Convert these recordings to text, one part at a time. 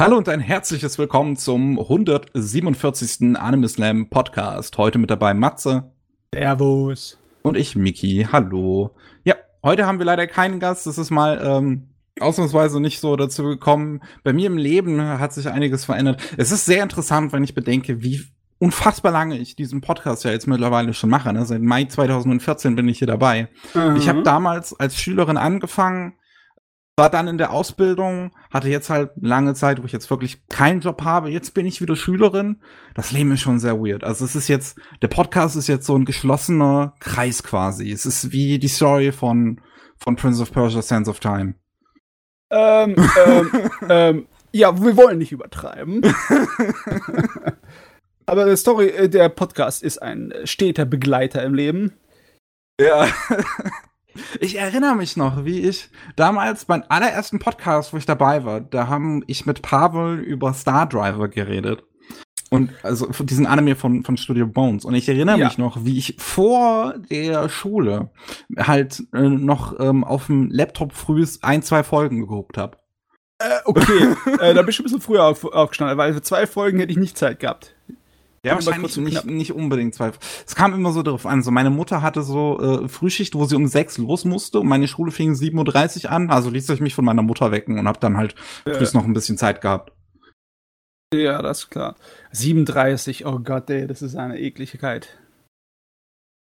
Hallo und ein herzliches Willkommen zum 147. Anime Slam Podcast. Heute mit dabei Matze. Servus. Und ich, Miki. Hallo. Ja, heute haben wir leider keinen Gast. Das ist mal ausnahmsweise nicht so dazu gekommen. Bei mir im Leben hat sich einiges verändert. Es ist sehr interessant, wenn ich bedenke, wie unfassbar lange ich diesen Podcast ja jetzt mittlerweile schon mache. Ne? Seit Mai 2014 bin ich hier dabei. Mhm. Ich habe damals als Schülerin angefangen, war dann in der Ausbildung, hatte jetzt halt lange Zeit, wo ich jetzt wirklich keinen Job habe. Jetzt bin ich wieder Schülerin. Das Leben ist schon sehr weird. Also es ist jetzt, der Podcast ist jetzt so ein geschlossener Kreis quasi. Es ist wie die Story von Prince of Persia: Sands of Time. Ja, wir wollen nicht übertreiben. Aber die Story, der Podcast ist ein steter Begleiter im Leben. Ja. Ich erinnere mich noch, wie ich damals beim allerersten Podcast, wo ich dabei war, da haben ich mit Pavel über Star Driver geredet. Und also diesen Anime von Studio Bones. Und ich erinnere mich noch, wie ich vor der Schule halt noch auf dem Laptop früh 1-2 Folgen geguckt habe. Okay, da bin ich ein bisschen früher aufgestanden, weil für 2 Folgen hätte ich nicht Zeit gehabt. Ja, wahrscheinlich nicht unbedingt 2. Es kam immer so drauf an. So, meine Mutter hatte so Frühschicht, wo sie um 6 los musste und meine Schule fing 7.30 Uhr an. Also ließ ich mich von meiner Mutter wecken und hab dann halt frühst noch ein bisschen Zeit gehabt. Ja, das ist klar. 7.30 Uhr, oh Gott, ey, das ist eine Ekligkeit.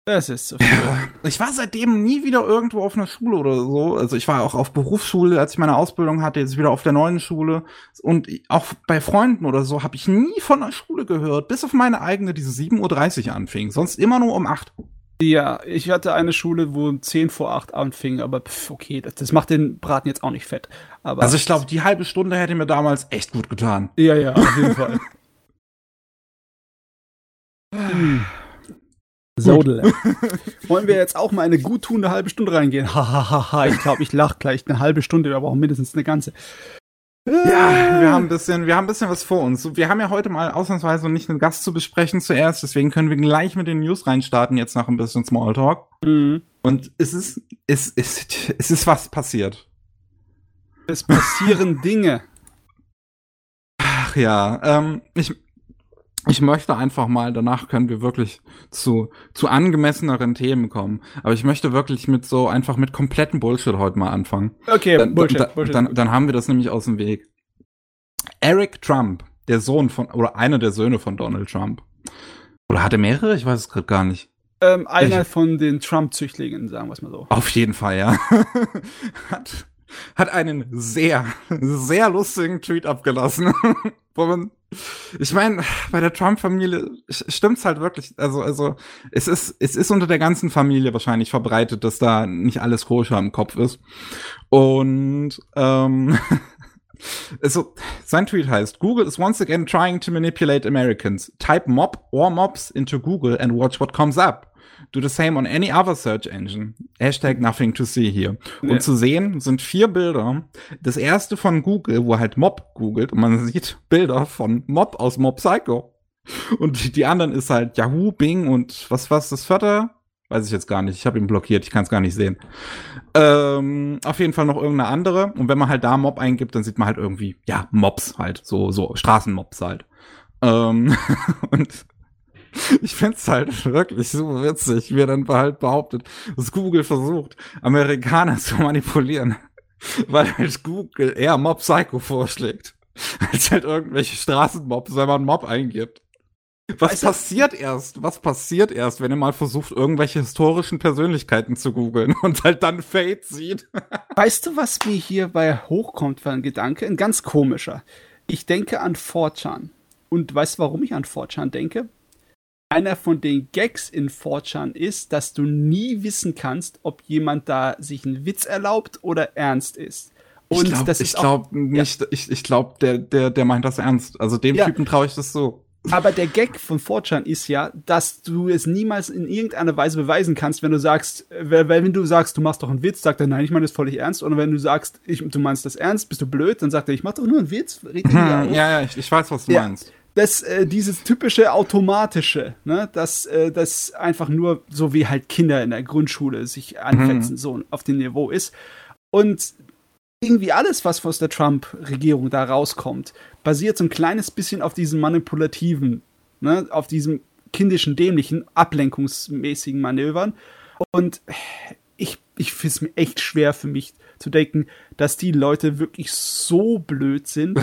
Das ist so viel. Ja, ich war seitdem nie wieder irgendwo auf einer Schule oder so. Also ich war auch auf Berufsschule, als ich meine Ausbildung hatte, jetzt wieder auf der neuen Schule. Und auch bei Freunden oder so habe ich nie von einer Schule gehört, bis auf meine eigene, die 7.30 Uhr anfing. Sonst immer nur um 8. Ja, ich hatte eine Schule, wo 10 vor 8 anfing, aber okay, das macht den Braten jetzt auch nicht fett. Aber also ich glaube, die halbe Stunde hätte mir damals echt gut getan. Ja, ja, auf jeden Fall. Sodele. Wollen wir jetzt auch mal eine guttunende halbe Stunde reingehen? Hahaha, ich glaube, ich lache gleich eine halbe Stunde, aber auch mindestens eine ganze. Ja, wir haben ein bisschen was vor uns. Wir haben ja heute mal ausnahmsweise nicht einen Gast zu besprechen zuerst, deswegen können wir gleich mit den News reinstarten, jetzt nach ein bisschen Smalltalk. Mhm. Und es ist was passiert. Es passieren Dinge. Ach ja, Ich möchte einfach mal, danach können wir wirklich zu angemesseneren Themen kommen. Aber ich möchte wirklich mit kompletten Bullshit heute mal anfangen. Okay, Bullshit. Dann haben wir das nämlich aus dem Weg. Eric Trump, einer der Söhne von Donald Trump. Oder hat er mehrere? Ich weiß es gerade gar nicht. Einer von den Trump-Züchtlingen, sagen wir es mal so. Auf jeden Fall, ja. Hat einen sehr, sehr lustigen Tweet abgelassen. Ich meine, bei der Trump-Familie stimmt's halt wirklich. Also es ist unter der ganzen Familie wahrscheinlich verbreitet, dass da nicht alles koscher im Kopf ist. Und sein Tweet heißt: Google is once again trying to manipulate Americans. Type mob or mobs into Google and watch what comes up. Do the same on any other search engine. Hashtag nothing to see here. Nee. Und zu sehen sind 4 Bilder. Das erste von Google, wo halt Mob googelt. Und man sieht Bilder von Mob aus Mob Psycho. Und die anderen ist halt Yahoo, Bing und was das vierte? Weiß ich jetzt gar nicht. Ich habe ihn blockiert. Ich kann es gar nicht sehen. Auf jeden Fall noch irgendeine andere. Und wenn man halt da Mob eingibt, dann sieht man halt irgendwie, ja, Mobs halt. So Straßenmobs halt. Und ich find's halt wirklich super witzig, wie er dann halt behauptet, dass Google versucht, Amerikaner zu manipulieren, weil halt Google eher Mob Psycho vorschlägt, als halt irgendwelche Straßenmobs, wenn man Mob eingibt. Was passiert erst, wenn ihr mal versucht, irgendwelche historischen Persönlichkeiten zu googeln und halt dann Fate sieht? Weißt du, was mir hierbei hochkommt für ein Gedanke? Ein ganz komischer. Ich denke an 4chan. Und weißt du, warum ich an 4chan denke? Einer von den Gags in 4chan ist, dass du nie wissen kannst, ob jemand da sich einen Witz erlaubt oder ernst ist. Und ich glaube, der meint das ernst. Also dem Typen traue ich das so. Aber der Gag von 4chan ist ja, dass du es niemals in irgendeiner Weise beweisen kannst, wenn du sagst, du machst doch einen Witz, sagt er, nein, ich meine das völlig ernst. Oder wenn du sagst, du meinst das ernst, bist du blöd, dann sagt er, ich mach doch nur einen Witz. Ich weiß, was du meinst. Das, dieses typische Automatische, ne? Das einfach nur so wie halt Kinder in der Grundschule sich anfetzen, so auf dem Niveau ist. Und irgendwie alles, was aus der Trump-Regierung da rauskommt, basiert so ein kleines bisschen auf diesem manipulativen, ne, auf diesem kindischen, dämlichen, ablenkungsmäßigen Manövern. Und ich finde es mir echt schwer für mich zu denken, dass die Leute wirklich so blöd sind.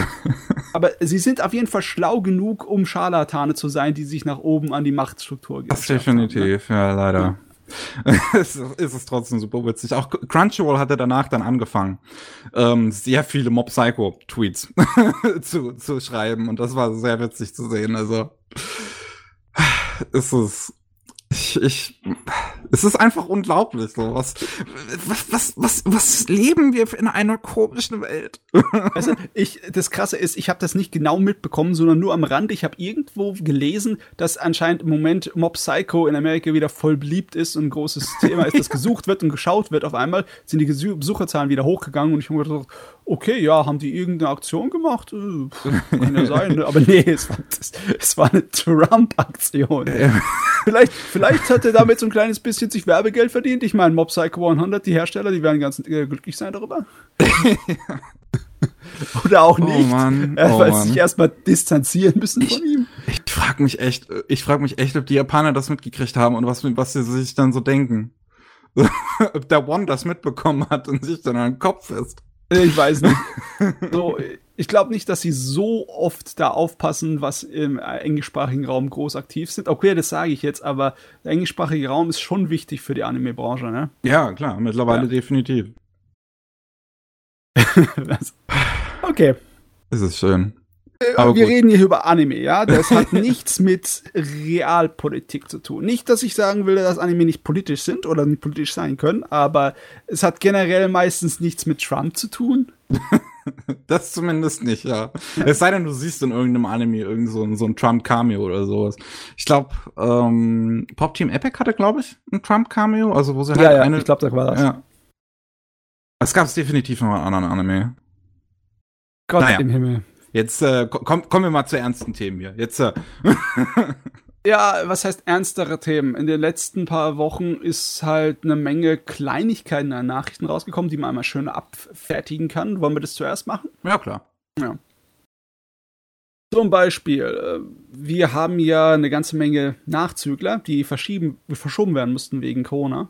Aber sie sind auf jeden Fall schlau genug, um Scharlatane zu sein, die sich nach oben an die Machtstruktur geben. Das definitiv, haben, ne? Ja, leider. Ja. Es ist trotzdem super witzig. Auch Crunchyroll hatte danach dann angefangen, sehr viele Mob Psycho Tweets zu schreiben, und das war sehr witzig zu sehen. Also es ist einfach unglaublich. So was leben wir in einer komischen Welt? Also das Krasse ist, ich habe das nicht genau mitbekommen, sondern nur am Rand. Ich habe irgendwo gelesen, dass anscheinend im Moment Mob Psycho in Amerika wieder voll beliebt ist und ein großes Thema ist, das gesucht wird und geschaut wird. Auf einmal sind die Besucherzahlen wieder hochgegangen, und ich habe mir gedacht, okay, ja, haben die irgendeine Aktion gemacht? Kann ja sein, ne? Aber nee, es war eine Trump-Aktion. Ja. Vielleicht hat er damit so ein kleines bisschen sich Werbegeld verdient. Ich meine, Mob Psycho 100, die Hersteller, die werden ganz glücklich sein darüber. Oder auch nicht, weil sie sich erstmal distanzieren müssen von ihm. Ich frag mich echt, ob die Japaner das mitgekriegt haben und was sie sich dann so denken. Ob der One das mitbekommen hat und sich dann an den Kopf ist. Ich weiß nicht. So, ich glaube nicht, dass sie so oft da aufpassen, was im englischsprachigen Raum groß aktiv sind. Okay, das sage ich jetzt, aber der englischsprachige Raum ist schon wichtig für die Anime-Branche, ne? Ja, klar, mittlerweile definitiv. Okay. Das ist schön. Aber wir reden hier über Anime, ja? Das hat nichts mit Realpolitik zu tun. Nicht, dass ich sagen will, dass Anime nicht politisch sind oder nicht politisch sein können, aber es hat generell meistens nichts mit Trump zu tun. Das zumindest nicht, ja. Es sei denn, du siehst in irgendeinem Anime irgend so ein Trump-Cameo oder sowas. Ich glaube, Pop Team Epic hatte, glaube ich, ein Trump-Cameo, also wo sie halt eine... ich glaube, da war das. Ja. Es gab es definitiv noch einen anderen Anime. Gott im Himmel. Jetzt kommen wir mal zu ernsten Themen hier. Jetzt, ja, was heißt ernstere Themen? In den letzten paar Wochen ist halt eine Menge Kleinigkeiten an Nachrichten rausgekommen, die man einmal schön abfertigen kann. Wollen wir das zuerst machen? Ja, klar. Ja. Zum Beispiel, wir haben ja eine ganze Menge Nachzügler, die verschoben werden mussten wegen Corona.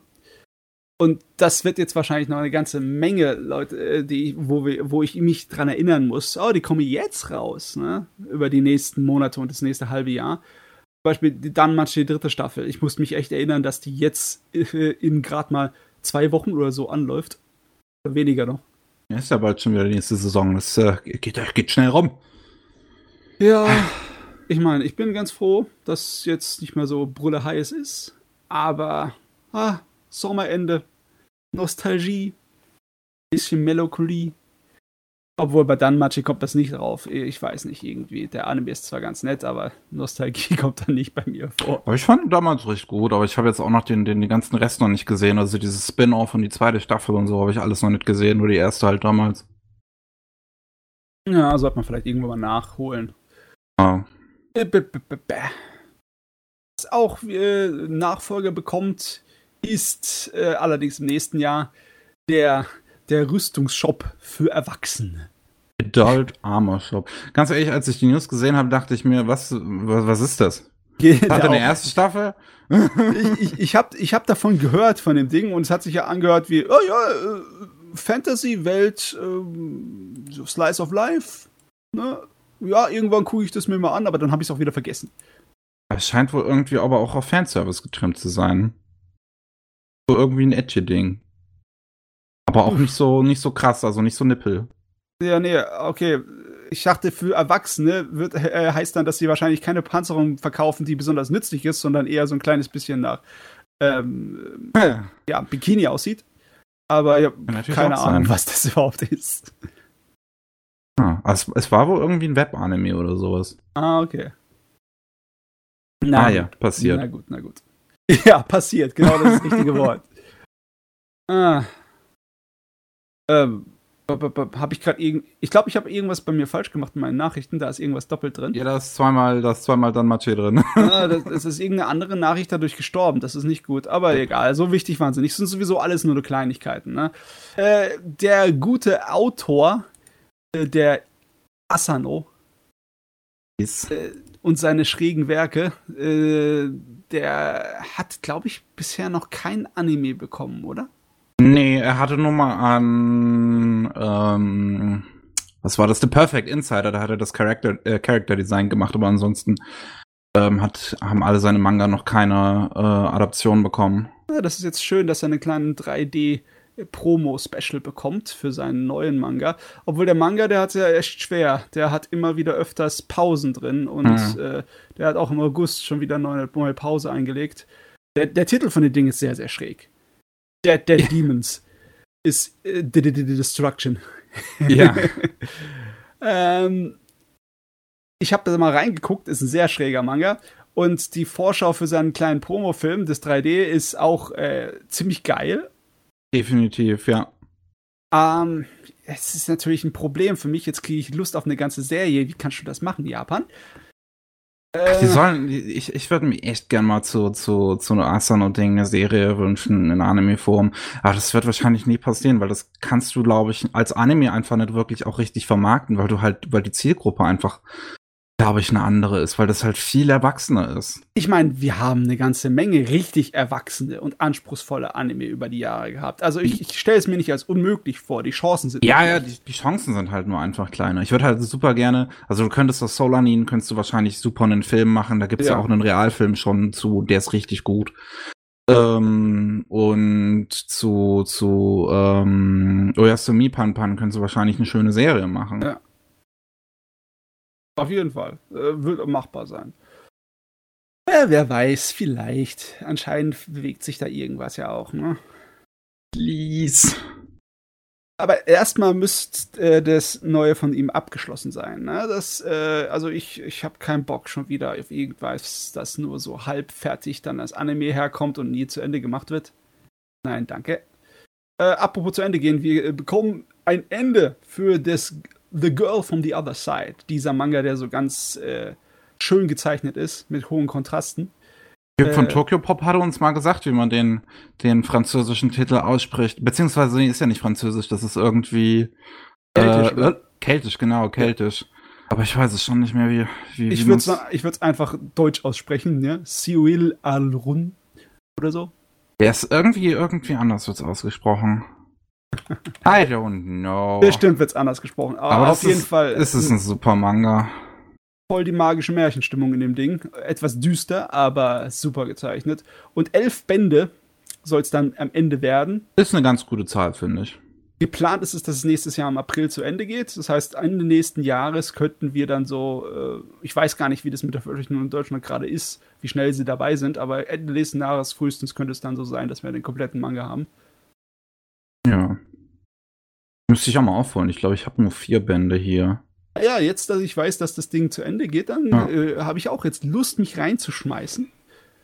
Und das wird jetzt wahrscheinlich noch eine ganze Menge Leute, wo ich mich dran erinnern muss. Oh, die kommen jetzt raus, ne? Über die nächsten Monate und das nächste halbe Jahr. Zum Beispiel die Danmachi, die dritte Staffel. Ich muss mich echt erinnern, dass die jetzt in gerade mal 2 Wochen oder so anläuft. Oder weniger noch. Ja, ist ja bald schon wieder die nächste Saison. Das geht schnell rum. Ja, ich meine, ich bin ganz froh, dass jetzt nicht mehr so brülle heiß ist. Aber, Sommerende, Nostalgie, bisschen Melancholie. Obwohl bei Danmachi kommt das nicht drauf. Ich weiß nicht, irgendwie. Der Anime ist zwar ganz nett, aber Nostalgie kommt dann nicht bei mir vor. Aber ich fand ihn damals recht gut, aber ich habe jetzt auch noch den ganzen Rest noch nicht gesehen. Also dieses Spin-Off und die zweite Staffel und so habe ich alles noch nicht gesehen, nur die erste halt damals. Ja, sollte man vielleicht irgendwann mal nachholen. Ja. Was auch Nachfolger bekommt, ist allerdings im nächsten Jahr der Rüstungsshop für Erwachsene. Adult Armor Shop. Ganz ehrlich, als ich die News gesehen habe, dachte ich mir, was ist das? Genau. Hat er eine erste Staffel? Ich hab davon gehört, von dem Ding, und es hat sich ja angehört wie, Fantasy-Welt, Slice of Life. Ne? Ja, irgendwann gucke ich das mir mal an, aber dann habe ich es auch wieder vergessen. Es scheint wohl irgendwie aber auch auf Fanservice getrimmt zu sein. So irgendwie ein edgy Ding. Aber auch nicht so krass, also nicht so Nippel. Ja, nee, okay. Ich dachte, für Erwachsene heißt dann, dass sie wahrscheinlich keine Panzerung verkaufen, die besonders nützlich ist, sondern eher so ein kleines bisschen nach Bikini aussieht. Aber ich habe keine Ahnung, was das überhaupt ist. Ah, also es war wohl irgendwie ein Web-Anime oder sowas. Ah, okay. Ja, passiert. Na gut. Ja, passiert. Genau, das ist das richtige Wort. Ich glaube, ich habe irgendwas bei mir falsch gemacht in meinen Nachrichten. Da ist irgendwas doppelt drin. Ja, da ist zweimal dann Matze drin. Ja, das ist irgendeine andere Nachricht dadurch gestorben. Das ist nicht gut. Aber egal, so wichtig waren sie nicht. Das sind sowieso alles nur Kleinigkeiten. Ne? Der gute Autor, der Asano und seine schrägen Werke, der hat, glaube ich, bisher noch kein Anime bekommen, oder? Nee, er hatte nur mal an, was war das? The Perfect Insider, da hat er das Character Design gemacht, aber ansonsten haben alle seine Manga noch keine Adaption bekommen. Ja, das ist jetzt schön, dass er einen kleinen 3D-Promo-Special bekommt für seinen neuen Manga. Obwohl der Manga, der hat es ja echt schwer. Der hat immer wieder öfters Pausen drin und der hat auch im August schon wieder eine neue Pause eingelegt. Der Titel von dem Ding ist sehr, sehr schräg. Dead Demons ist Destruction. Ja. Ich habe da mal reingeguckt, ist ein sehr schräger Manga. Und die Vorschau für seinen kleinen Promofilm, das 3D, ist auch ziemlich geil. Definitiv, ja. Es ist natürlich ein Problem für mich. Jetzt kriege ich Lust auf eine ganze Serie. Wie kannst du das machen, Japan? Ich würde mich echt gern mal zu einer Asano-Ding eine Serie wünschen in Anime-Form. Aber das wird wahrscheinlich nie passieren, weil das kannst du, glaube ich, als Anime einfach nicht wirklich auch richtig vermarkten, weil die Zielgruppe einfach, glaube ich, eine andere ist, weil das halt viel erwachsener ist. Ich meine, wir haben eine ganze Menge richtig erwachsene und anspruchsvolle Anime über die Jahre gehabt. Also ich stelle es mir nicht als unmöglich vor. Die Chancen sind... Ja, die Chancen sind halt nur einfach kleiner. Ich würde halt super gerne... Also du könntest das Solanin, könntest du wahrscheinlich super einen Film machen. Da gibt es ja auch einen Realfilm schon zu, der ist richtig gut. Und zu Oyasumi Panpan könntest du wahrscheinlich eine schöne Serie machen. Ja. Auf jeden Fall. Wird machbar sein. Ja, wer weiß, vielleicht. Anscheinend bewegt sich da irgendwas ja auch, ne? Please. Aber erstmal müsste das Neue von ihm abgeschlossen sein, ne? Also ich habe keinen Bock schon wieder auf irgendwas, das nur so halbfertig dann als Anime herkommt und nie zu Ende gemacht wird. Nein, danke. Apropos zu Ende gehen, wir bekommen ein Ende für das The Girl from the Other Side, dieser Manga, der so ganz schön gezeichnet ist, mit hohen Kontrasten. Von Tokyo Pop hatte uns mal gesagt, wie man den französischen Titel ausspricht. Beziehungsweise ist ja nicht französisch, das ist irgendwie keltisch. Keltisch, genau, keltisch. Ja. Aber ich weiß es schon nicht mehr, wie ich würde es einfach deutsch aussprechen, ne? Siwil al-Run oder so. Ja, ist irgendwie anders wird es ausgesprochen. I don't know. Bestimmt wird's anders gesprochen. Aber auf jeden Fall. Es ist ein super Manga. Voll die magische Märchenstimmung in dem Ding. Etwas düster, aber super gezeichnet. Und 11 Bände soll es dann am Ende werden. Ist eine ganz gute Zahl, finde ich. Geplant ist es, dass es nächstes Jahr im April zu Ende geht. Das heißt, Ende nächsten Jahres könnten wir dann so, ich weiß gar nicht, wie das mit der Veröffentlichung in Deutschland gerade ist, wie schnell sie dabei sind, aber Ende nächsten Jahres frühestens könnte es dann so sein, dass wir den kompletten Manga haben. Ja. Müsste ich auch mal aufholen. Ich glaube, ich habe nur 4 Bände hier. Ja, jetzt, dass ich weiß, dass das Ding zu Ende geht, dann habe ich auch jetzt Lust, mich reinzuschmeißen.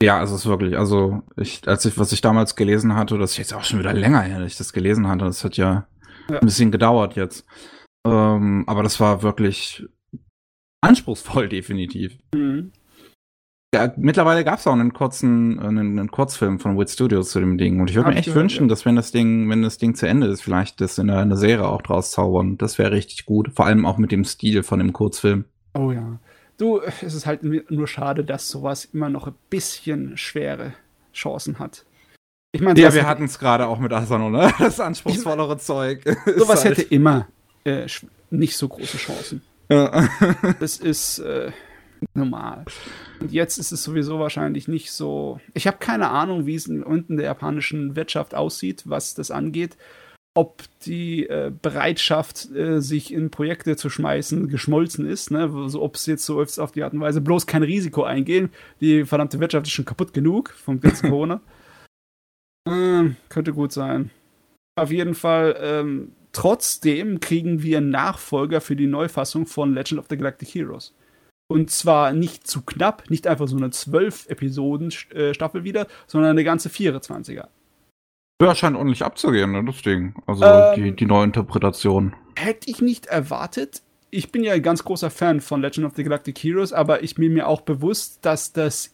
Ja, also es ist wirklich, also was ich damals gelesen hatte, das ist jetzt auch schon wieder länger her, dass ich das gelesen hatte. Das hat ja ein bisschen gedauert jetzt. Aber das war wirklich anspruchsvoll, definitiv. Mhm. Ja, mittlerweile gab es auch einen Kurzfilm von Wit Studios zu dem Ding. Und ich würde mir echt wünschen, dass wenn das Ding zu Ende ist, vielleicht das in einer Serie auch draus zaubern. Das wäre richtig gut. Vor allem auch mit dem Stil von dem Kurzfilm. Oh ja. Du, es ist halt nur schade, dass sowas immer noch ein bisschen schwere Chancen hat. Ich meine, ja, wir hatten es gerade auch mit Asano, ne? Das anspruchsvollere Zeug. Sowas halt hätte immer nicht so große Chancen. Ja. Das ist... normal. Und jetzt ist es sowieso wahrscheinlich nicht so. Ich habe keine Ahnung, wie es unten in der japanischen Wirtschaft aussieht, was das angeht. Ob die Bereitschaft, sich in Projekte zu schmeißen, geschmolzen ist. Ne? Also, ob es jetzt so ist auf die Art und Weise. Bloß kein Risiko eingehen. Die verdammte Wirtschaft ist schon kaputt genug vom ganzen Corona. Könnte gut sein. Auf jeden Fall, trotzdem kriegen wir einen Nachfolger für die Neufassung von Legend of the Galactic Heroes. Und zwar nicht zu knapp, nicht einfach so eine 12-Episoden-Staffel wieder, sondern eine ganze 24er. Ja, scheint ordentlich abzugehen, ne, das Ding. Also die neue Interpretation. Hätte ich nicht erwartet. Ich bin ja ein ganz großer Fan von Legend of the Galactic Heroes, aber ich bin mir auch bewusst, dass das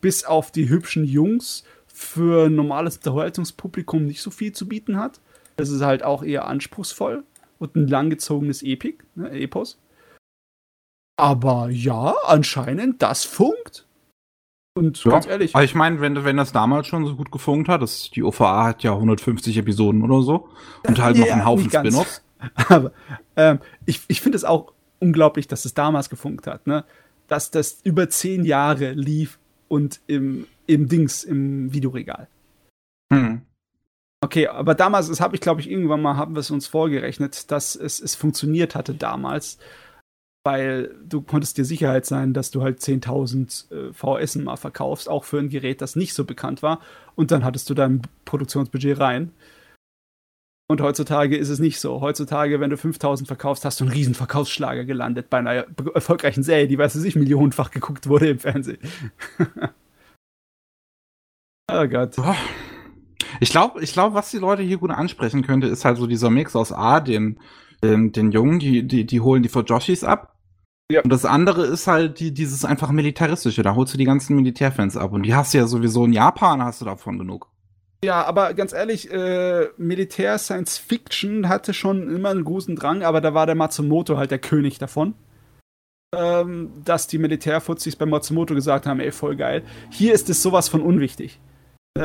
bis auf die hübschen Jungs für normales Unterhaltungspublikum nicht so viel zu bieten hat. Das ist halt auch eher anspruchsvoll und ein langgezogenes Epik, ne, Epos. Aber ja, anscheinend, das funkt. Und ja, ganz ehrlich. Aber ich meine, wenn das damals schon so gut gefunkt hat, die OVA hat ja 150 Episoden oder so und halt noch einen Haufen Spin-offs. Aber ich finde es auch unglaublich, dass es damals gefunkt hat, ne? Dass das über 10 Jahre lief und im Videoregal. Hm. Okay, aber damals, haben wir es uns vorgerechnet, dass es funktioniert hatte damals, weil du konntest dir Sicherheit sein, dass du halt 10.000 VS mal verkaufst, auch für ein Gerät, das nicht so bekannt war, und dann hattest du dein Produktionsbudget rein. Und heutzutage ist es nicht so. Heutzutage, wenn du 5.000 verkaufst, hast du einen riesen Verkaufsschlager gelandet bei einer erfolgreichen Serie, die, weiß ich nicht, millionenfach geguckt wurde im Fernsehen. Oh Gott. Oh. Ich glaube, was die Leute hier gut ansprechen könnte, ist halt so dieser Mix aus den Jungen, die holen die Joshis ab. Ja. Und das andere ist halt dieses einfach Militaristische. Da holst du die ganzen Militärfans ab. Und die hast du ja sowieso in Japan, hast du davon genug. Ja, aber ganz ehrlich, Militär-Science-Fiction hatte schon immer einen großen Drang, aber da war der Matsumoto halt der König davon. Dass die Militärfuzzis bei Matsumoto gesagt haben, ey, voll geil. Hier ist es sowas von unwichtig.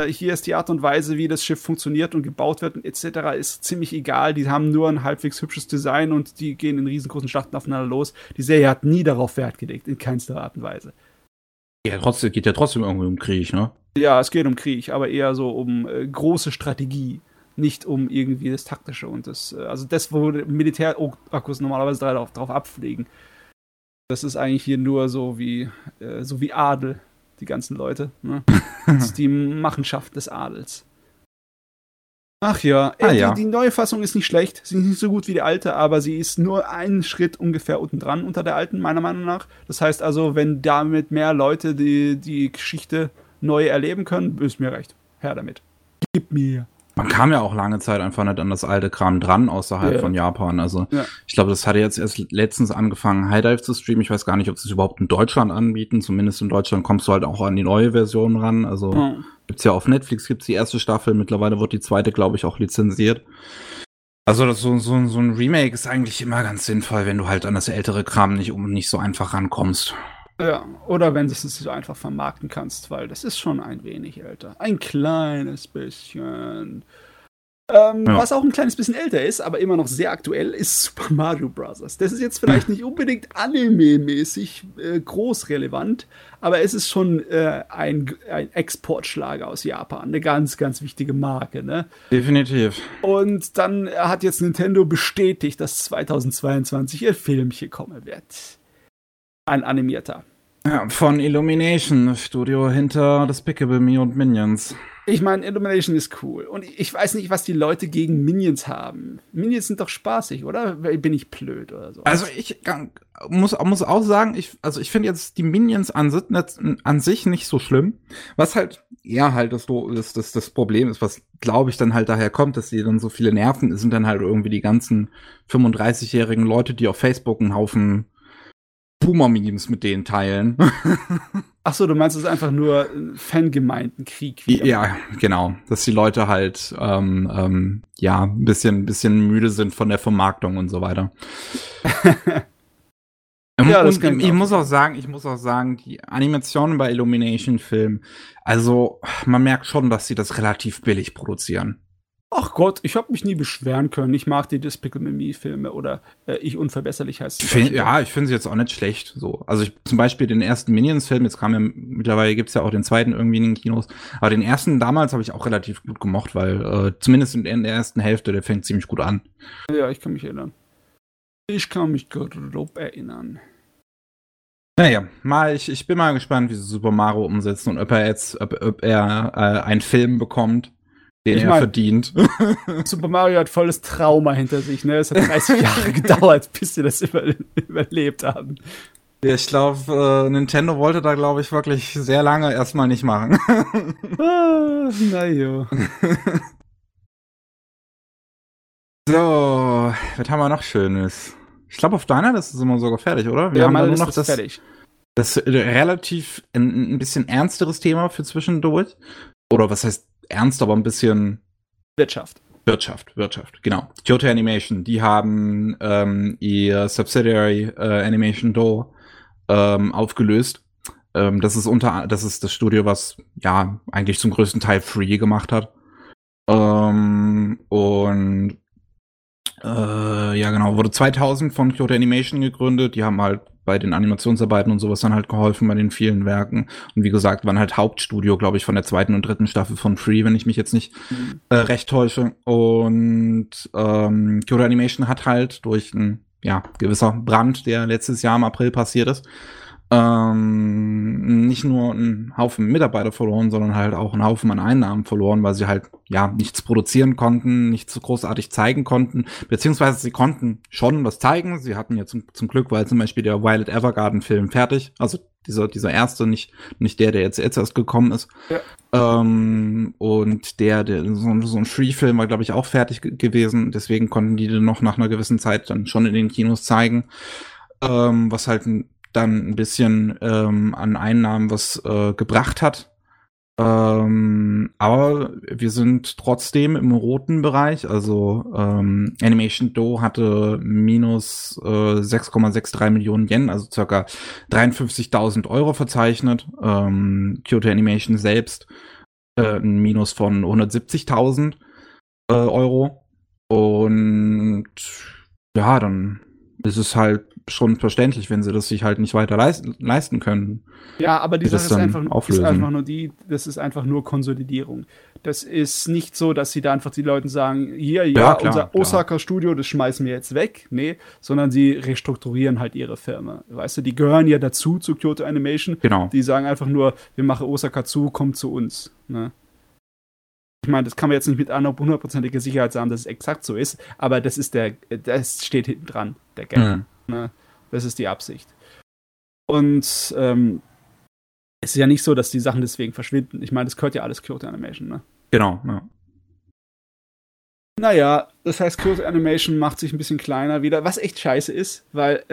Hier ist die Art und Weise, wie das Schiff funktioniert und gebaut wird und etc. ist ziemlich egal. Die haben nur ein halbwegs hübsches Design und die gehen in riesengroßen Schlachten aufeinander los. Die Serie hat nie darauf Wert gelegt, in keinster Art und Weise. Ja, trotzdem, geht ja trotzdem irgendwie um Krieg, ne? Ja, es geht um Krieg, aber eher so um große Strategie, nicht um irgendwie das Taktische und das, also das, wo Militärakkus normalerweise drauf abfliegen. Das ist eigentlich hier nur so wie Adel, die ganzen Leute, ne? Das ist die Machenschaft des Adels. Ach ja, Die neue Fassung ist nicht schlecht, sie ist nicht so gut wie die alte, aber sie ist nur einen Schritt ungefähr unten dran unter der alten, meiner Meinung nach. Das heißt also, wenn damit mehr Leute die Geschichte neu erleben können, ist mir recht. Her damit. Gib mir. Man kam ja auch lange Zeit einfach nicht an das alte Kram dran, außerhalb von Japan. Also Ich glaube, das hatte jetzt erst letztens angefangen, High Dive zu streamen. Ich weiß gar nicht, ob sie es überhaupt in Deutschland anbieten. Zumindest in Deutschland kommst du halt auch an die neue Version ran. Also Gibt's ja auf Netflix, gibt's die erste Staffel. Mittlerweile wird die zweite, glaube ich, auch lizenziert. Also das so ein Remake ist eigentlich immer ganz sinnvoll, wenn du halt an das ältere Kram nicht so einfach rankommst. Ja, oder wenn du es so einfach vermarkten kannst, weil das ist schon ein wenig älter. Ein kleines bisschen. Was auch ein kleines bisschen älter ist, aber immer noch sehr aktuell, ist Super Mario Bros. Das ist jetzt vielleicht nicht unbedingt anime-mäßig groß relevant, aber es ist schon ein Exportschlager aus Japan. Eine ganz, ganz wichtige Marke, ne? Definitiv. Und dann hat jetzt Nintendo bestätigt, dass 2022 ihr Film hier kommen wird. Ein animierter. Ja, von Illumination, Studio hinter Despicable Me und Minions. Ich meine, Illumination ist cool. Und ich weiß nicht, was die Leute gegen Minions haben. Minions sind doch spaßig, oder? Bin ich blöd oder so? Also ich muss auch sagen, ich finde jetzt die Minions an sich nicht so schlimm. Was halt eher halt das Problem ist, was glaube ich dann halt daher kommt, dass die dann so viele nerven, sind dann halt irgendwie die ganzen 35-jährigen Leute, die auf Facebook einen Haufen Boomer-Memes mit denen teilen. Achso, du meinst, es ist einfach nur Fangemeindenkrieg wieder. Ja, genau. Dass die Leute halt ein bisschen müde sind von der Vermarktung und so weiter. Ja, das kann ich muss auch sagen, die Animationen bei Illumination-Filmen, also man merkt schon, dass sie das relativ billig produzieren. Ach Gott, ich habe mich nie beschweren können. Ich mag die Despicable Me-Filme oder Ich unverbesserlich heißt es. Ja, ich finde sie jetzt auch nicht schlecht. So. Also zum Beispiel den ersten Minions-Film, jetzt kam ja, mittlerweile gibt's ja auch den zweiten irgendwie in den Kinos. Aber den ersten damals habe ich auch relativ gut gemocht, weil zumindest in der ersten Hälfte, der fängt ziemlich gut an. Ja, ich kann mich erinnern. Ich kann mich grob erinnern. Naja, ich bin mal gespannt, wie sie Super Mario umsetzen und ob er einen Film bekommt, den er verdient. Super Mario hat volles Trauma hinter sich, ne? Es hat 30 Jahre gedauert, bis sie das überlebt haben. Ja, ich glaube, Nintendo wollte da, glaube ich, wirklich sehr lange erstmal nicht machen. Na jo. So, was haben wir noch Schönes? Ich glaube, auf deiner Liste sind wir sogar fertig, oder? Wir haben ja nur noch das relativ ein bisschen ernsteres Thema für zwischendurch. Oder was heißt ernst, aber ein bisschen... Wirtschaft, genau. Kyoto Animation, die haben ihr Subsidiary Animation Do aufgelöst. Das ist das Studio, was ja eigentlich zum größten Teil Free gemacht hat. Wurde 2000 von Kyoto Animation gegründet. Die haben halt bei den Animationsarbeiten und sowas dann halt geholfen bei den vielen Werken. Und wie gesagt, waren halt Hauptstudio, glaube ich, von der 2. und 3. Staffel von Free, wenn ich mich jetzt nicht recht täusche. Und Kyoto Animation hat halt durch ein gewisser Brand, der letztes Jahr im April passiert ist, nicht nur einen Haufen Mitarbeiter verloren, sondern halt auch einen Haufen an Einnahmen verloren, weil sie halt nichts produzieren konnten, nichts so großartig zeigen konnten, beziehungsweise sie konnten schon was zeigen. Sie hatten ja zum Glück, weil zum Beispiel der Violet Evergarden-Film fertig, also dieser erste, nicht der jetzt erst gekommen ist. Ja. Und so ein Free-Film war, glaube ich, auch fertig gewesen. Deswegen konnten die den noch nach einer gewissen Zeit dann schon in den Kinos zeigen, was halt dann ein bisschen an Einnahmen was gebracht hat. Aber wir sind trotzdem im roten Bereich. Also Animation Do hatte minus 6,63 Millionen Yen, also ca. 53.000 Euro verzeichnet. Kyoto Animation selbst ein Minus von 170.000 Euro. Und ja, dann ist es halt schon verständlich, wenn sie das sich halt nicht weiter leisten können. Ja, aber die Sache ist einfach nur Konsolidierung. Das ist nicht so, dass sie da einfach die Leuten sagen, unser Osaka-Studio, das schmeißen wir jetzt weg. Nee, sondern sie restrukturieren halt ihre Firma. Weißt du, die gehören ja dazu, zu Kyoto Animation. Genau. Die sagen einfach nur, wir machen Osaka zu, kommt zu uns. Ne? Ich meine, das kann man jetzt nicht mit einer hundertprozentiger Sicherheit sagen, dass es exakt so ist, aber das ist das steht hinten dran, der Gag. Mhm. Das ist die Absicht. Und es ist ja nicht so, dass die Sachen deswegen verschwinden. Ich meine, das gehört ja alles Kyoto Animation, ne? Genau, ja. Naja, das heißt, Kyoto Animation macht sich ein bisschen kleiner wieder, was echt scheiße ist, weil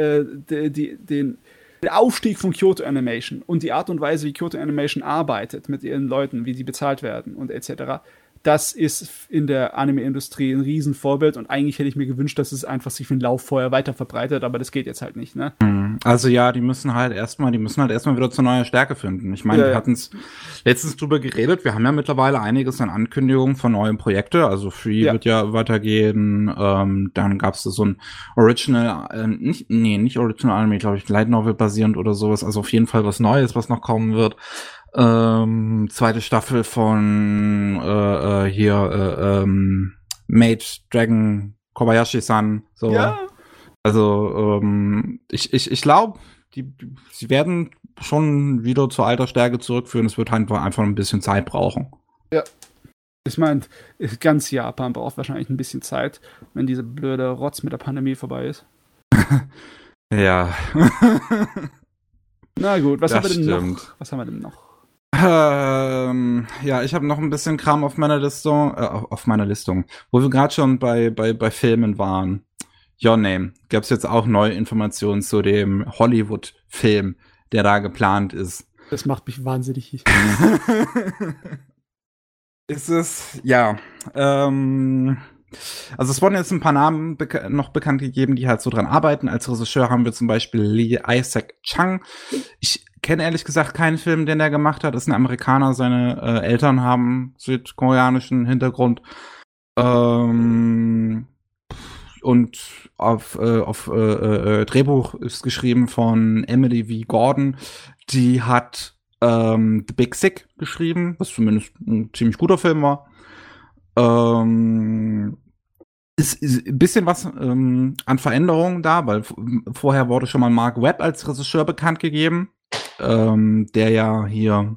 der Aufstieg von Kyoto Animation und die Art und Weise, wie Kyoto Animation arbeitet mit ihren Leuten, wie die bezahlt werden und etc., das ist in der Anime-Industrie ein Riesenvorbild und eigentlich hätte ich mir gewünscht, dass es einfach sich wie ein Lauffeuer weiter verbreitet, aber das geht jetzt halt nicht, ne? Also ja, die müssen halt erstmal wieder zur neuen Stärke finden. Ich meine, wir hatten es letztens drüber geredet, wir haben ja mittlerweile einiges an Ankündigungen von neuen Projekten, also Free wird ja weitergehen, dann gab es so ein Original, nicht Original Anime, glaube ich, Light Novel basierend oder sowas, also auf jeden Fall was Neues, was noch kommen wird. 2. Staffel von Maid Dragon Kobayashi-san. So. Ja. Also ich glaube, sie werden schon wieder zur alter Stärke zurückführen. Es wird halt einfach ein bisschen Zeit brauchen. Ja. Ich meine, ganz Japan braucht wahrscheinlich ein bisschen Zeit, wenn diese blöde Rotz mit der Pandemie vorbei ist. Ja. Na gut, was haben wir denn noch? Ich habe noch ein bisschen Kram auf meiner Liste, wo wir gerade schon bei Filmen waren. Your Name. Gab es jetzt auch neue Informationen zu dem Hollywood-Film, der da geplant ist. Das macht mich wahnsinnig. Also es wurden jetzt ein paar Namen noch bekannt gegeben, die halt so dran arbeiten. Als Regisseur haben wir zum Beispiel Lee Isaac Chung. Ich kenne ehrlich gesagt keinen Film, den er gemacht hat. Das ist ein Amerikaner, seine Eltern haben südkoreanischen Hintergrund. Und auf Drehbuch ist geschrieben von Emily V. Gordon. Die hat The Big Sick geschrieben, was zumindest ein ziemlich guter Film war. Ist ein bisschen was an Veränderungen da, weil vorher wurde schon mal Mark Webb als Regisseur bekannt gegeben, der ja hier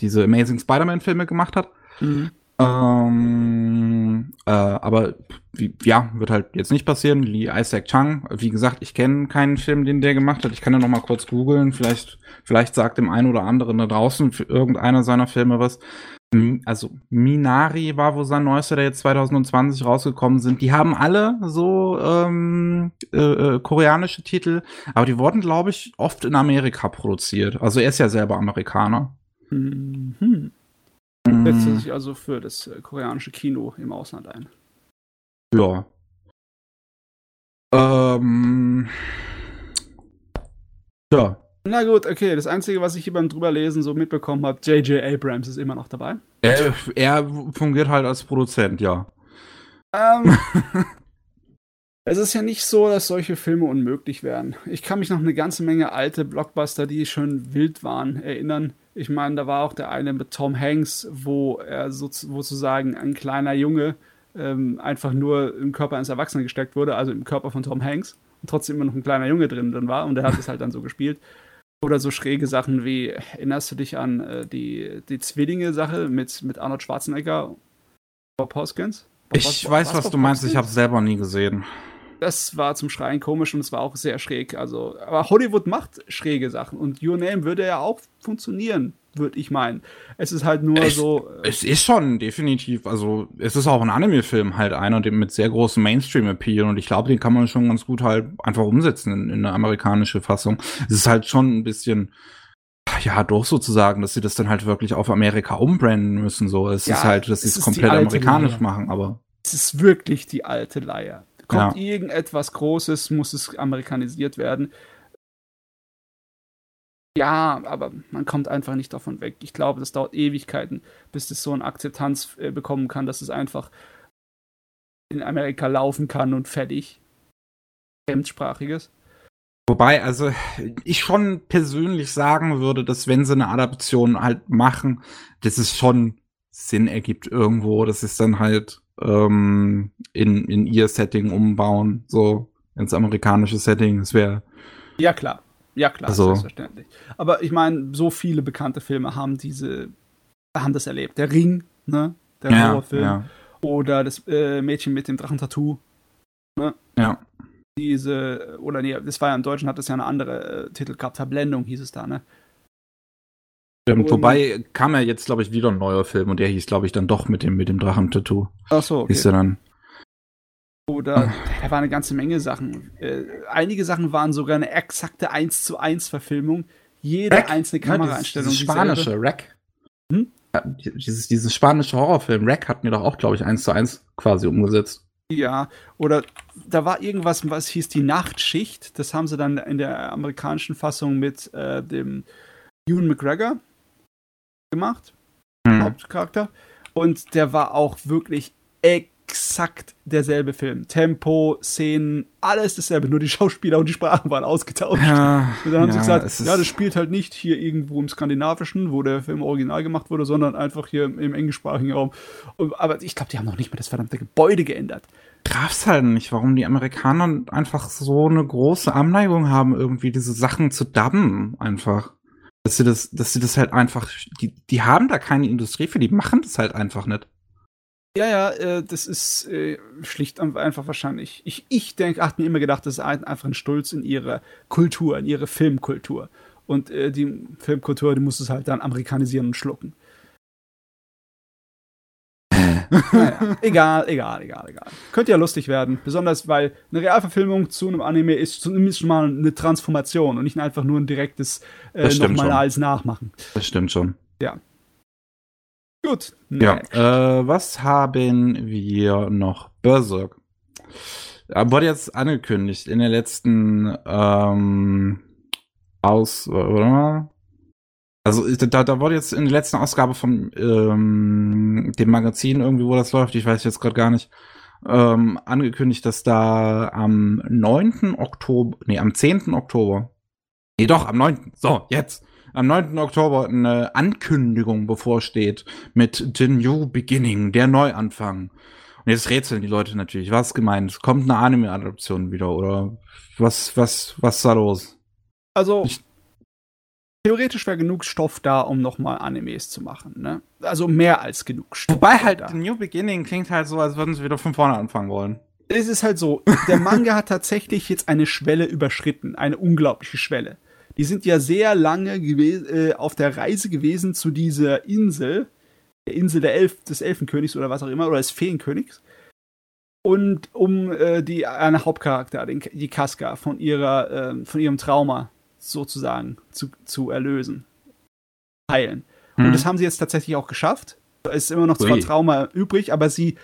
diese Amazing Spider-Man-Filme gemacht hat. Mhm. Aber ja, wird halt jetzt nicht passieren. Lee Isaac Chung, wie gesagt, ich kenne keinen Film, den der gemacht hat. Ich kann ja noch mal kurz googeln. Vielleicht sagt dem einen oder anderen da draußen für irgendeiner seiner Filme was. Also Minari war wohl sein neuester, der jetzt 2020 rausgekommen sind. Die haben alle so koreanische Titel, aber die wurden, glaube ich, oft in Amerika produziert. Also er ist ja selber Amerikaner. Mhm. Setzt er sich also für das koreanische Kino im Ausland ein? Ja. Ja. Na gut, okay. Das Einzige, was ich hier beim Drüberlesen so mitbekommen habe, J.J. Abrams ist immer noch dabei. Er fungiert halt als Produzent, ja. Es ist ja nicht so, dass solche Filme unmöglich wären. Ich kann mich noch eine ganze Menge alte Blockbuster, die schon wild waren, erinnern. Ich meine, da war auch der eine mit Tom Hanks, wo er sozusagen ein kleiner Junge einfach nur im Körper eines Erwachsenen gesteckt wurde, also im Körper von Tom Hanks, und trotzdem immer noch ein kleiner Junge drin war, und der hat es halt dann so gespielt. Oder so schräge Sachen wie, erinnerst du dich an die Zwillinge-Sache mit Arnold Schwarzenegger, Bob Hoskins? Ich weiß, was du meinst, ich habe es selber nie gesehen. Das war zum Schreien komisch und es war auch sehr schräg. Also, aber Hollywood macht schräge Sachen und Your Name würde ja auch funktionieren, würde ich meinen. Es ist halt nur so. Es ist schon definitiv, also es ist auch ein Anime-Film halt einer, dem mit sehr großem Mainstream-Appeal, und ich glaube, den kann man schon ganz gut halt einfach umsetzen in eine amerikanische Fassung. Es ist halt schon ein bisschen, ja, doch sozusagen, dass sie das dann halt wirklich auf Amerika umbranden müssen. So, es ja, ist halt, dass sie es komplett amerikanisch machen, aber. Es ist wirklich die alte Leier. Kommt ja irgendetwas Großes, muss es amerikanisiert werden. Ja, aber man kommt einfach nicht davon weg. Ich glaube, das dauert Ewigkeiten, bis das so eine Akzeptanz bekommen kann, dass es einfach in Amerika laufen kann und fertig. Fremdsprachiges. Wobei, also, ich schon persönlich sagen würde, dass wenn sie eine Adaption halt machen, dass es schon Sinn ergibt irgendwo, dass es dann halt in ihr Setting umbauen, so ins amerikanische Setting, das wäre... Ja klar, also, selbstverständlich. Aber ich meine, so viele bekannte Filme haben das erlebt. Der Ring, ne, der Horrorfilm, ja. Oder das Mädchen mit dem Drachentattoo, ne? Ja. Das war ja im Deutschen, hat das ja eine andere Titel gehabt, Verblendung hieß es da, ne? Und wobei kam ja jetzt, glaube ich, wieder ein neuer Film, und der hieß, glaube ich, dann doch mit dem Drachentattoo. Ach so, okay. Hieß er dann. Oder da waren eine ganze Menge Sachen. Einige Sachen waren sogar eine exakte 1:1-Verfilmung. Jede Rack? Einzelne Kameraeinstellung. Dieses spanische Rack. Hm? Ja, dieses spanische Horrorfilm Rack hatten wir doch auch, glaube ich, 1:1 quasi umgesetzt. Ja, oder da war irgendwas, was hieß die Nachtschicht. Das haben sie dann in der amerikanischen Fassung mit dem Ewan McGregor gemacht, Hauptcharakter, und der war auch wirklich exakt derselbe Film. Tempo, Szenen, alles dasselbe, nur die Schauspieler und die Sprachen waren ausgetauscht. Ja, und dann haben sie gesagt, das spielt halt nicht hier irgendwo im Skandinavischen, wo der Film original gemacht wurde, sondern einfach hier im englischsprachigen Raum. Aber ich glaube, die haben noch nicht mal das verdammte Gebäude geändert. Traf's halt nicht, warum die Amerikaner einfach so eine große Aneigung haben, irgendwie diese Sachen zu dubben einfach. Dass sie das halt einfach, die haben da keine Industrie für, die machen das halt einfach nicht. Ja, das ist schlicht einfach wahrscheinlich. Ich denke, habe mir immer gedacht, das ist einfach ein Stolz in ihre Kultur, in ihre Filmkultur. Und die Filmkultur, die muss es halt dann amerikanisieren und schlucken. Naja, egal. Könnte ja lustig werden. Besonders, weil eine Realverfilmung zu einem Anime ist zumindest mal eine Transformation und nicht einfach nur ein direktes nochmal als Nachmachen. Das stimmt schon. Ja. Gut. Next. Ja. Was haben wir noch? Berserk. Wurde jetzt angekündigt in der letzten Also da wurde jetzt in der letzten Ausgabe von dem Magazin irgendwie, wo das läuft, ich weiß jetzt gerade gar nicht, angekündigt, dass da am 9. Oktober eine Ankündigung bevorsteht mit The New Beginning, der Neuanfang. Und jetzt rätseln die Leute natürlich, was gemeint? Kommt eine Anime-Adaption wieder oder was da los? Also... theoretisch wäre genug Stoff da, um nochmal Animes zu machen, ne? Also mehr als genug Stoff. Wobei halt da. The New Beginning klingt halt so, als würden sie wieder von vorne anfangen wollen. Es ist halt so, der Manga hat tatsächlich jetzt eine Schwelle überschritten, eine unglaubliche Schwelle. Die sind ja sehr lange auf der Reise gewesen zu dieser Insel, der Insel des Elfenkönigs oder was auch immer, oder des Feenkönigs. Und um einen Hauptcharakter, die Casca, von ihrem Trauma sozusagen zu erlösen, heilen. Mhm. Und das haben sie jetzt tatsächlich auch geschafft. Es ist immer noch zwar Trauma übrig, aber sie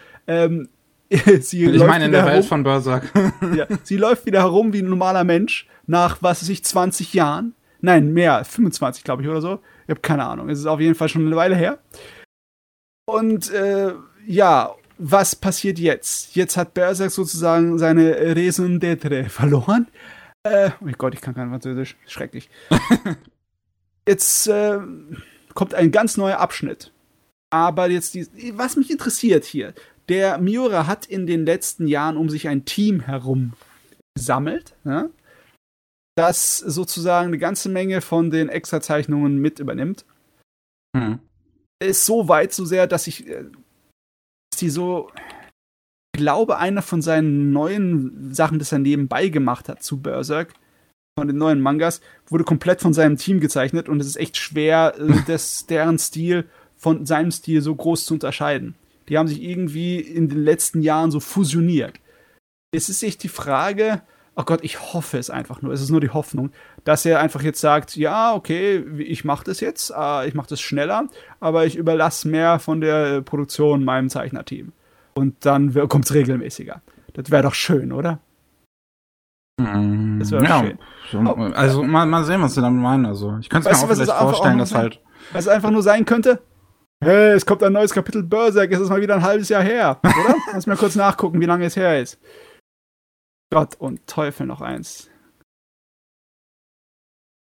ich meine, in der Welt von Berserk. Ja, sie läuft wieder herum wie ein normaler Mensch nach, was weiß ich, 20 Jahren. Nein, mehr, 25, glaube ich, oder so. Ich habe keine Ahnung. Es ist auf jeden Fall schon eine Weile her. Und ja, was passiert jetzt? Jetzt hat Berserk sozusagen seine Raison d'être verloren. Oh mein Gott, ich kann kein Französisch. Schrecklich. Jetzt kommt ein ganz neuer Abschnitt. Aber jetzt, was mich interessiert hier... Der Miura hat in den letzten Jahren um sich ein Team herum gesammelt, ne? Das sozusagen eine ganze Menge von den Extrazeichnungen mit übernimmt. Mhm. Ist so weit, so sehr, ich glaube, einer von seinen neuen Sachen, das er nebenbei gemacht hat zu Berserk, von den neuen Mangas, wurde komplett von seinem Team gezeichnet und es ist echt schwer, deren Stil von seinem Stil so groß zu unterscheiden. Die haben sich irgendwie in den letzten Jahren so fusioniert. Es ist echt die Frage, oh Gott, ich hoffe es einfach nur, es ist nur die Hoffnung, dass er einfach jetzt sagt, ja, okay, ich mache das jetzt, ich mache das schneller, aber ich überlasse mehr von der Produktion meinem Zeichnerteam. Und dann kommt es regelmäßiger. Das wäre doch schön, oder? Das wäre doch schön. Also mal sehen, was sie damit meinen. Also, ich könnte es mir auch vielleicht vorstellen, dass halt... Was es einfach nur sein könnte... Hey, es kommt ein neues Kapitel Berserk, es ist mal wieder ein halbes Jahr her, oder? Lass mal kurz nachgucken, wie lange es her ist. Gott und Teufel, noch eins.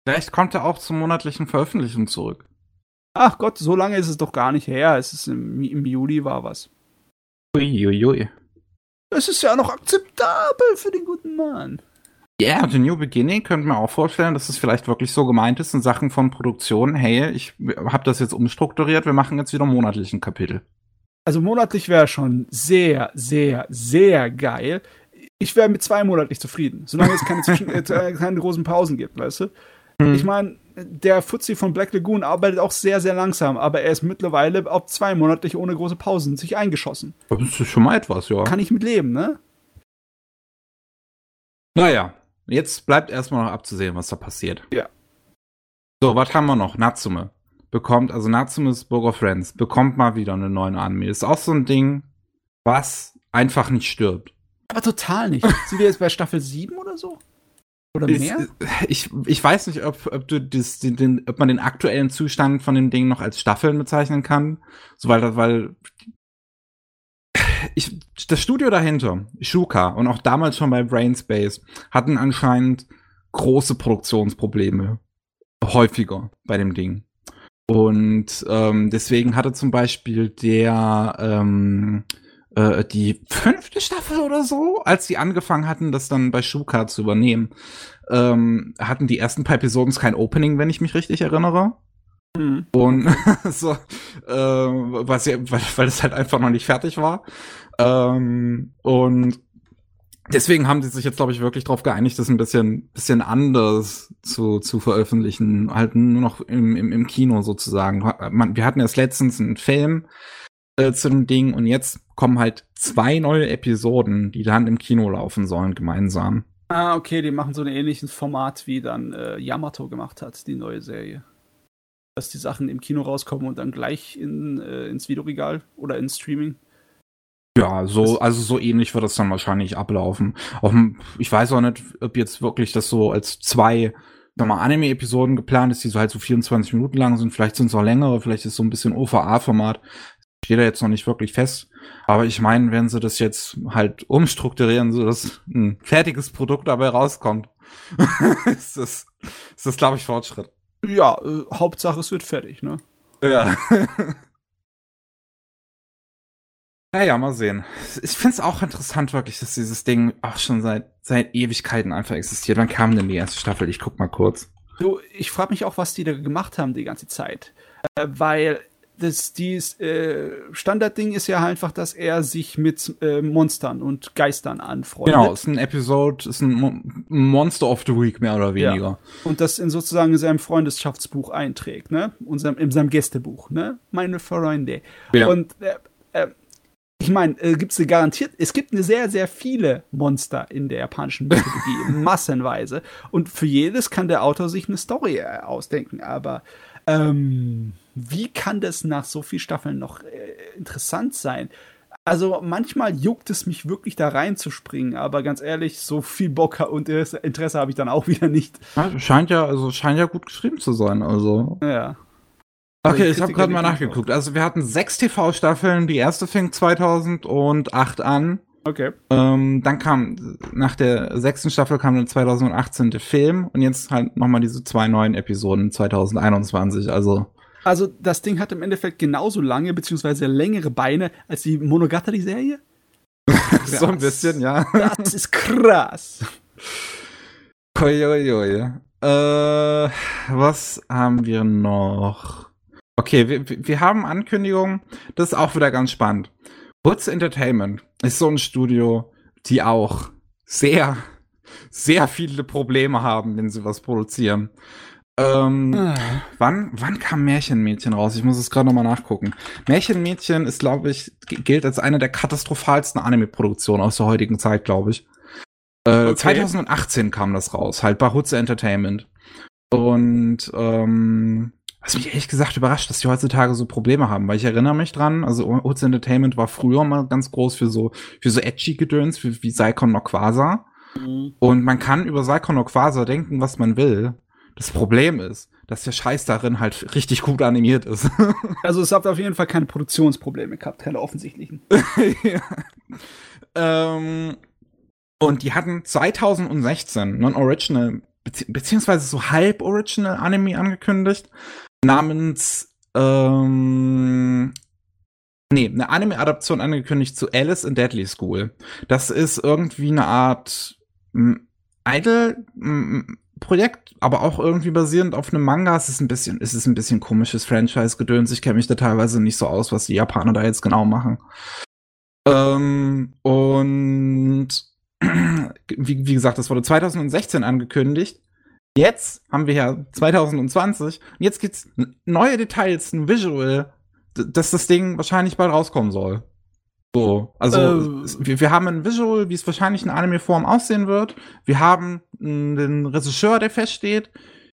Vielleicht kommt er auch zur monatlichen Veröffentlichung zurück. Ach Gott, so lange ist es doch gar nicht her, es ist im Juli war was. Uiuiui. Es ist ja noch akzeptabel für den guten Mann. Ja, yeah, The New Beginning könnte man auch vorstellen, dass es vielleicht wirklich so gemeint ist in Sachen von Produktion. Hey, ich habe das jetzt umstrukturiert, wir machen jetzt wieder monatlich ein Kapitel. Also monatlich wäre schon sehr, sehr, sehr geil. Ich wäre mit 2 monatlich zufrieden, solange es keine großen Pausen gibt, weißt du? Hm. Ich meine, der Fuzzi von Black Lagoon arbeitet auch sehr, sehr langsam, aber er ist mittlerweile auf 2 monatlich ohne große Pausen sich eingeschossen. Das ist schon mal etwas, ja. Kann ich mit leben, ne? Naja. Jetzt bleibt erstmal noch abzusehen, was da passiert. Ja. So, was haben wir noch? Natsume. Natsumes Book of Friends, bekommt mal wieder einen neuen Anime. Ist auch so ein Ding, was einfach nicht stirbt. Aber total nicht. Sind wir jetzt bei Staffel 7 oder so? Oder mehr? Ich weiß nicht, ob man den aktuellen Zustand von dem Ding noch als Staffeln bezeichnen kann. So, weil das Studio dahinter, Shuka, und auch damals schon bei Brainspace, hatten anscheinend große Produktionsprobleme. Häufiger bei dem Ding. Und deswegen hatte zum Beispiel die 5. Staffel oder so, als sie angefangen hatten, das dann bei Shuka zu übernehmen, hatten die ersten paar Episoden kein Opening, wenn ich mich richtig erinnere. Und so, weil es halt einfach noch nicht fertig war. Und deswegen haben sie sich jetzt, glaube ich, wirklich darauf geeinigt, das ein bisschen anders zu veröffentlichen. Halt nur noch im Kino sozusagen. Wir hatten erst letztens einen Film zu dem Ding und jetzt kommen halt 2 neue Episoden, die dann im Kino laufen sollen, gemeinsam. Ah, okay, die machen so ein ähnliches Format, wie dann Yamato gemacht hat, die neue Serie. Dass die Sachen im Kino rauskommen und dann gleich ins Videoregal oder ins Streaming. Ja, so ähnlich wird das dann wahrscheinlich ablaufen. Ich weiß auch nicht, ob jetzt wirklich das so als 2 Anime-Episoden geplant ist, die so halt so 24 Minuten lang sind. Vielleicht sind es auch längere, vielleicht ist es so ein bisschen OVA-Format. Steht da jetzt noch nicht wirklich fest. Aber ich meine, wenn sie das jetzt halt umstrukturieren, sodass ein fertiges Produkt dabei rauskommt, ist das, glaube ich, Fortschritt. Ja, Hauptsache es wird fertig, ne? Ja. Naja, mal sehen. Ich find's auch interessant wirklich, dass dieses Ding auch schon seit Ewigkeiten einfach existiert. Wann kam denn die erste Staffel? Ich guck mal kurz. So, ich frage mich auch, was die da gemacht haben die ganze Zeit. Weil dieses Standardding ist ja halt einfach, dass er sich mit Monstern und Geistern anfreundet. Genau, ist ein Episode, ist ein Monster of the Week, mehr oder weniger. Ja. Und das in sozusagen in seinem Freundschaftsbuch einträgt, ne? In seinem Gästebuch, ne? Meine Freunde. Ja. Und ich meine, gibt's garantiert, es gibt eine sehr, sehr viele Monster in der japanischen Mythologie, massenweise. Und für jedes kann der Autor sich eine Story ausdenken, aber wie kann das nach so vielen Staffeln noch interessant sein? Also manchmal juckt es mich wirklich da reinzuspringen, aber ganz ehrlich, so viel Bock und Interesse habe ich dann auch wieder nicht. Ja, scheint ja gut geschrieben zu sein, also. Ja. Okay, ich habe gerade mal nachgeguckt. Also wir hatten 6 TV-Staffeln, die erste fing 2008 an. Okay. Dann kam, nach der 6. Staffel kam dann 2018 der Film und jetzt halt nochmal diese 2 neuen Episoden 2021, also. Also das Ding hat im Endeffekt genauso lange, beziehungsweise längere Beine als die Monogatari-Serie? So ein bisschen, ja. Das ist krass. Uiuiui. Was haben wir noch? Okay, wir haben Ankündigungen. Das ist auch wieder ganz spannend. Hoods Entertainment ist so ein Studio, die auch sehr, sehr viele Probleme haben, wenn sie was produzieren. Wann kam Märchenmädchen raus? Ich muss es gerade nochmal nachgucken. Märchenmädchen ist, glaube ich, gilt als eine der katastrophalsten Anime-Produktionen aus der heutigen Zeit, glaube ich. Okay. 2018 kam das raus, halt bei Hoods Entertainment. Und was mich ehrlich gesagt überrascht, dass die heutzutage so Probleme haben, weil ich erinnere mich dran, also Hoods Entertainment war früher mal ganz groß für so edgy Gedöns, wie Saikon Noquasa. Mhm. Und man kann über Saikon Noquasa denken, was man will. Das Problem ist, dass der Scheiß darin halt richtig gut animiert ist. Also es hat auf jeden Fall keine Produktionsprobleme gehabt, keine offensichtlichen. Ja. Und die hatten 2016 einen Original, beziehungsweise so halb Original Anime angekündigt, namens eine Anime-Adaption angekündigt zu Alice in Deadly School. Das ist irgendwie eine Art Idol-Projekt, aber auch irgendwie basierend auf einem Manga. Es ist ein bisschen komisches Franchise-Gedöns. Ich kenne mich da teilweise nicht so aus, was die Japaner da jetzt genau machen. Und wie gesagt, das wurde 2016 angekündigt. Jetzt haben wir ja 2020. Und jetzt gibt's neue Details, ein Visual, dass das Ding wahrscheinlich bald rauskommen soll. So, also wir haben ein Visual, wie es wahrscheinlich in Anime-Form aussehen wird. Wir haben den Regisseur, der feststeht,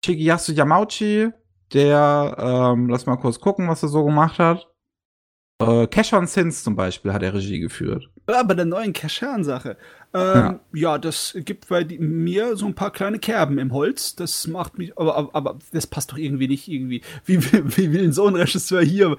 Shigeyasu Yamauchi, der, lass mal kurz gucken, was er so gemacht hat. Cash on Sins zum Beispiel hat er Regie geführt. Ja, bei der neuen Cash-on-Sache. Ja, das gibt bei mir so ein paar kleine Kerben im Holz. Das macht mich, aber das passt doch irgendwie nicht irgendwie. Wie will denn so ein Regisseur hier?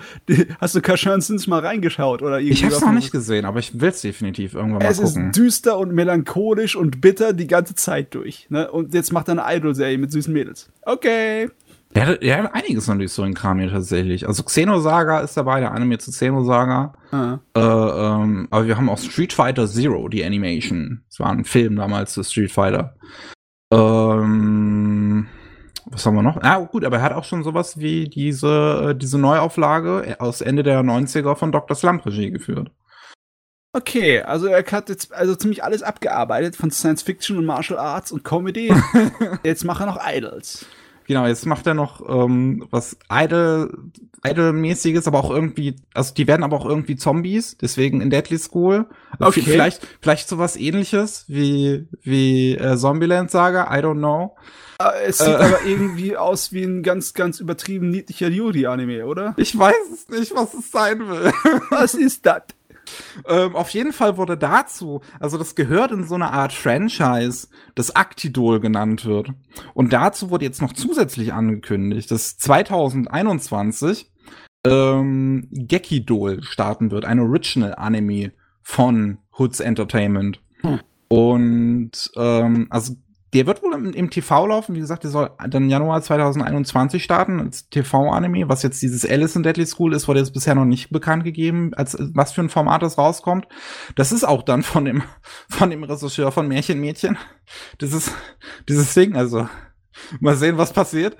Hast du Cash-on Sins mal reingeschaut? Oder irgendwie? Ich hab's noch nicht gesehen, aber ich will's definitiv irgendwann mal gucken. Es ist düster und melancholisch und bitter die ganze Zeit durch. Ne? Und jetzt macht er eine Idol-Serie mit süßen Mädels. Okay. Der hat einiges natürlich so in Kram hier tatsächlich. Also Xenosaga ist dabei, der Anime zu Xenosaga. Ah. Aber wir haben auch Street Fighter Zero, die Animation. Das war ein Film damals zu Street Fighter. Was haben wir noch? Ah, gut, aber er hat auch schon sowas wie diese Neuauflage aus Ende der 90er von Dr. Slump Regie geführt. Okay, also er hat jetzt ziemlich alles abgearbeitet von Science Fiction und Martial Arts und Comedy. Jetzt macht er noch Idols. Genau, jetzt macht er noch was Idol-mäßiges, aber auch irgendwie, also die werden aber auch irgendwie Zombies, deswegen in Deadly School. Also okay. Vielleicht sowas ähnliches wie Zombieland-Saga, I don't know. Es sieht aber irgendwie aus wie ein ganz, ganz übertrieben niedlicher Yuri-Anime, oder? Ich weiß es nicht, was es sein will. Was ist das? Auf jeden Fall wurde dazu, also das gehört in so eine Art Franchise, das Aktidol genannt wird. Und dazu wurde jetzt noch zusätzlich angekündigt, dass 2021 Gekidol starten wird, ein Original Anime von Hoods Entertainment. Hm. Und also der wird wohl im TV laufen, wie gesagt, der soll dann Januar 2021 starten als TV-Anime, was jetzt dieses Alice in Deadly School ist, wurde jetzt bisher noch nicht bekannt gegeben, als was für ein Format das rauskommt. Das ist auch dann von dem Regisseur von Märchenmädchen. Dieses Ding, also Mal sehen, was passiert.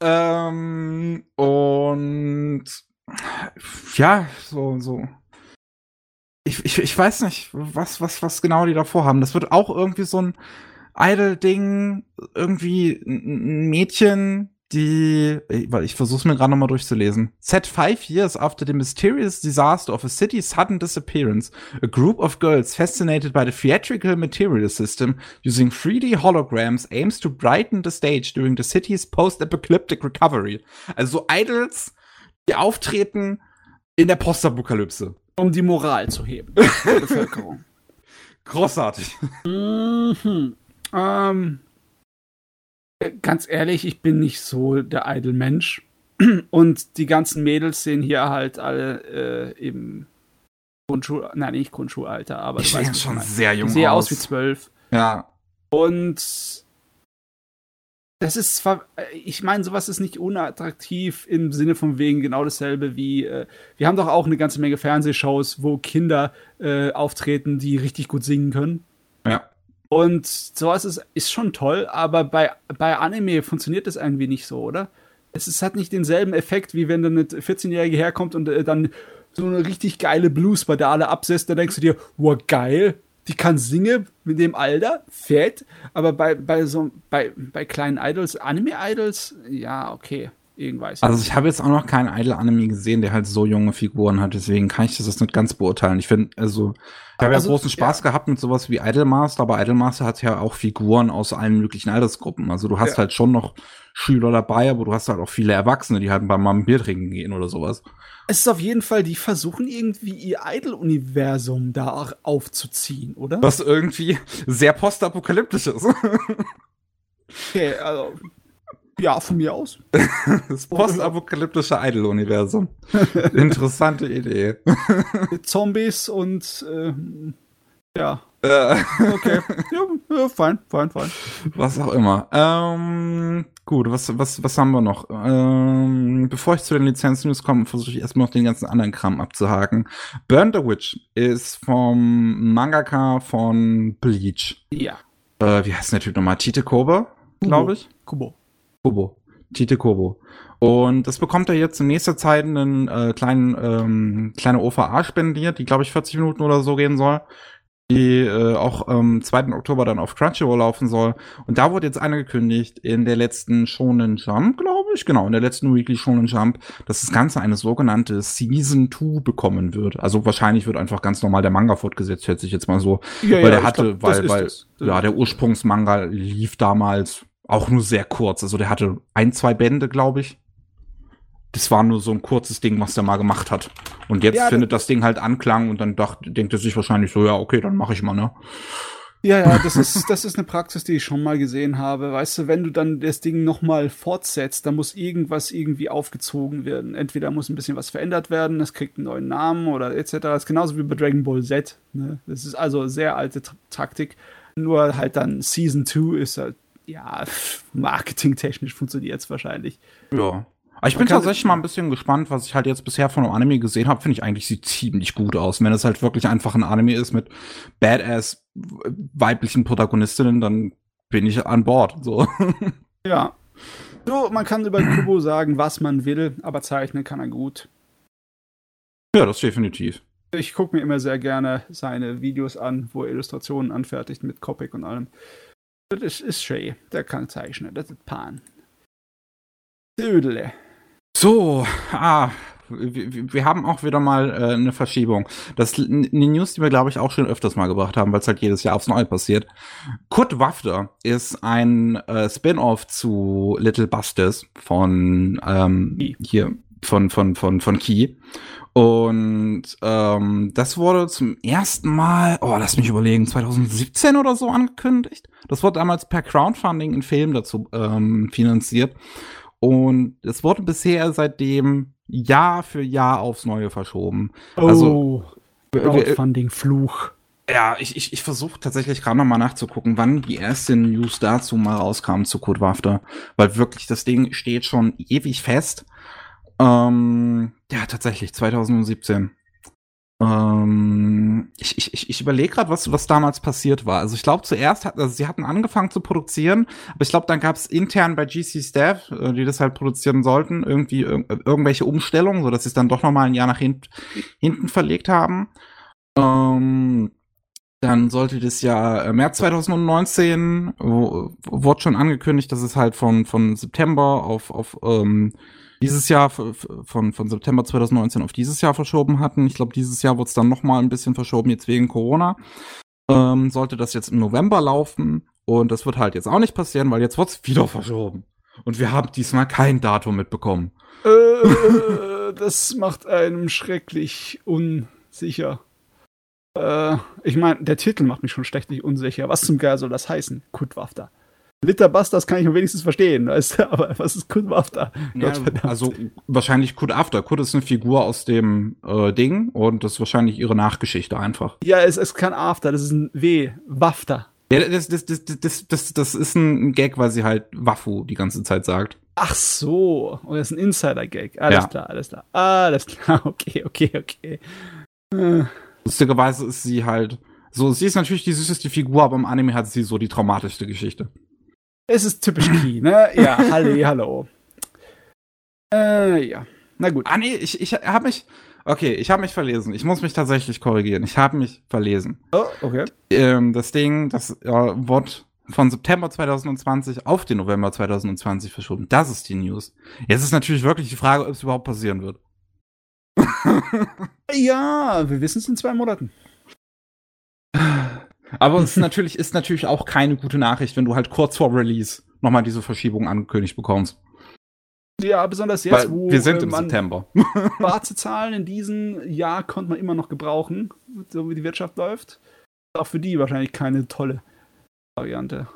Und ja, so. Ich weiß nicht, was genau die davor haben. Das wird auch irgendwie so ein Idol-Ding, irgendwie ein Mädchen, die, weil ich versuch's mir gerade nochmal durchzulesen. Set 5 years after the mysterious disaster of a city's sudden disappearance, a group of girls fascinated by the theatrical material system using 3D holograms aims to brighten the stage during the city's post-apocalyptic recovery. Also so Idols, die auftreten in der Postapokalypse. Um die Moral zu heben. Der Bevölkerung. Großartig. Mhm. Ganz ehrlich, ich bin nicht so der Idol-Mensch. Und die ganzen Mädels sehen hier halt alle im Grundschulalter, nein, nicht Grundschulalter, aber ich sehe schon sehr jung aus. Ich sehe aus wie 12. Ja. Und das ist zwar, ich meine, sowas ist nicht unattraktiv im Sinne von wegen genau dasselbe wie, wir haben doch auch eine ganze Menge Fernsehshows, wo Kinder auftreten, die richtig gut singen können. Ja. Und sowas ist schon toll, aber bei Anime funktioniert das irgendwie nicht so, oder? Es hat nicht denselben Effekt, wie wenn dann eine 14-Jährige herkommt und dann so eine richtig geile Blues-Badale absetzt, dann denkst du dir, wow, geil, die kann singen mit dem Alter, fett, aber bei kleinen Idols, Anime-Idols, ja, okay, irgendwas. Also ich habe jetzt auch noch keinen Idol-Anime gesehen, der halt so junge Figuren hat, deswegen kann ich das jetzt nicht ganz beurteilen. Ich finde, also ich habe ja großen Spaß gehabt mit sowas wie Idolmaster, aber Idolmaster hat ja auch Figuren aus allen möglichen Altersgruppen. Also du hast halt schon noch Schüler dabei, aber du hast halt auch viele Erwachsene, die halt bei mal ein Bier trinken gehen oder sowas. Es ist auf jeden Fall, die versuchen irgendwie ihr Idol-Universum da auch aufzuziehen, oder? Was irgendwie sehr postapokalyptisch ist. Okay, also ja, von mir aus. Das postapokalyptische Idol-Universum. Interessante Idee. Mit Zombies und ja. Okay. Ja, fein. Was auch immer. Gut, was haben wir noch? Bevor ich zu den Lizenz-News komme, versuche ich erstmal noch den ganzen anderen Kram abzuhaken. Burn the Witch ist vom Mangaka von Bleach. Ja. Wie heißt der Typ nochmal? Tite Kobo, glaube ich. Kubo. Tite Kobo. Und das bekommt er jetzt in nächster Zeit einen kleine OVA spendiert, die, glaube ich, 40 Minuten oder so gehen soll, die auch am 2. Oktober dann auf Crunchyroll laufen soll. Und da wurde jetzt angekündigt in der letzten Shonen Jump, glaube ich, genau, in der letzten Weekly Shonen Jump, dass das Ganze eine sogenannte Season 2 bekommen wird. Also wahrscheinlich wird einfach ganz normal der Manga fortgesetzt, hört sich jetzt mal so. Ja, weil ja, weil der Ursprungsmanga lief damals auch nur sehr kurz. Also der hatte 1-2 Bände, glaube ich. Das war nur so ein kurzes Ding, was der mal gemacht hat. Und jetzt findet das Ding halt Anklang und dann denkt er sich wahrscheinlich so, ja, okay, dann mach ich mal, ne? Ja, das ist eine Praxis, die ich schon mal gesehen habe. Weißt du, wenn du dann das Ding noch mal fortsetzt, dann muss irgendwas irgendwie aufgezogen werden. Entweder muss ein bisschen was verändert werden, das kriegt einen neuen Namen oder etc. Das ist genauso wie bei Dragon Ball Z, ne? Das ist also sehr alte Taktik. Nur halt dann Season 2 ist halt, ja, marketingtechnisch funktioniert es wahrscheinlich. Ja. Aber ich bin tatsächlich mal ein bisschen gespannt, was ich halt jetzt bisher von einem Anime gesehen habe. Finde ich eigentlich, sieht ziemlich gut aus. Wenn es halt wirklich einfach ein Anime ist mit badass weiblichen Protagonistinnen, dann bin ich an Bord. So. Ja. So, man kann über Kubo sagen, was man will, aber zeichnen kann er gut. Ja, das definitiv. Ich gucke mir immer sehr gerne seine Videos an, wo er Illustrationen anfertigt mit Copic und allem. Das ist schön. Der kann zeichnen. Das ist Pan. Dödele. So, wir haben auch wieder mal eine Verschiebung. Das eine News, die wir, glaube ich, auch schon öfters mal gebracht haben, weil es halt jedes Jahr aufs Neue passiert. Kurt Wafter ist ein Spin-Off zu Little Busters von hier von Key. Und das wurde zum ersten Mal, 2017 oder so angekündigt. Das wurde damals per Crowdfunding in Film dazu finanziert. Und es wurde bisher seitdem Jahr für Jahr aufs Neue verschoben. Oh, also, Crowdfunding-Fluch. Ja, ich versuche tatsächlich gerade noch mal nachzugucken, wann die erste News dazu mal rauskam zu Code Wafter. Weil wirklich, das Ding steht schon ewig fest. Ja, tatsächlich, 2017. Ich überlege gerade, was damals passiert war. Also ich glaube, zuerst sie hatten angefangen zu produzieren, aber ich glaube, dann gab es intern bei GC Staff, die das halt produzieren sollten, irgendwie irgendwelche Umstellungen, sodass sie es dann doch nochmal ein Jahr nach hinten verlegt haben. Dann sollte das ja März 2019, wurde schon angekündigt, dass es halt von September auf dieses Jahr, von September 2019 auf dieses Jahr verschoben hatten. Ich glaube, dieses Jahr wurde es dann nochmal ein bisschen verschoben, jetzt wegen Corona. Sollte das jetzt im November laufen und das wird halt jetzt auch nicht passieren, weil jetzt wurde es wieder verschoben. Und wir haben diesmal kein Datum mitbekommen. Das macht einem schrecklich unsicher. Ich meine, der Titel macht mich schon schrecklich unsicher. Was zum Geier soll das heißen? Kudwafter. Litterbusters kann ich wenigstens verstehen, weißt du? Aber was ist Kud After? Ja, also wahrscheinlich Kud After. Kud ist eine Figur aus dem Ding und das ist wahrscheinlich ihre Nachgeschichte einfach. Ja, es ist kein After, das ist ein W. Wafter. Ja, das ist ein Gag, weil sie halt Waffu die ganze Zeit sagt. Ach so, und das ist ein Insider-Gag. Alles klar. Okay. Lustigerweise ist sie halt so, sie ist natürlich die süßeste Figur, aber im Anime hat sie so die traumatischste Geschichte. Es ist typisch Ki, ne? Ja, hallo. Ja. Na gut. Ah, nee, ich habe mich verlesen. Ich muss mich tatsächlich korrigieren. Ich habe mich verlesen. Oh, okay. Das Ding, das wurde von September 2020 auf den November 2020 verschoben. Das ist die News. Jetzt ist natürlich wirklich die Frage, ob es überhaupt passieren wird. Ja, wir wissen es in 2 Monaten. Aber es ist natürlich auch keine gute Nachricht, wenn du halt kurz vor Release nochmal diese Verschiebung angekündigt bekommst. Ja, besonders jetzt, weil wir sind im September. Wartezahlen in diesem Jahr konnte man immer noch gebrauchen, so wie die Wirtschaft läuft. Auch für die wahrscheinlich keine tolle Variante.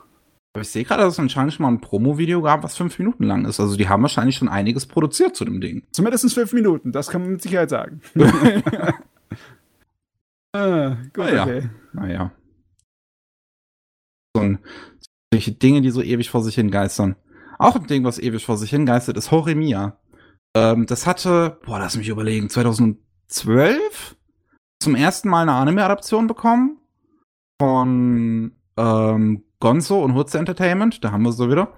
Aber ich sehe gerade, dass es anscheinend schon mal ein Promo-Video gab, was 5 Minuten lang ist. Also die haben wahrscheinlich schon einiges produziert zu dem Ding. Zumindest 5 Minuten, das kann man mit Sicherheit sagen. Gut, okay. Naja. So solche Dinge, die so ewig vor sich hingeistern. Auch ein Ding, was ewig vor sich hingeistert, ist Horimiya. Das hatte, lass mich überlegen, 2012 zum ersten Mal eine Anime-Adaption bekommen von Gonzo und Hoods Entertainment. Da haben wir es so wieder.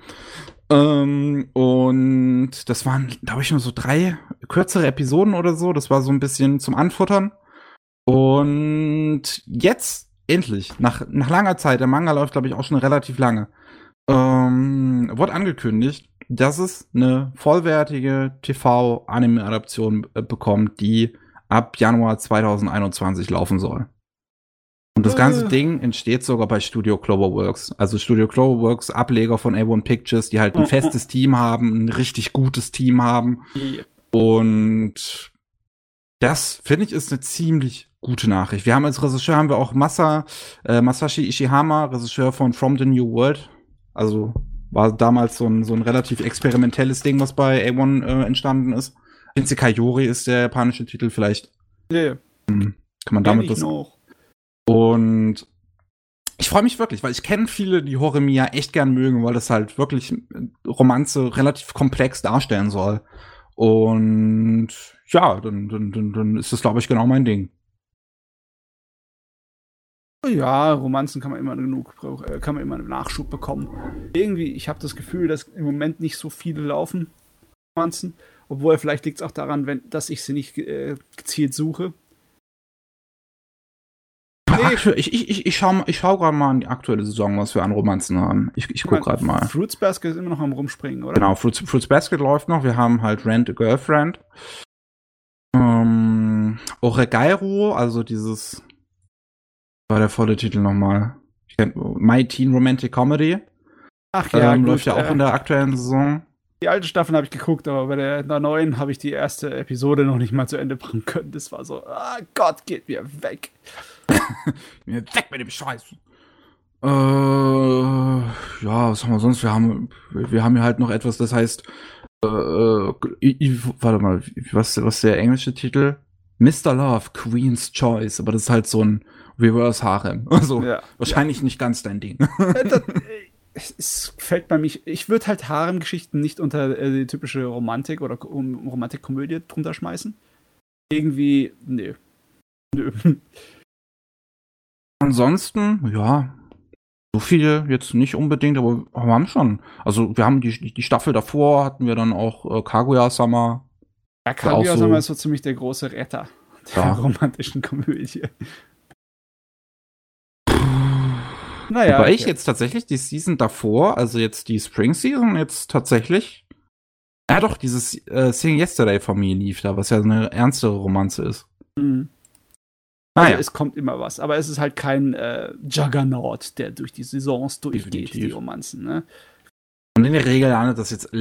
Und das waren, glaube ich, nur so 3 kürzere Episoden oder so. Das war so ein bisschen zum Anfuttern. Und jetzt endlich, nach langer Zeit, der Manga läuft, glaube ich, auch schon relativ lange, wurde angekündigt, dass es eine vollwertige TV-Anime-Adaption bekommt, die ab Januar 2021 laufen soll. Und das ganze Ding entsteht sogar bei Studio Cloverworks. Also Studio Cloverworks, Ableger von A1 Pictures, die halt ein festes Team haben, ein richtig gutes Team haben. Yeah. Und das, finde ich, ist eine ziemlich gute Nachricht. Wir haben als Regisseur auch Masashi Ishihama, Regisseur von From the New World. Also war damals so ein relativ experimentelles Ding, was bei A1 entstanden ist. Shinsekai Yori ist der japanische Titel vielleicht. Ja. Kann man damit das auch. Und ich freue mich wirklich, weil ich kenne viele, die Horimiya echt gern mögen, weil das halt wirklich Romanze relativ komplex darstellen soll. Und ja, dann ist das, glaube ich, genau mein Ding. Ja, Romanzen kann man immer einen Nachschub bekommen. Irgendwie, ich habe das Gefühl, dass im Moment nicht so viele laufen, Romanzen. Obwohl, vielleicht liegt es auch daran, dass ich sie nicht gezielt suche. Ich schau gerade mal an die aktuelle Saison, was wir an Romanzen haben. Ich guck gerade mal. Fruits Basket ist immer noch am Rumspringen, oder? Genau, Fruits Basket läuft noch. Wir haben halt Rent a Girlfriend. Oregairo, also dieses war der volle Titel nochmal. Ich kenn My Teen Romantic Comedy. Ach ja, gut, läuft ja auch in der aktuellen Saison. Die alte Staffel habe ich geguckt, aber bei der neuen habe ich die erste Episode noch nicht mal zu Ende bringen können. Das war so, Gott, geht mir weg. Mir weg mit dem Scheiß. Ja, was haben wir sonst? Wir haben hier halt noch etwas, das heißt, warte mal, was ist der englische Titel? Mr. Love, Queen's Choice, aber das ist halt so ein Reverse-Harem. Also ja, wahrscheinlich nicht ganz dein Ding. Es fällt bei mich, ich würde halt Harem-Geschichten nicht unter die typische Romantik oder Romantik-Komödie drunter schmeißen. Irgendwie, nö. Ansonsten, ja, so viele jetzt nicht unbedingt, aber wir haben schon. Also wir haben die Staffel davor, hatten wir dann auch Kaguya-sama. Ja, Kaguya-sama ist so ziemlich der große Retter der romantischen Komödie. Naja, wobei ich jetzt tatsächlich die Season davor, also jetzt die Spring Season, jetzt tatsächlich, ja doch, dieses Sing Yesterday von mir lief da, was ja eine ernstere Romanze ist. Mhm. Naja. Also es kommt immer was, aber es ist halt kein Juggernaut, der durch die Saisons durchgeht, definitiv. Die Romanzen, ne? Und in der Regel landet das jetzt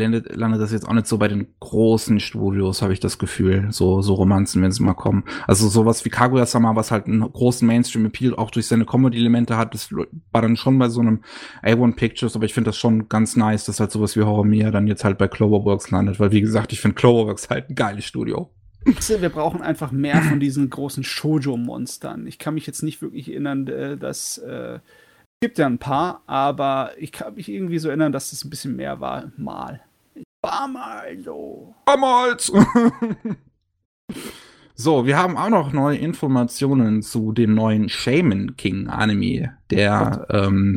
auch nicht so bei den großen Studios, habe ich das Gefühl, so Romanzen, wenn sie mal kommen. Also sowas wie Kaguya-sama, was halt einen großen Mainstream-Appeal auch durch seine Comedy-Elemente hat, das war dann schon bei so einem A1 Pictures, aber ich finde das schon ganz nice, dass halt sowas wie Horimiya dann jetzt halt bei Cloverworks landet, weil wie gesagt, ich finde Cloverworks halt ein geiles Studio. Wir brauchen einfach mehr von diesen großen Shoujo-Monstern. Ich kann mich jetzt nicht wirklich erinnern, dass gibt ja ein paar, aber ich kann mich irgendwie so erinnern, dass das ein bisschen mehr war. Damals! So, wir haben auch noch neue Informationen zu dem neuen Shaman King Anime, der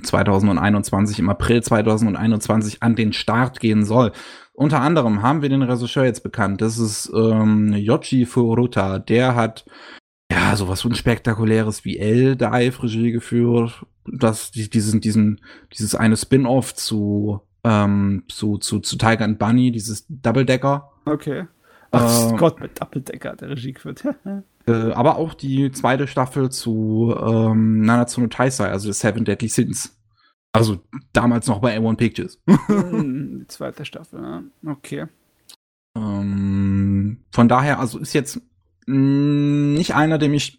2021, im April 2021 an den Start gehen soll. Unter anderem haben wir den Regisseur jetzt bekannt. Das ist Yoichi Furuta. Der hat ja sowas Unspektakuläres wie L-Dive-Regie geführt. Das, dieses eine Spin-Off zu Tiger and Bunny, dieses Double-Decker. Okay. Ach Gott, mit Double-Decker hat der Regie geführt. Aber auch die zweite Staffel zu Nanatsu no Taizai, also The Seven Deadly Sins. Also damals noch bei A1 Pictures. Die zweite Staffel, ja. Okay. Von daher, also ist jetzt nicht einer, von dem ich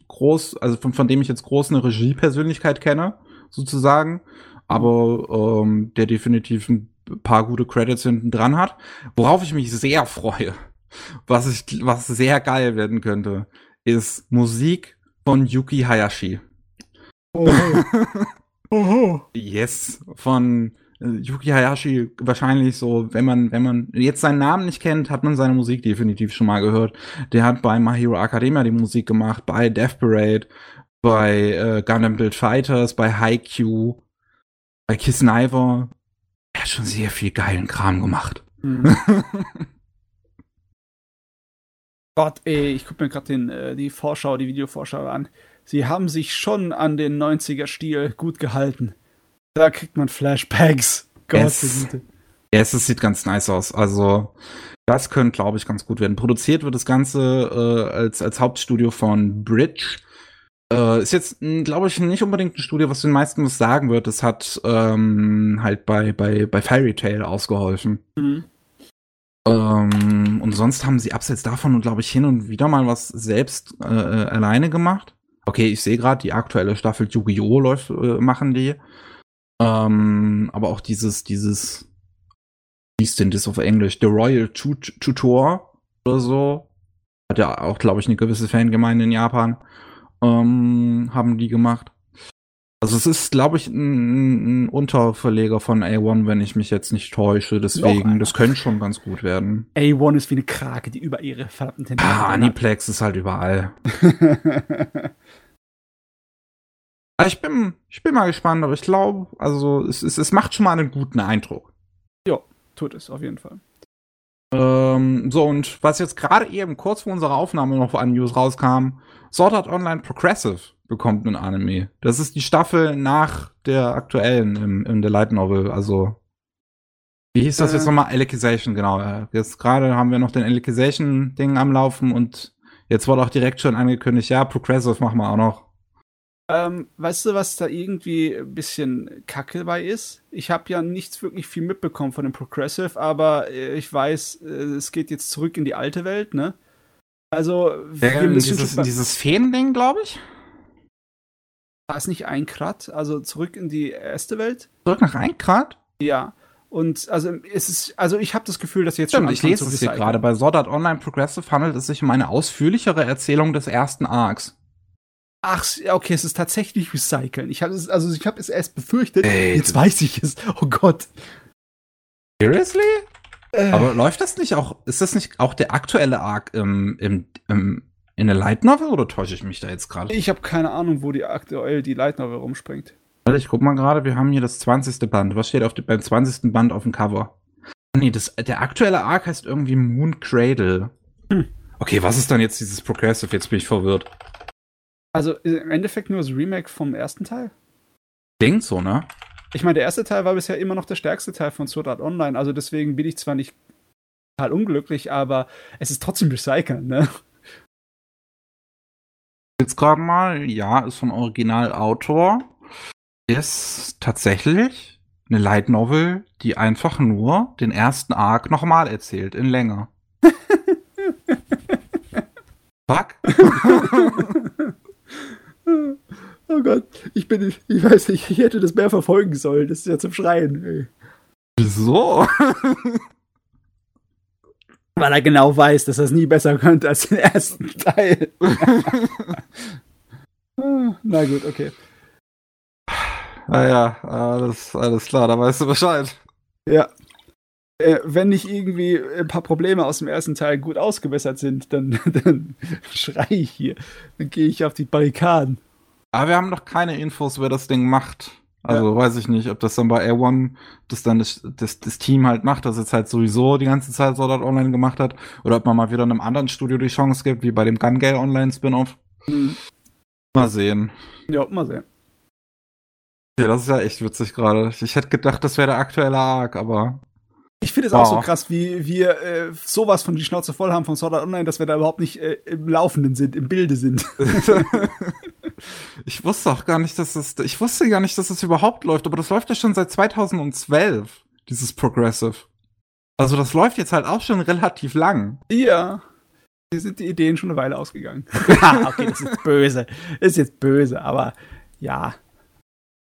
jetzt groß eine Regie-Persönlichkeit kenne, sozusagen, aber der definitiv ein paar gute Credits hinten dran hat, worauf ich mich sehr freue, was sehr geil werden könnte, ist Musik von Yuki Hayashi. Oh. Oho. Yes, von Yuki Hayashi wahrscheinlich so, wenn man jetzt seinen Namen nicht kennt, hat man seine Musik definitiv schon mal gehört. Der hat bei My Hero Academia die Musik gemacht, bei Death Parade, bei Gundam Build Fighters, bei Haikyuu, bei Kiss Niver. Er hat schon sehr viel geilen Kram gemacht. Mhm. Gott, ey, ich guck mir gerade die Videovorschau an. Sie haben sich schon an den 90er-Stil gut gehalten. Da kriegt man Flashbacks. Gott, es sieht ganz nice aus. Also, das könnte, glaube ich, ganz gut werden. Produziert wird das Ganze als Hauptstudio von Bridge. Ist jetzt, glaube ich, nicht unbedingt ein Studio, was den meisten was sagen wird. Das hat halt bei Fairy Tail ausgeholfen. Mhm. Und sonst haben sie abseits davon, glaube ich, hin und wieder mal was selbst alleine gemacht. Okay, ich sehe gerade, die aktuelle Staffel Yu-Gi-Oh! Läuft, machen die. Aber auch wie ist denn das auf Englisch? The Royal Tutor oder so. Hat ja auch, glaube ich, eine gewisse Fangemeinde in Japan. Haben die gemacht. Also es ist, glaube ich, ein Unterverleger von A1, wenn ich mich jetzt nicht täusche. Deswegen, das könnte schon ganz gut werden. A1 ist wie eine Krake, die über ihre verdammten Hände hat. Aniplex ist halt überall. Also ich bin mal gespannt, aber ich glaube, also es macht schon mal einen guten Eindruck. Ja, tut es auf jeden Fall. So, und was jetzt gerade eben kurz vor unserer Aufnahme noch an News rauskam, Sword Art Online Progressive bekommt einen Anime. Das ist die Staffel nach der aktuellen in der Light Novel, also wie hieß das jetzt nochmal? Alicization, genau. Jetzt gerade haben wir noch den Alicization-Ding am Laufen und jetzt wurde auch direkt schon angekündigt, ja, Progressive machen wir auch noch. Weißt du, was da irgendwie ein bisschen Kacke bei ist? Ich habe ja nichts wirklich viel mitbekommen von dem Progressive, aber ich weiß, es geht jetzt zurück in die alte Welt, ne? Also, dieses Feen-Ding, glaube ich? War es nicht Einkrat? Also zurück in die erste Welt? Zurück nach Einkrat? Ja. Und also ich habe das Gefühl, dass jetzt schon. Ich lese es hier gerade. Bei Sword Art Online Progressive handelt es sich um eine ausführlichere Erzählung des ersten Arcs. Ach, okay, es ist tatsächlich Recyceln. Ich habe es erst befürchtet. Ey, jetzt weiß ich es. Oh Gott. Seriously? Aber läuft das nicht auch? Ist das nicht auch der aktuelle Arc im In der Light Novel oder täusche ich mich da jetzt gerade? Ich habe keine Ahnung, wo die aktuell die Light Novel rumspringt. Warte, ich guck mal gerade, wir haben hier das 20. Band. Was steht beim 20. Band auf dem Cover? Nee, der aktuelle Arc heißt irgendwie Moon Cradle. Hm. Okay, was ist dann jetzt dieses Progressive? Jetzt bin ich verwirrt. Also im Endeffekt nur das Remake vom ersten Teil? Denkt so, ne? Ich meine, der erste Teil war bisher immer noch der stärkste Teil von Sword Art Online, also deswegen bin ich zwar nicht total unglücklich, aber es ist trotzdem recyceln, ne? Jetzt gerade mal, ja, ist vom Originalautor. Ist tatsächlich eine Light Novel, die einfach nur den ersten Arc nochmal erzählt, in länger. Fuck? Oh Gott, ich weiß nicht, ich hätte das mehr verfolgen sollen. Das ist ja zum Schreien. Ey. Wieso? Weil er genau weiß, dass er es nie besser könnte als den ersten Teil. Na gut, okay. Naja, alles klar, da weißt du Bescheid. Ja. Wenn nicht irgendwie ein paar Probleme aus dem ersten Teil gut ausgebessert sind, dann schrei ich hier. Dann gehe ich auf die Barrikaden. Aber wir haben noch keine Infos, wer das Ding macht. Also ja. Weiß ich nicht, ob das dann bei A1 das Team halt macht, das jetzt halt sowieso die ganze Zeit Sword Art Online gemacht hat. Oder ob man mal wieder einem anderen Studio die Chance gibt, wie bei dem Gun Gale Online Spin-Off. Mhm. Mal sehen. Ja, mal sehen. Ja, das ist ja echt witzig gerade. Ich hätte gedacht, das wäre der aktuelle Arc, aber... Ich finde es auch so krass, wie wir sowas von die Schnauze voll haben von Sword Art Online, dass wir da überhaupt nicht im Laufenden sind, im Bilde sind. Ich wusste auch gar nicht, dass es überhaupt läuft, aber das läuft ja schon seit 2012, dieses Progressive. Also das läuft jetzt halt auch schon relativ lang. Ja, hier sind die Ideen schon eine Weile ausgegangen. Ja, okay, das ist böse. Aber ja.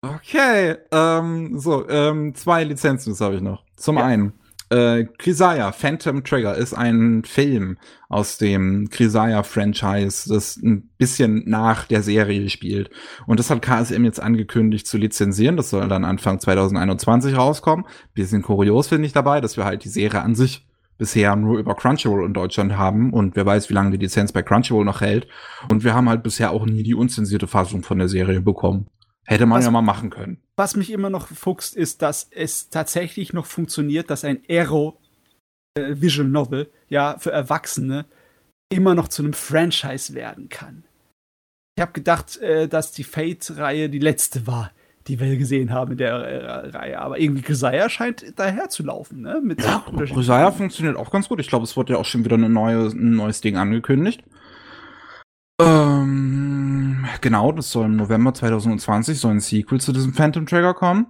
Okay, zwei Lizenzen, das habe ich noch. Zum einen, Grisaya, Phantom Trigger ist ein Film aus dem Grisaya-Franchise, das ein bisschen nach der Serie spielt. Und das hat KSM jetzt angekündigt zu lizenzieren. Das soll dann Anfang 2021 rauskommen. Bisschen kurios finde ich dabei, dass wir halt die Serie an sich bisher nur über Crunchyroll in Deutschland haben. Und wer weiß, wie lange die Lizenz bei Crunchyroll noch hält. Und wir haben halt bisher auch nie die unzensierte Fassung von der Serie bekommen. Hätte man ja mal machen können. Was mich immer noch fuchst, ist, dass es tatsächlich noch funktioniert, dass ein Aero-Visual Novel, ja, für Erwachsene immer noch zu einem Franchise werden kann. Ich habe gedacht, dass die Fate-Reihe die letzte war, die wir gesehen haben in der Reihe. Aber irgendwie Grisaya scheint daher zu laufen, ne? Mit ja, Grisaya funktioniert auch ganz gut. Ich glaube, es wurde ja auch schon wieder ein neues Ding angekündigt. Genau, das soll im November 2020 so ein Sequel zu diesem Phantom Trigger kommen.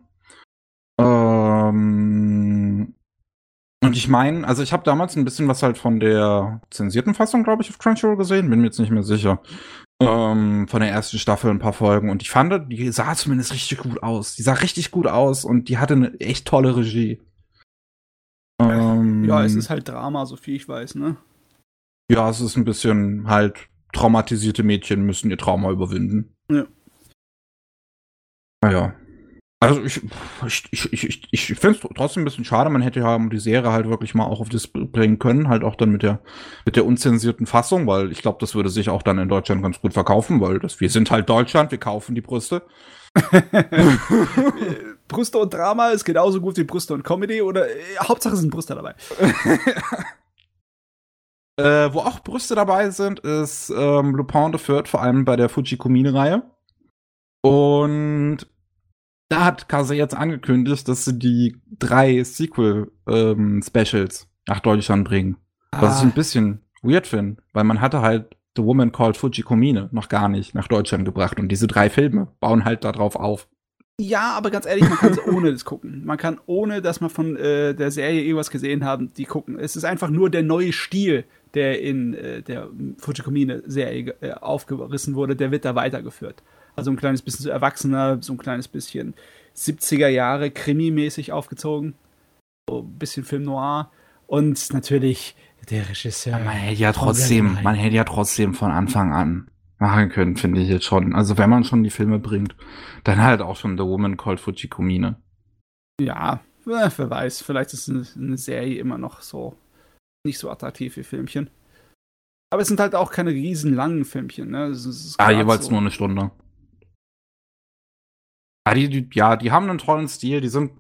Und ich meine, also ich habe damals ein bisschen was halt von der zensierten Fassung, glaube ich, auf Crunchyroll gesehen, bin mir jetzt nicht mehr sicher. Von der ersten Staffel ein paar Folgen und ich fand, die sah zumindest richtig gut aus. Die sah richtig gut aus und die hatte eine echt tolle Regie. Ja, es ist halt Drama, so viel ich weiß, ne? Ja, es ist ein bisschen halt traumatisierte Mädchen müssen ihr Trauma überwinden. Ja. Naja. Also ich finde es trotzdem ein bisschen schade, man hätte ja die Serie halt wirklich mal auch auf das bringen können, halt auch dann mit der unzensierten Fassung, weil ich glaube, das würde sich auch dann in Deutschland ganz gut verkaufen, weil wir sind halt Deutschland, wir kaufen die Brüste. Brüste und Drama ist genauso gut wie Brüste und Comedy oder Hauptsache sind Brüste dabei. Wo auch Brüste dabei sind, ist Lupin III, vor allem bei der Fujikumine-Reihe. Und da hat Kase jetzt angekündigt, dass sie die 3 Sequel-Specials nach Deutschland bringen. Was ich ein bisschen weird finde, weil man hatte halt The Woman Called Fujikumine noch gar nicht nach Deutschland gebracht. Und diese 3 Filme bauen halt darauf auf. Ja, aber ganz ehrlich, man kann es ohne das gucken. Man kann ohne, dass man von der Serie irgendwas gesehen haben, die gucken. Es ist einfach nur der neue Stil, der in der Fujikumine-Serie aufgerissen wurde, der wird da weitergeführt. Also ein kleines bisschen so erwachsener, so ein kleines bisschen 70er-Jahre Krimi-mäßig aufgezogen. So ein bisschen Film Noir. Und natürlich der Regisseur. Ja, man hätte ja trotzdem von Anfang an machen können, finde ich jetzt schon. Also wenn man schon die Filme bringt, dann halt auch schon The Woman Called Fujikumine. Ja, wer weiß. Vielleicht ist eine Serie immer noch so nicht so attraktiv wie Filmchen. Aber es sind halt auch keine riesen langen Filmchen, ne? Es ist jeweils so nur eine Stunde. Ja, die haben einen tollen Stil. Die sind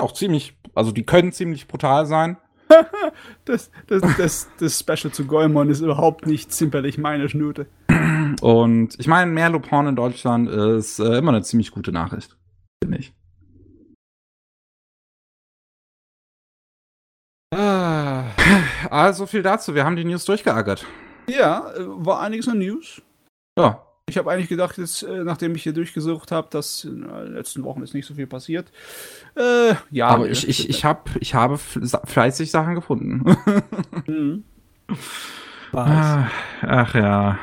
auch ziemlich, also die können ziemlich brutal sein. Das Special zu Goemon ist überhaupt nicht zimperlich, meine Schnute. Und ich meine, mehr Lupin in Deutschland ist immer eine ziemlich gute Nachricht, finde ich. Also viel dazu. Wir haben die News durchgeackert. Ja, war einiges an News. Ja. Ich habe eigentlich gedacht, jetzt, nachdem ich hier durchgesucht habe, dass in den letzten Wochen ist nicht so viel passiert. Ja. Aber ich habe fleißig Sachen gefunden. Mhm. Ach ja.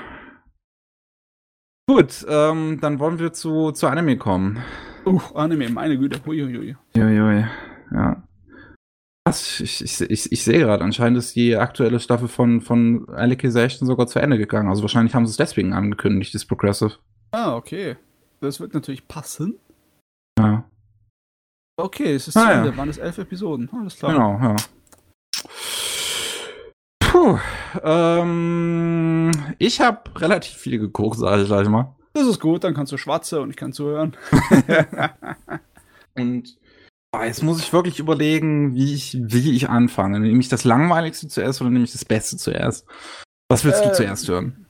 Gut, dann wollen wir zu Anime kommen. Anime, meine Güte. Uiuiui. Uiuiui, ja. Ich sehe gerade, anscheinend ist die aktuelle Staffel von Alicization sogar zu Ende gegangen. Also wahrscheinlich haben sie es deswegen angekündigt, das Progressive. Ah, okay. Das wird natürlich passen. Ja. Okay, es ist zu Ende. Ja. Waren es 11 Episoden. Alles klar. Genau, ja. Puh. Ich habe relativ viel geguckt, sag ich mal. Das ist gut, dann kannst du schwatze und ich kann zuhören. Und jetzt muss ich wirklich überlegen, wie ich anfange. Nehme ich das Langweiligste zuerst oder nehme ich das Beste zuerst? Was willst du zuerst hören?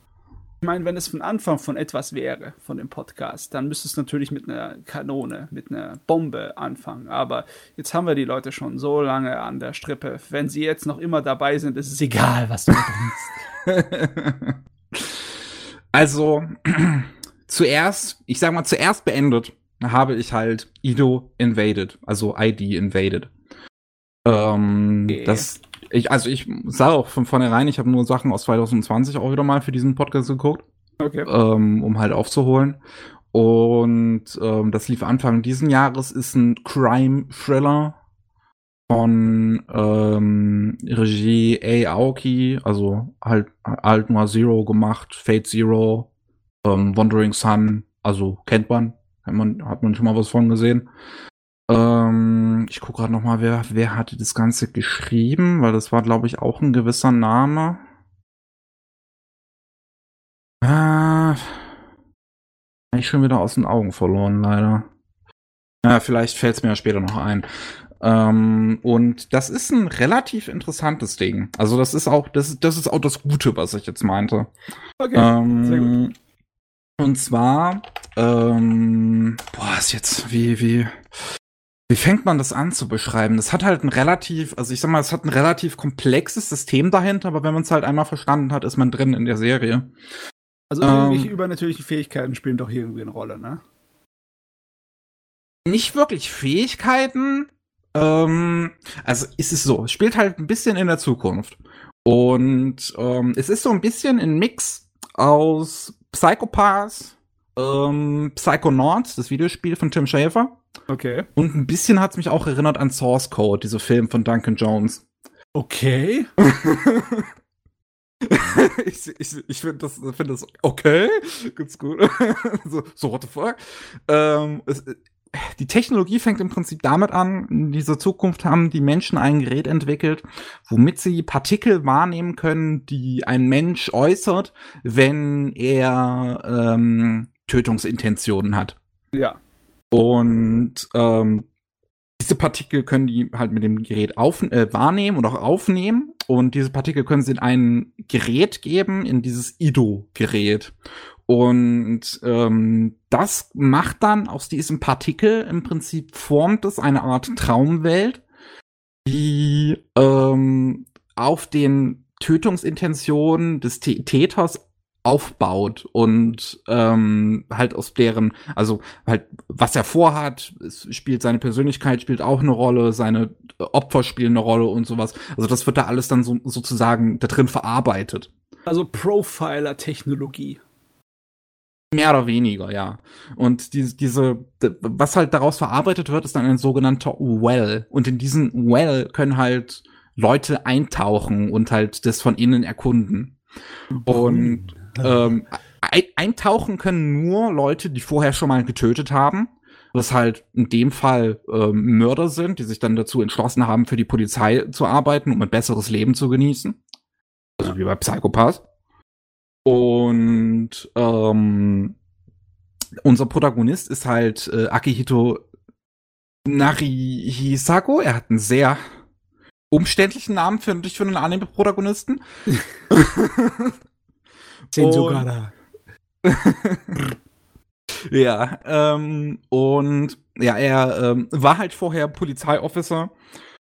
Ich meine, wenn es von Anfang von etwas wäre, von dem Podcast, dann müsste es natürlich mit einer Kanone, mit einer Bombe anfangen. Aber jetzt haben wir die Leute schon so lange an der Strippe. Wenn sie jetzt noch immer dabei sind, ist es egal, was du bringst. Also, zuerst beendet habe ich halt Ido invaded, also ID invaded. Okay. Ich sah auch von vornherein, ich habe nur Sachen aus 2020 auch wieder mal für diesen Podcast geguckt, okay. Um halt aufzuholen. Und das lief Anfang diesen Jahres, ist ein Crime-Thriller von Regie Aoki, also halt nur Zero gemacht, Fate Zero, Wandering Sun, also kennt man. Hat man schon mal was von gesehen. Ich gucke gerade noch mal, wer hatte das Ganze geschrieben, weil das war, glaube ich, auch ein gewisser Name. Habe ich schon wieder aus den Augen verloren, leider. Ja, vielleicht fällt es mir ja später noch ein. Und das ist ein relativ interessantes Ding. Also das ist auch das Gute, was ich jetzt meinte. Okay, sehr gut. Und zwar, ist jetzt, wie fängt man das an zu beschreiben? Das hat halt ein relativ, also ich sag mal, es hat ein relativ komplexes System dahinter, aber wenn man es halt einmal verstanden hat, ist man drin in der Serie. Also irgendwelche übernatürlichen Fähigkeiten spielen doch hier irgendwie eine Rolle, ne? Nicht wirklich Fähigkeiten, also ist es so, es spielt halt ein bisschen in der Zukunft. Und es ist so ein bisschen ein Mix aus Psychopaths, Psychonauts, das Videospiel von Tim Schafer. Okay. Und ein bisschen hat es mich auch erinnert an Source Code, dieser Film von Duncan Jones. Okay. ich finde das okay, ganz gut. so what the fuck. Die Technologie fängt im Prinzip damit an, in dieser Zukunft haben die Menschen ein Gerät entwickelt, womit sie Partikel wahrnehmen können, die ein Mensch äußert, wenn er Tötungsintentionen hat. Ja. Und diese Partikel können die halt mit dem Gerät wahrnehmen und auch aufnehmen. Und diese Partikel können sie in ein Gerät geben, in dieses Ido-Gerät. Und das macht dann aus diesem Partikel im Prinzip, formt es eine Art Traumwelt, die auf den Tötungsintentionen des Täters aufbaut und halt aus deren, also halt, was er vorhat, seine Persönlichkeit spielt auch eine Rolle, seine Opfer spielen eine Rolle und sowas. Also das wird da alles dann sozusagen da drin verarbeitet. Also Profiler-Technologie. Mehr oder weniger, ja. Und was halt daraus verarbeitet wird, ist dann ein sogenannter Well. Und in diesen Well können halt Leute eintauchen und halt das von innen erkunden. Und eintauchen können nur Leute, die vorher schon mal getötet haben. Was halt in dem Fall Mörder sind, die sich dann dazu entschlossen haben, für die Polizei zu arbeiten, um ein besseres Leben zu genießen. Also wie bei Psychopath. Und unser Protagonist ist halt Akihito Narihisako. Er hat einen sehr umständlichen Namen, finde ich, für einen Anime-Protagonisten. Sensogara. Ja, und ja, er war halt vorher Polizeiofficer.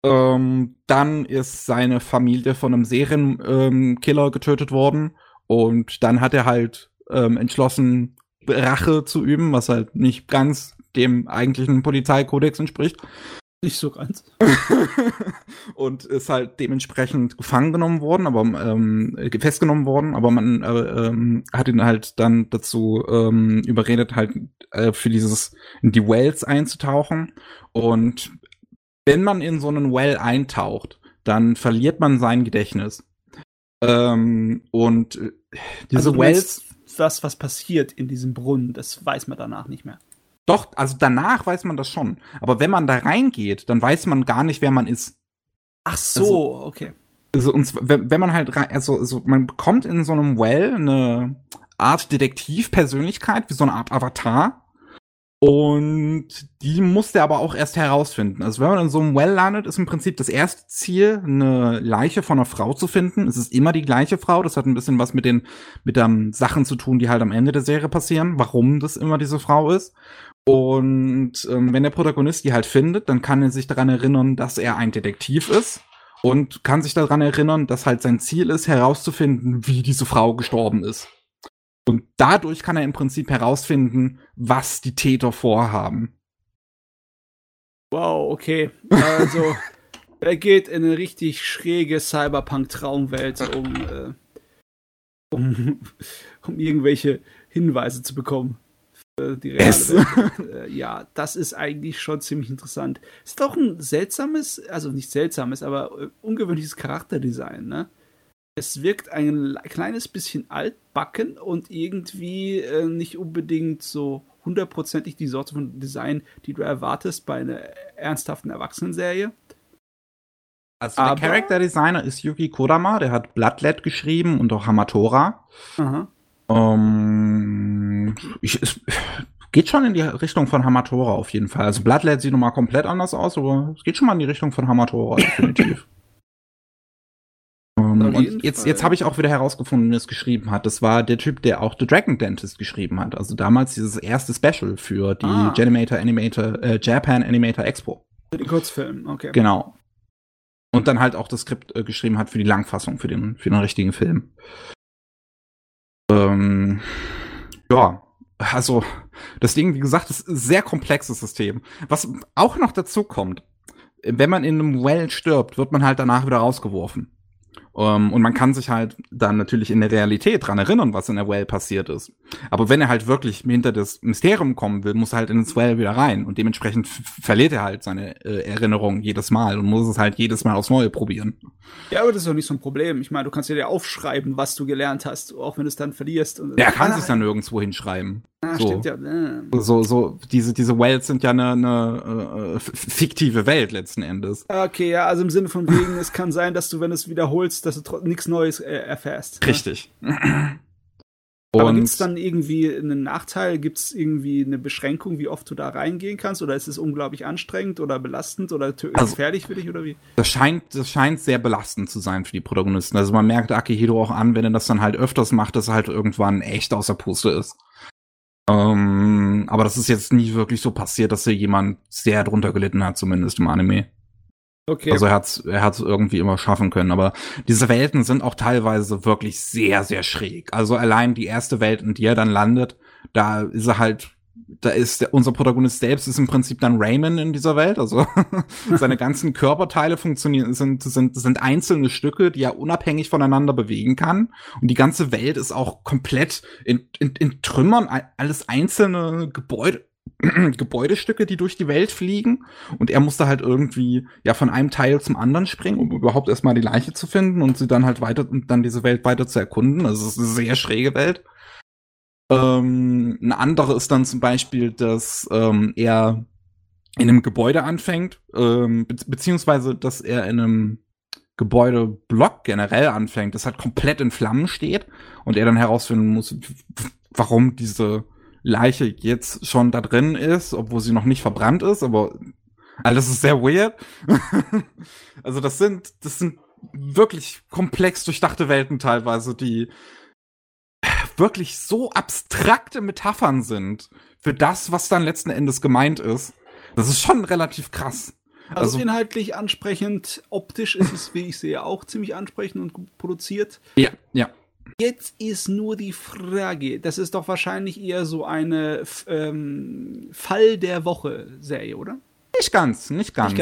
Dann ist seine Familie von einem Serienkiller getötet worden. Und dann hat er halt entschlossen, Rache zu üben, was halt nicht ganz dem eigentlichen Polizeikodex entspricht. Nicht so ganz. Und ist halt dementsprechend gefangen genommen worden, aber festgenommen worden, aber man hat ihn halt dann dazu überredet, halt für dieses in die Wells einzutauchen. Und wenn man in so einen Well eintaucht, dann verliert man sein Gedächtnis. Und also Wells, das, was passiert in diesem Brunnen, das weiß man danach nicht mehr. Doch, also danach weiß man das schon. Aber wenn man da reingeht, dann weiß man gar nicht, wer man ist. Ach so, also, okay. Also, wenn man halt rein, also man bekommt in so einem Well eine Art Detektivpersönlichkeit, wie so eine Art Avatar. Und die muss der aber auch erst herausfinden. Also wenn man in so einem Well landet, ist im Prinzip das erste Ziel, eine Leiche von einer Frau zu finden. Es ist immer die gleiche Frau. Das hat ein bisschen was mit den Sachen zu tun, die halt am Ende der Serie passieren. Warum das immer diese Frau ist. Und wenn der Protagonist die halt findet, dann kann er sich daran erinnern, dass er ein Detektiv ist. Und kann sich daran erinnern, dass halt sein Ziel ist, herauszufinden, wie diese Frau gestorben ist. Und dadurch kann er im Prinzip herausfinden, was die Täter vorhaben. Wow, okay. Also, er geht in eine richtig schräge Cyberpunk-Traumwelt, um irgendwelche Hinweise zu bekommen. Die reale Welt. Ja, das ist eigentlich schon ziemlich interessant. Ist doch ein seltsames, also nicht seltsames, aber ungewöhnliches Charakterdesign, ne? Es wirkt ein kleines bisschen altbacken und irgendwie nicht unbedingt so hundertprozentig die Sorte von Design, die du erwartest bei einer ernsthaften Erwachsenenserie. Also aber der Charakterdesigner ist Yuki Kodama, der hat Bloodlet geschrieben und auch Hamatora. Aha. Es geht schon in die Richtung von Hamatora auf jeden Fall. Also Bloodlet sieht nochmal komplett anders aus, aber es geht schon mal in die Richtung von Hamatora, definitiv. Und jetzt habe ich auch wieder herausgefunden, wer es geschrieben hat. Das war der Typ, der auch The Dragon Dentist geschrieben hat. Also damals dieses erste Special für die Japan Animator Expo. Den Kurzfilm, okay. Genau. Und dann halt auch das Skript geschrieben hat für die Langfassung, für den richtigen Film. Ja, also das Ding, wie gesagt, ist ein sehr komplexes System. Was auch noch dazu kommt, wenn man in einem Well stirbt, wird man halt danach wieder rausgeworfen. Und man kann sich halt dann natürlich in der Realität dran erinnern, was in der Well passiert ist. Aber wenn er halt wirklich hinter das Mysterium kommen will, muss er halt in das Well wieder rein. Und dementsprechend verliert er halt seine Erinnerung jedes Mal und muss es halt jedes Mal aufs Neue probieren. Ja, aber das ist doch nicht so ein Problem. Ich meine, du kannst ja aufschreiben, was du gelernt hast, auch wenn du es dann verlierst. Und er kann es dann nirgendwo hinschreiben. Ah, so. Stimmt ja. So diese Wells sind ja eine fiktive Welt letzten Endes. Okay, ja, also im Sinne von wegen, es kann sein, dass du, wenn du es wiederholst, dass du nichts Neues erfährst. Richtig. Ne? Aber gibt es dann irgendwie einen Nachteil? Gibt es irgendwie eine Beschränkung, wie oft du da reingehen kannst? Oder ist es unglaublich anstrengend oder belastend oder gefährlich für dich? Oder wie? Das scheint sehr belastend zu sein für die Protagonisten. Also man merkt Akihiro auch an, wenn er das dann halt öfters macht, dass er halt irgendwann echt außer Puste ist. Aber das ist jetzt nie wirklich so passiert, dass hier jemand sehr drunter gelitten hat, zumindest im Anime. Okay. Also er hat's irgendwie immer schaffen können. Aber diese Welten sind auch teilweise wirklich sehr, sehr schräg. Also allein die erste Welt, in die er dann landet, unser Protagonist selbst ist im Prinzip dann Rayman in dieser Welt. Also seine ganzen Körperteile funktionieren, sind einzelne Stücke, die er unabhängig voneinander bewegen kann. Und die ganze Welt ist auch komplett in Trümmern, alles einzelne Gebäudestücke, die durch die Welt fliegen. Und er musste halt irgendwie ja von einem Teil zum anderen springen, um überhaupt erstmal die Leiche zu finden und sie dann halt diese Welt weiter zu erkunden. Also es ist eine sehr schräge Welt. Eine andere ist dann zum Beispiel, dass er in einem Gebäude anfängt, beziehungsweise dass er in einem Gebäudeblock generell anfängt, das halt komplett in Flammen steht und er dann herausfinden muss, warum diese Leiche jetzt schon da drin ist, obwohl sie noch nicht verbrannt ist, aber alles ist sehr weird. Also das sind wirklich komplex durchdachte Welten teilweise, die wirklich so abstrakte Metaphern sind für das, was dann letzten Endes gemeint ist. Das ist schon relativ krass. Also inhaltlich ansprechend, optisch ist es, wie ich sehe, auch ziemlich ansprechend und gut produziert. Ja, ja. Jetzt ist nur die Frage, das ist doch wahrscheinlich eher so eine Fall der Woche-Serie, oder? Nicht ganz.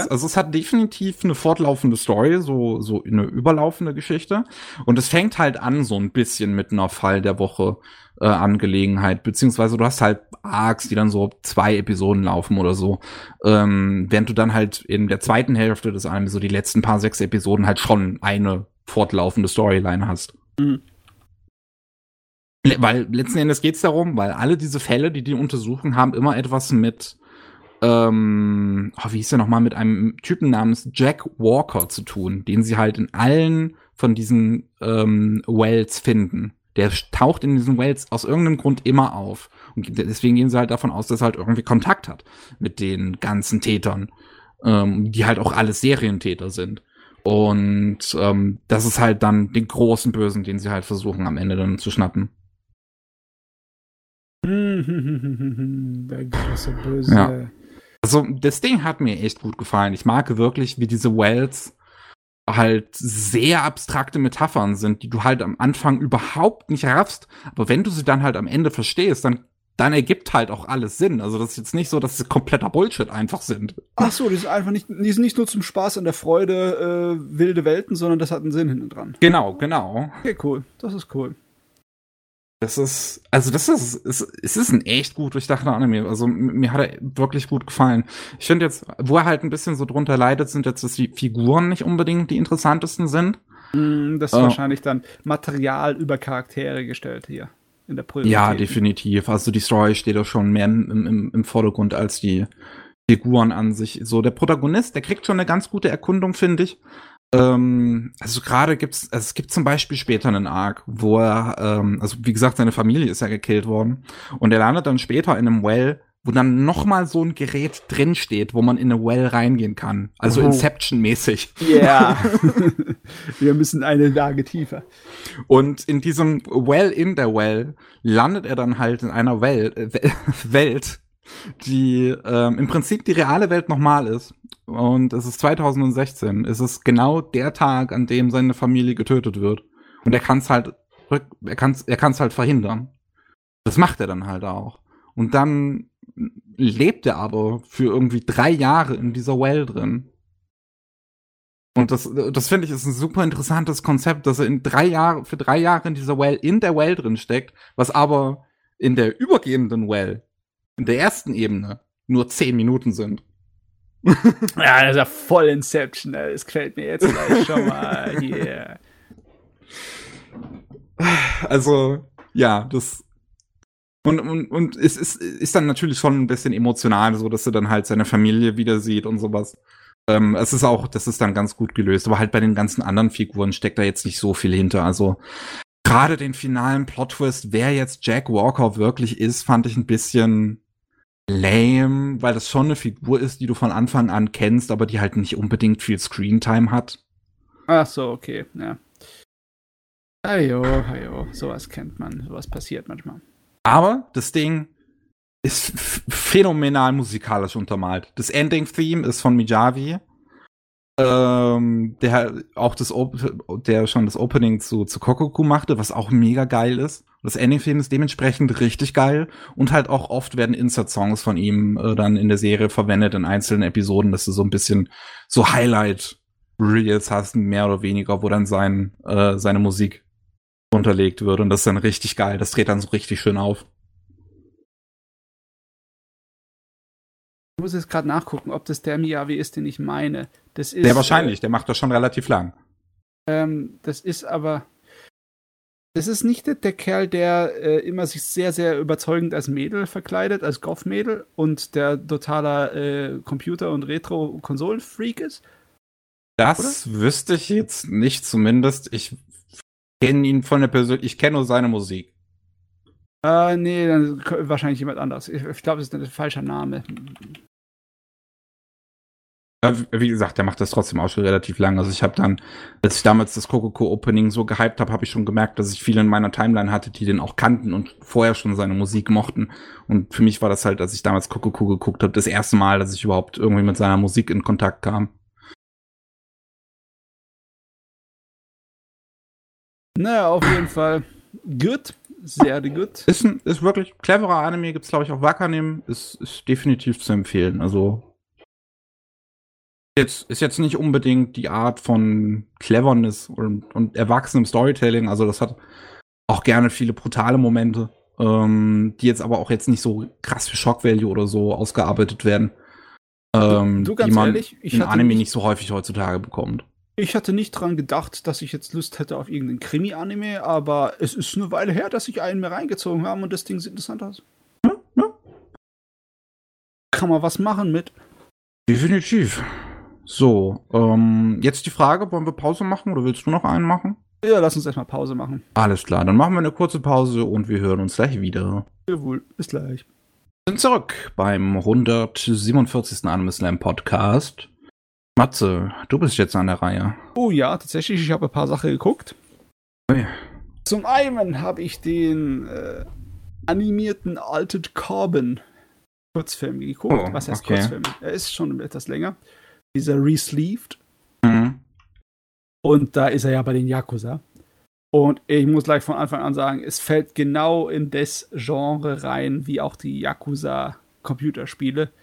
Also es hat definitiv eine fortlaufende Story, so eine überlaufende Geschichte. Und es fängt halt an so ein bisschen mit einer Fall der Woche Angelegenheit. Beziehungsweise du hast halt Arcs, die dann so 2 Episoden laufen oder so. Während du dann halt in der zweiten Hälfte des Animes, so die letzten 6 Episoden, halt schon eine fortlaufende Storyline hast. Mhm. Weil letzten Endes geht's darum, weil alle diese Fälle, die untersuchen, haben immer etwas mit wie hieß der nochmal, mit einem Typen namens Jack Walker zu tun, den sie halt in allen von diesen Wells finden. Der taucht in diesen Wells aus irgendeinem Grund immer auf. Und deswegen gehen sie halt davon aus, dass er halt irgendwie Kontakt hat mit den ganzen Tätern, die halt auch alle Serientäter sind. Und das ist halt dann den großen Bösen, den sie halt versuchen, am Ende dann zu schnappen. Der große Böse. Ja. Also das Ding hat mir echt gut gefallen. Ich mag wirklich, wie diese Wells halt sehr abstrakte Metaphern sind, die du halt am Anfang überhaupt nicht raffst. Aber wenn du sie dann halt am Ende verstehst, dann ergibt halt auch alles Sinn. Also das ist jetzt nicht so, dass sie kompletter Bullshit einfach sind. Ach so, die sind nicht nur zum Spaß und der Freude wilde Welten, sondern das hat einen Sinn hinten dran. Genau. Okay, cool. Das ist cool. Es ist ein echt gut durchdachter Anime. Also mir hat er wirklich gut gefallen. Ich finde jetzt, wo er halt ein bisschen so drunter leidet, sind jetzt, dass die Figuren nicht unbedingt die interessantesten sind. Das ist wahrscheinlich dann Material über Charaktere gestellt hier in der Priorität. Ja, definitiv. Also die Story steht doch schon mehr im Vordergrund als die Figuren an sich. So, der Protagonist, der kriegt schon eine ganz gute Erkundung, finde ich. Also gerade es gibt zum Beispiel später einen Arc, wo er, also wie gesagt, seine Familie ist ja gekillt worden und er landet dann später in einem Well, wo dann nochmal so ein Gerät drin steht, wo man in eine Well reingehen kann. Also Inception-mäßig. Ja. Yeah. Wir müssen eine Lage tiefer. Und in diesem Well in der Well landet er dann halt in einer Welt, die im Prinzip die reale Welt nochmal ist. Und es ist 2016. Es ist genau der Tag, an dem seine Familie getötet wird. Und er kann's halt verhindern. Das macht er dann halt auch. Und dann lebt er aber für irgendwie 3 Jahre in dieser Well drin. Und das finde ich ist ein super interessantes Konzept, dass er für drei Jahre in dieser Well in der Well drin steckt, was aber in der übergehenden Well in der ersten Ebene nur 10 Minuten sind. Ja, das ist ja voll Inception. Das gefällt mir jetzt gleich schon mal. Yeah. Also, ja, das und es ist dann natürlich schon ein bisschen emotional, so dass er dann halt seine Familie wieder sieht und sowas. Das ist dann ganz gut gelöst. Aber halt bei den ganzen anderen Figuren steckt da jetzt nicht so viel hinter. Also gerade den finalen Plot-Twist, wer jetzt Jack Walker wirklich ist, fand ich ein bisschen lame, weil das schon eine Figur ist, die du von Anfang an kennst, aber die halt nicht unbedingt viel Screentime hat. Ach so, okay, ja. Ajo, sowas kennt man, sowas passiert manchmal. Aber das Ding ist phänomenal musikalisch untermalt. Das Ending-Theme ist von Miyavi. Der schon das Opening zu Kokoku machte, was auch mega geil ist. Und das Ending-Film ist dementsprechend richtig geil und halt auch oft werden Insert-Songs von ihm dann in der Serie verwendet in einzelnen Episoden, dass du so ein bisschen so Highlight-Reels hast, mehr oder weniger, wo dann seine Musik unterlegt wird und das ist dann richtig geil. Das dreht dann so richtig schön auf. Ich muss jetzt gerade nachgucken, ob das der Miyavi ist, den ich meine. Das ist, der wahrscheinlich, der macht das schon relativ lang. Das ist nicht der Kerl, der immer sich sehr, sehr überzeugend als Mädel verkleidet, als Goth-Mädel und der totaler Computer- und Retro-Konsolen-Freak ist? Das wüsste ich jetzt nicht, zumindest. Ich kenne ihn von der Persönlichkeit, ich kenne nur seine Musik. Nee, dann wahrscheinlich jemand anders. Ich glaube, es ist ein falscher Name. Wie gesagt, der macht das trotzdem auch schon relativ lang. Also ich habe dann, als ich damals das Kokoko-Opening so gehypt habe, habe ich schon gemerkt, dass ich viele in meiner Timeline hatte, die den auch kannten und vorher schon seine Musik mochten. Und für mich war das halt, als ich damals Kokoko geguckt habe, das erste Mal, dass ich überhaupt irgendwie mit seiner Musik in Kontakt kam. Naja, auf jeden Fall gut. Sehr gut. Ist wirklich cleverer Anime, gibt's glaube ich auch Wakanim, ist definitiv zu empfehlen. Also ist jetzt nicht unbedingt die Art von Cleverness und erwachsenem Storytelling, also das hat auch gerne viele brutale Momente, die jetzt aber auch jetzt nicht so krass für Shock Value oder so ausgearbeitet werden, du ganz die man ehrlich, in Anime nicht so häufig heutzutage bekommt. Ich hatte nicht dran gedacht, dass ich jetzt Lust hätte auf irgendeinen Krimi-Anime, aber es ist eine Weile her, dass ich einen mehr reingezogen habe und das Ding sieht interessant aus. Ja. Kann man was machen mit. Definitiv. So, jetzt die Frage, wollen wir Pause machen oder willst du noch einen machen? Ja, lass uns erstmal Pause machen. Alles klar, dann machen wir eine kurze Pause und wir hören uns gleich wieder. Jawohl, bis gleich. Wir sind zurück beim 147. Anime Slam Podcast. Matze, du bist jetzt an der Reihe. Oh ja, tatsächlich. Ich habe ein paar Sachen geguckt. Okay. Zum einen habe ich den animierten Altered Carbon Kurzfilm geguckt. Oh, was heißt okay. Kurzfilm? Er ist schon etwas länger. Dieser Resleeved. Mhm. Und da ist er ja bei den Yakuza. Und ich muss gleich von Anfang an sagen, es fällt genau in das Genre rein, wie auch die Yakuza Computerspiele.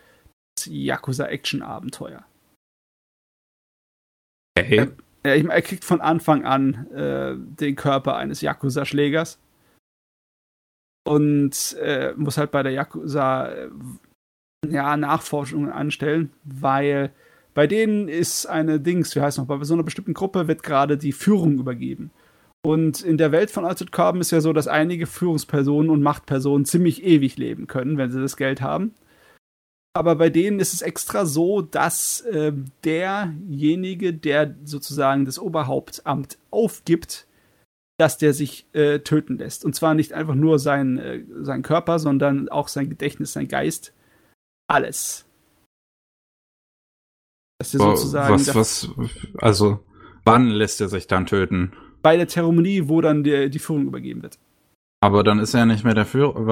Das Yakuza Action Abenteuer. Okay. Er kriegt von Anfang an den Körper eines Yakuza-Schlägers und muss halt bei der Yakuza Nachforschungen anstellen, weil bei denen ist eine bei so einer bestimmten Gruppe wird gerade die Führung übergeben. Und in der Welt von Altered Carbon ist ja so, dass einige Führungspersonen und Machtpersonen ziemlich ewig leben können, wenn sie das Geld haben. Aber bei denen ist es extra so, dass derjenige, der sozusagen das Oberhauptamt aufgibt, dass der sich töten lässt. Und zwar nicht einfach nur sein Körper, sondern auch sein Gedächtnis, sein Geist. Alles. Dass der sozusagen wann lässt er sich dann töten? Bei der Zeremonie, wo dann die Führung übergeben wird. Aber dann ist er ja nicht mehr der Führer,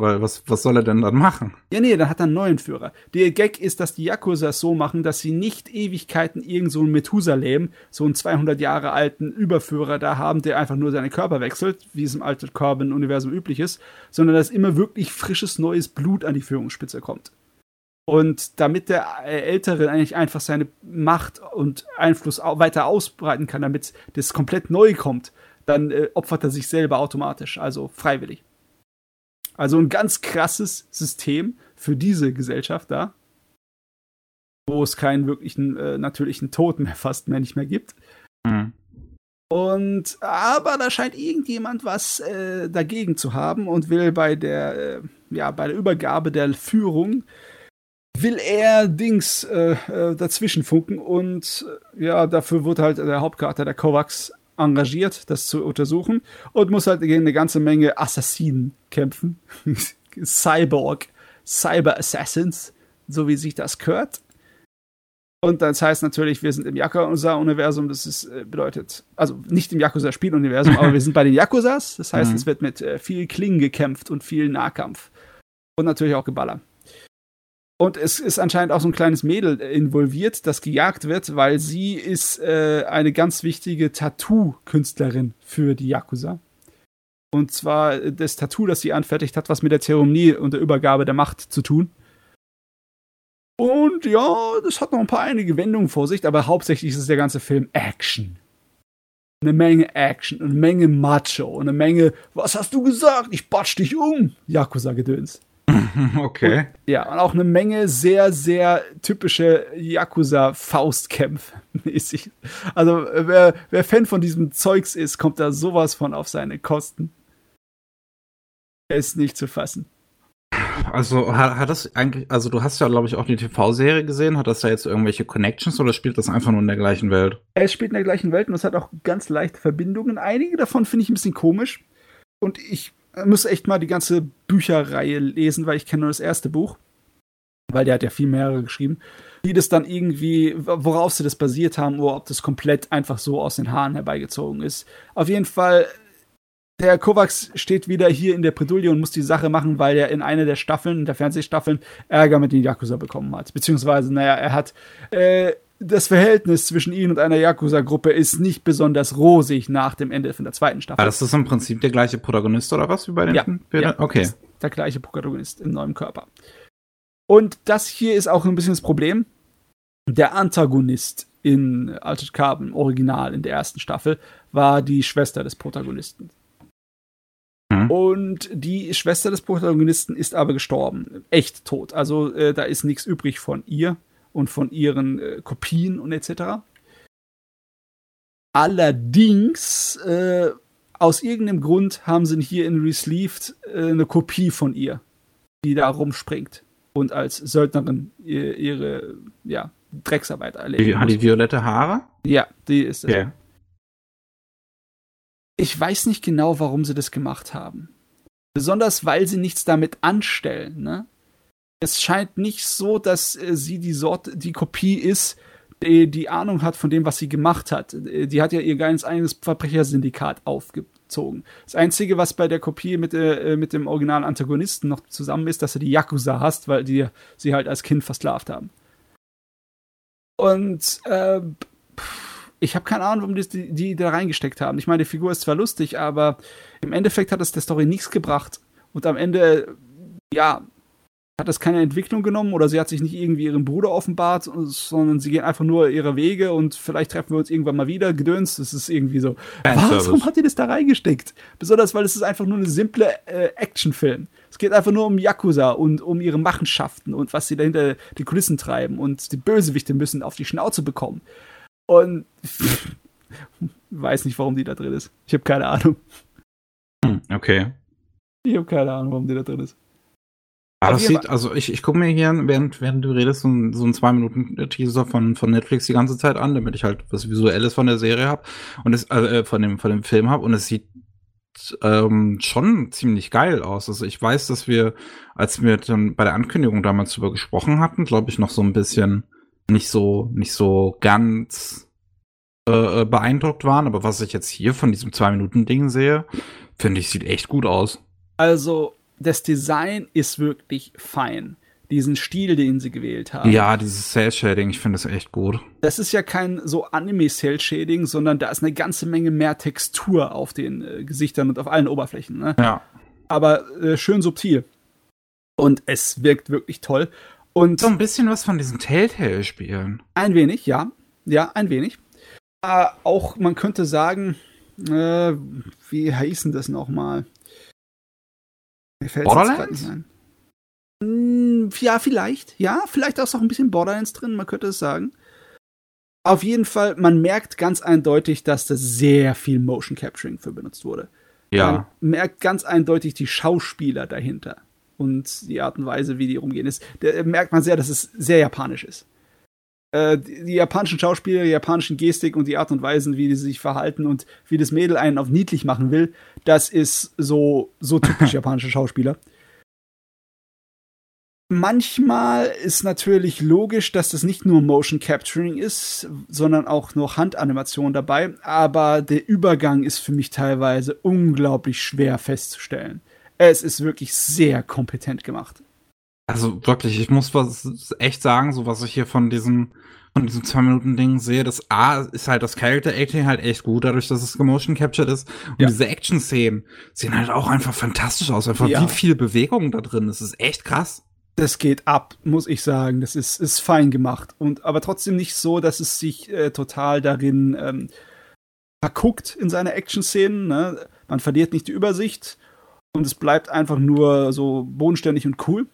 weil was soll er denn dann machen? Ja, nee, dann hat er einen neuen Führer. Der Gag ist, dass die Yakuza es so machen, dass sie nicht Ewigkeiten irgend so einen Methusalem, so einen 200 Jahre alten Überführer da haben, der einfach nur seinen Körper wechselt, wie es im Altered Carbon-Universum üblich ist, sondern dass immer wirklich frisches, neues Blut an die Führungsspitze kommt. Und damit der Ältere eigentlich einfach seine Macht und Einfluss weiter ausbreiten kann, damit das komplett neu kommt, dann opfert er sich selber automatisch, also freiwillig. Also ein ganz krasses System für diese Gesellschaft da, wo es keinen wirklichen natürlichen Tod mehr nicht mehr gibt. Mhm. Und aber da scheint irgendjemand was dagegen zu haben und will bei der Übergabe der Führung will er dazwischen funken und dafür wird halt der Hauptcharakter, der Kovacs, engagiert, das zu untersuchen und muss halt gegen eine ganze Menge Assassinen kämpfen. Cyber-Assassins, so wie sich das gehört. Und das heißt natürlich, wir sind im Yakuza-Universum, das bedeutet, also nicht im Yakuza-Spiel-Universum, aber wir sind bei den Yakuzas, das heißt, es wird mit viel Klingen gekämpft und viel Nahkampf. Und natürlich auch Geballer. Und es ist anscheinend auch so ein kleines Mädel involviert, das gejagt wird, weil sie ist eine ganz wichtige Tattoo-Künstlerin für die Yakuza. Und zwar das Tattoo, das sie anfertigt, hat was mit der Zeremonie und der Übergabe der Macht zu tun. Und ja, das hat noch ein paar einige Wendungen vor sich, aber hauptsächlich ist der ganze Film Action. Eine Menge Action, eine Menge Macho und eine Menge, was hast du gesagt? Ich batsch dich um, Yakuza-Gedöns. Okay. Und, und auch eine Menge sehr, sehr typische Yakuza-Faustkämpfe mäßig. Also, wer Fan von diesem Zeugs ist, kommt da sowas von auf seine Kosten. Er ist nicht zu fassen. Also hat das eigentlich, also du hast ja, glaube ich, auch eine TV-Serie gesehen, hat das da jetzt irgendwelche Connections oder spielt das einfach nur in der gleichen Welt? Es spielt in der gleichen Welt und es hat auch ganz leichte Verbindungen. Einige davon finde ich ein bisschen komisch und ich muss echt mal die ganze Bücherreihe lesen, weil ich kenne nur das erste Buch, weil der hat ja viel mehrere geschrieben, die das dann irgendwie, worauf sie das basiert haben oder ob das komplett einfach so aus den Haaren herbeigezogen ist. Auf jeden Fall, der Kovacs steht wieder hier in der Bredouille und muss die Sache machen, weil er in einer der Staffeln, in der Fernsehstaffeln, Ärger mit den Yakuza bekommen hat. Beziehungsweise, naja, er hat das Verhältnis zwischen ihm und einer Yakuza-Gruppe ist nicht besonders rosig nach dem Ende von der zweiten Staffel. Aber das ist im Prinzip der gleiche Protagonist oder was wie bei den? Ja, okay. Der gleiche Protagonist im neuen Körper. Und das hier ist auch ein bisschen das Problem. Der Antagonist in Altered Carbon, im Original in der ersten Staffel, war die Schwester des Protagonisten. Und die Schwester des Protagonisten ist aber gestorben. Echt tot. Also da ist nichts übrig von ihr und von ihren Kopien und etc. Allerdings, aus irgendeinem Grund haben sie hier in Resleeved eine Kopie von ihr, die da rumspringt und als Söldnerin ihre Drecksarbeit erledigt. Hat die violette Haare? Ja, die ist das. Okay. Ich weiß nicht genau, warum sie das gemacht haben. Besonders, weil sie nichts damit anstellen, ne? Es scheint nicht so, dass sie die Kopie ist, die Ahnung hat von dem, was sie gemacht hat. Die hat ja ihr ganz eigenes Verbrechersyndikat aufgezogen. Das Einzige, was bei der Kopie mit dem originalen Antagonisten noch zusammen ist, dass er die Yakuza hasst, weil die sie halt als Kind versklavt haben. Und ich habe keine Ahnung, warum die da reingesteckt haben. Ich meine, die Figur ist zwar lustig, aber im Endeffekt hat es der Story nichts gebracht. Und am Ende, hat es keine Entwicklung genommen oder sie hat sich nicht irgendwie ihrem Bruder offenbart, sondern sie gehen einfach nur ihre Wege und vielleicht treffen wir uns irgendwann mal wieder. Gedöns, das ist irgendwie so. Warum hat die das da reingesteckt? Besonders, weil es ist einfach nur eine simple Actionfilm. Es geht einfach nur um Yakuza und um ihre Machenschaften und was sie dahinter die Kulissen treiben und die Bösewichte müssen auf die Schnauze bekommen. Und weiß nicht, warum die da drin ist. Ich habe keine Ahnung. Okay. Ich habe keine Ahnung, warum die da drin ist. Aber das sieht, also ich gucke mir hier, während du redest, so einen 2-Minuten-Teaser von Netflix die ganze Zeit an, damit ich halt was Visuelles von der Serie habe und von dem Film habe und es sieht schon ziemlich geil aus. Also ich weiß, dass wir, als wir dann bei der Ankündigung damals drüber gesprochen hatten, glaube ich, noch so ein bisschen nicht so ganz beeindruckt waren, aber was ich jetzt hier von diesem 2-Minuten-Ding sehe, finde ich, sieht echt gut aus. Also, das Design ist wirklich fein. Diesen Stil, den sie gewählt haben. Ja, dieses Cell-Shading, ich finde das echt gut. Das ist ja kein so Anime-Cell-Shading, sondern da ist eine ganze Menge mehr Textur auf den Gesichtern und auf allen Oberflächen. Ne? Ja. Aber schön subtil. Und es wirkt wirklich toll. Und so ein bisschen was von diesen Telltale-Spielen. Ein wenig, ja. Ja, ein wenig. Auch, man könnte sagen, wie heißen das nochmal? Mir fällt es jetzt grad nicht ein. Ja, vielleicht. Ja, vielleicht auch noch ein bisschen Borderlands drin, man könnte es sagen. Auf jeden Fall, man merkt ganz eindeutig, dass das sehr viel Motion Capturing für benutzt wurde. Ja. Man merkt ganz eindeutig die Schauspieler dahinter. Und die Art und Weise, wie die rumgehen ist, da merkt man sehr, dass es sehr japanisch ist. Die japanischen Schauspieler, die japanischen Gestik und die Art und Weise, wie die sich verhalten und wie das Mädel einen auf niedlich machen will, das ist so typisch japanische Schauspieler. Manchmal ist natürlich logisch, dass das nicht nur Motion Capturing ist, sondern auch noch Handanimation dabei, aber der Übergang ist für mich teilweise unglaublich schwer festzustellen. Es ist wirklich sehr kompetent gemacht. Also wirklich, ich muss was echt sagen, so was ich hier von diesem 2-Minuten-Ding sehe, das A ist halt das Character-Acting halt echt gut, dadurch, dass es gemotion-captured ist. Und diese Action-Szenen sehen halt auch einfach fantastisch aus, einfach wie viel Bewegung da drin ist. Das ist echt krass. Das geht ab, muss ich sagen. Das ist fein gemacht. Und aber trotzdem nicht so, dass es sich total darin verguckt in seine Action-Szenen. Ne? Man verliert nicht die Übersicht. Und es bleibt einfach nur so bodenständig und cool.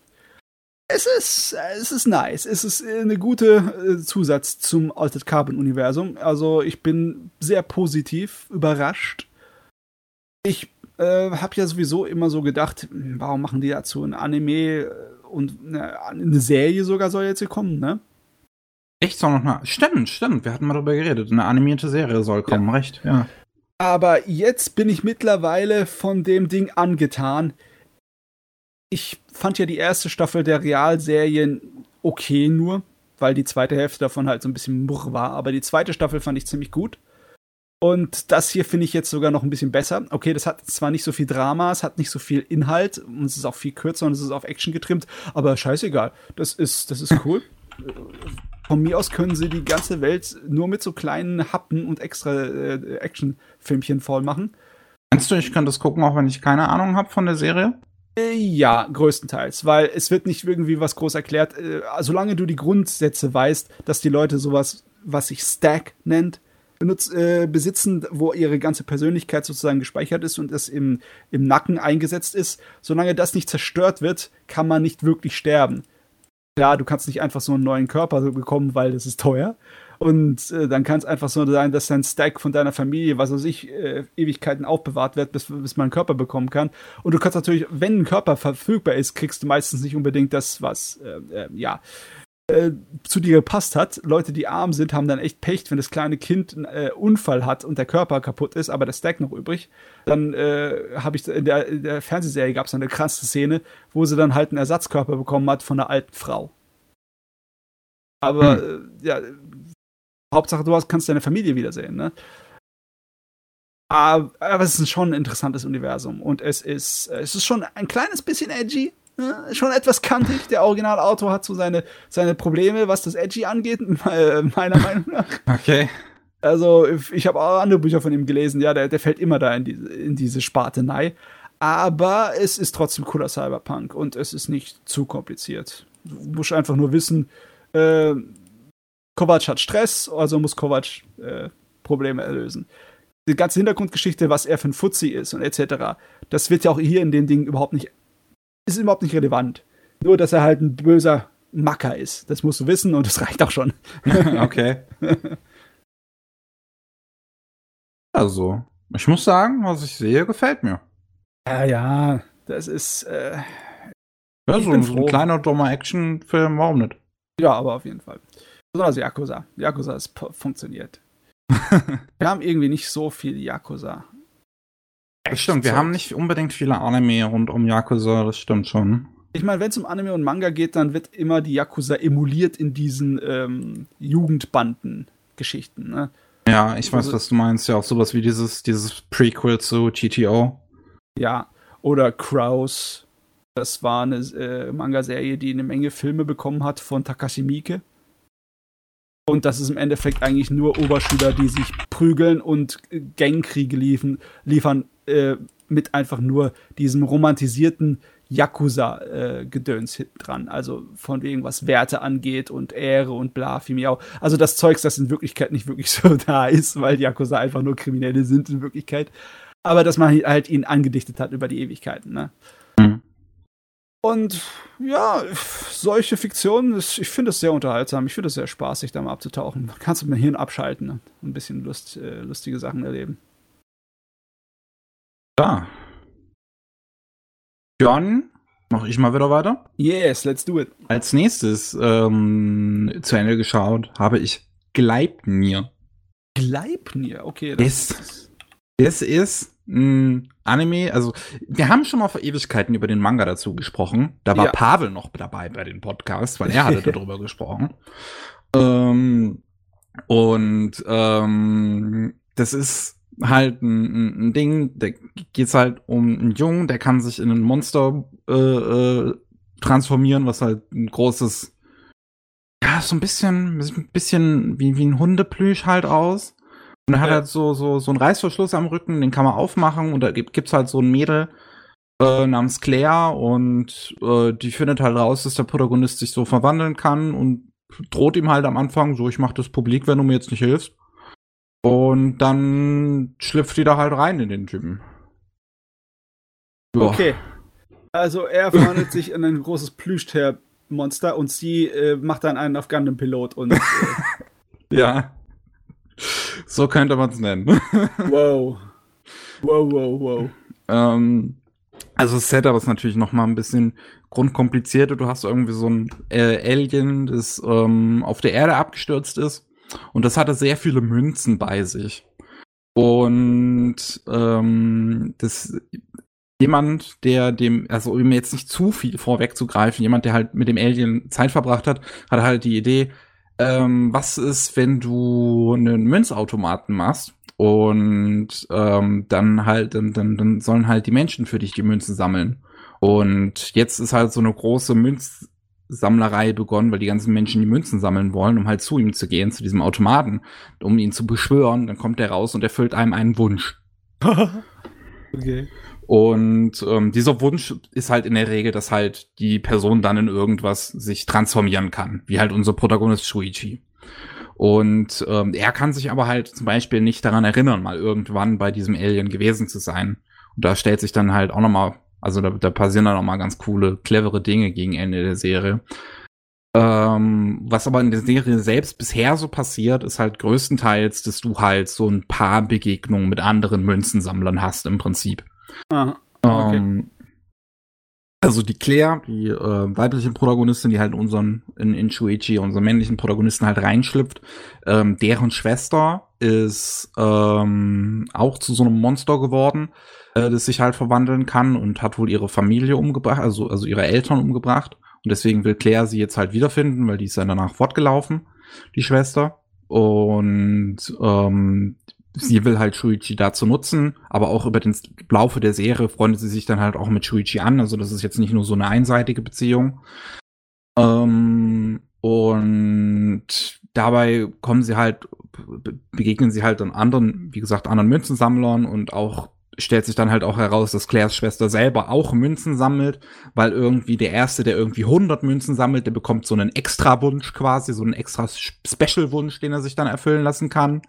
Es ist nice. Es ist eine gute Zusatz zum Altered Carbon-Universum. Also ich bin sehr positiv überrascht. Ich Hab ja sowieso immer so gedacht, warum machen die dazu ein Anime und eine Serie sogar soll jetzt hier kommen, ne? Echt, soll noch mal. Stimmt. Wir hatten mal darüber geredet. Eine animierte Serie soll kommen, ja. Recht, ja. Aber jetzt bin ich mittlerweile von dem Ding angetan. Ich fand ja die erste Staffel der Realserien okay nur, weil die zweite Hälfte davon halt so ein bisschen murr war. Aber die zweite Staffel fand ich ziemlich gut. Und das hier finde ich jetzt sogar noch ein bisschen besser. Okay, das hat zwar nicht so viel Drama, es hat nicht so viel Inhalt und es ist auch viel kürzer und es ist auf Action getrimmt, aber scheißegal, das ist cool. Von mir aus können sie die ganze Welt nur mit so kleinen Happen und extra Action-Filmchen voll machen. Meinst du, ich könnte das gucken, auch wenn ich keine Ahnung habe von der Serie? Ja, größtenteils, weil es wird nicht irgendwie was groß erklärt. Solange du die Grundsätze weißt, dass die Leute sowas, was sich Stack nennt, besitzen, wo ihre ganze Persönlichkeit sozusagen gespeichert ist und es im Nacken eingesetzt ist. Solange das nicht zerstört wird, kann man nicht wirklich sterben. Klar, du kannst nicht einfach so einen neuen Körper bekommen, weil das ist teuer. Und dann kann es einfach so sein, dass dein Stack von deiner Familie, was weiß ich, Ewigkeiten aufbewahrt wird, bis man einen Körper bekommen kann. Und du kannst natürlich, wenn ein Körper verfügbar ist, kriegst du meistens nicht unbedingt das, was, zu dir gepasst hat. Leute, die arm sind, haben dann echt Pech, wenn das kleine Kind einen Unfall hat und der Körper kaputt ist, aber der Stack noch übrig. Dann habe ich in der Fernsehserie gab es eine krasse Szene, wo sie dann halt einen Ersatzkörper bekommen hat von einer alten Frau. Aber Hauptsache, kannst deine Familie wiedersehen, ne? Aber es ist schon ein interessantes Universum und es ist schon ein kleines bisschen edgy. Ja, schon etwas kantig. Der Originalautor hat so seine Probleme, was das Edgy angeht, meiner Meinung nach. Okay. Also, ich habe auch andere Bücher von ihm gelesen. Ja, der fällt immer da in diese Spartenei. Aber es ist trotzdem cooler Cyberpunk und es ist nicht zu kompliziert. Du musst einfach nur wissen, Kovac hat Stress, also muss Kovac Probleme erlösen. Die ganze Hintergrundgeschichte, was er für ein Fuzzi ist und etc., das wird ja auch hier in dem Ding überhaupt nicht relevant. Nur, dass er halt ein böser Macker ist. Das musst du wissen und das reicht auch schon. Okay. Also, ich muss sagen, was ich sehe, gefällt mir. Ja, das ist so ein kleiner, dummer Actionfilm, warum nicht? Ja, aber auf jeden Fall. Besonders Yakuza. Yakuza ist funktioniert. Wir haben irgendwie nicht so viel Yakuza. Das stimmt, wir haben nicht unbedingt viele Anime rund um Yakuza, das stimmt schon. Ich meine, wenn es um Anime und Manga geht, dann wird immer die Yakuza emuliert in diesen Jugendbanden-Geschichten, ne? Ja, ich weiß, was du meinst, ja, auch sowas wie dieses Prequel zu GTO. Ja, oder Crows, das war eine Manga-Serie, die eine Menge Filme bekommen hat von Takashi Miike. Und das ist im Endeffekt eigentlich nur Oberschüler, die sich prügeln und Gangkriege liefern, mit einfach nur diesem romantisierten Yakuza-Gedöns hinten dran. Also von wegen, was Werte angeht und Ehre und bla, viel miau. Also das Zeugs, das in Wirklichkeit nicht wirklich so da ist, weil Yakuza einfach nur Kriminelle sind in Wirklichkeit. Aber dass man halt ihn angedichtet hat über die Ewigkeiten, ne? Mhm. Und ja, solche Fiktionen, ich finde es sehr unterhaltsam. Ich finde es sehr spaßig, da mal abzutauchen. Da kannst du mein Hirn abschalten, ne? Und ein bisschen lustige Sachen erleben. Da. Dann mache ich mal wieder weiter. Yes, let's do it. Als nächstes zu Ende geschaut habe ich Gleipnir. Gleipnir, okay. Das ist ein Anime, also wir haben schon mal vor Ewigkeiten über den Manga dazu gesprochen. Da war Pavel noch dabei bei den Podcasts, weil er hatte darüber gesprochen. Das ist halt ein Ding, da geht's halt um einen Jungen, der kann sich in ein Monster transformieren, was halt ein großes, ja, so ein bisschen wie ein Hundeplüsch halt aus. Und er hat halt so einen Reißverschluss am Rücken, den kann man aufmachen und da gibt's halt so ein Mädel namens Claire und die findet halt raus, dass der Protagonist sich so verwandeln kann und droht ihm halt am Anfang so, ich mach das publik, wenn du mir jetzt nicht hilfst. Und dann schlüpft die da halt rein in den Typen. Boah. Okay. Also er verwandelt sich in ein großes Plüschtier-Monster und sie macht dann einen auf Gundam-Pilot und ja. So könnte man es nennen. Wow. Also das Setup ist natürlich noch mal ein bisschen grundkomplizierter. Du hast irgendwie so ein Alien, das auf der Erde abgestürzt ist. Und das hatte sehr viele Münzen bei sich. Und jemand, der dem, also um jetzt nicht zu viel vorwegzugreifen, jemand, der halt mit dem Alien Zeit verbracht hat, hat halt die Idee, was ist, wenn du einen Münzautomaten machst und dann sollen halt die Menschen für dich die Münzen sammeln. Und jetzt ist halt so eine große Münzsammlerei begonnen, weil die ganzen Menschen die Münzen sammeln wollen, um halt zu ihm zu gehen, zu diesem Automaten, um ihn zu beschwören. Dann kommt der raus und erfüllt einem einen Wunsch. Okay. Und dieser Wunsch ist halt in der Regel, dass halt die Person dann in irgendwas sich transformieren kann, wie halt unser Protagonist Shuichi. Und er kann sich aber halt zum Beispiel nicht daran erinnern, mal irgendwann bei diesem Alien gewesen zu sein. Und da stellt sich dann halt auch nochmal, also da passieren dann nochmal ganz coole, clevere Dinge gegen Ende der Serie. Was aber in der Serie selbst bisher so passiert, ist halt größtenteils, dass du halt so ein paar Begegnungen mit anderen Münzensammlern hast im Prinzip. Ah, okay. Also die Claire, die weibliche Protagonistin, die halt in Shuichi, unseren männlichen Protagonisten halt reinschlüpft, deren Schwester ist auch zu so einem Monster geworden, das sich halt verwandeln kann und hat wohl ihre Familie umgebracht, also ihre Eltern umgebracht. Und deswegen will Claire sie jetzt halt wiederfinden, weil die ist dann danach fortgelaufen, die Schwester. Und sie will halt Shuichi dazu nutzen, aber auch über den Laufe der Serie freundet sie sich dann halt auch mit Shuichi an. Also das ist jetzt nicht nur so eine einseitige Beziehung. Und dabei begegnen sie halt anderen Münzensammlern und auch stellt sich dann halt auch heraus, dass Claires Schwester selber auch Münzen sammelt, weil irgendwie der Erste, der irgendwie 100 Münzen sammelt, der bekommt so einen Extra-Wunsch quasi, so einen Extra-Special-Wunsch, den er sich dann erfüllen lassen kann.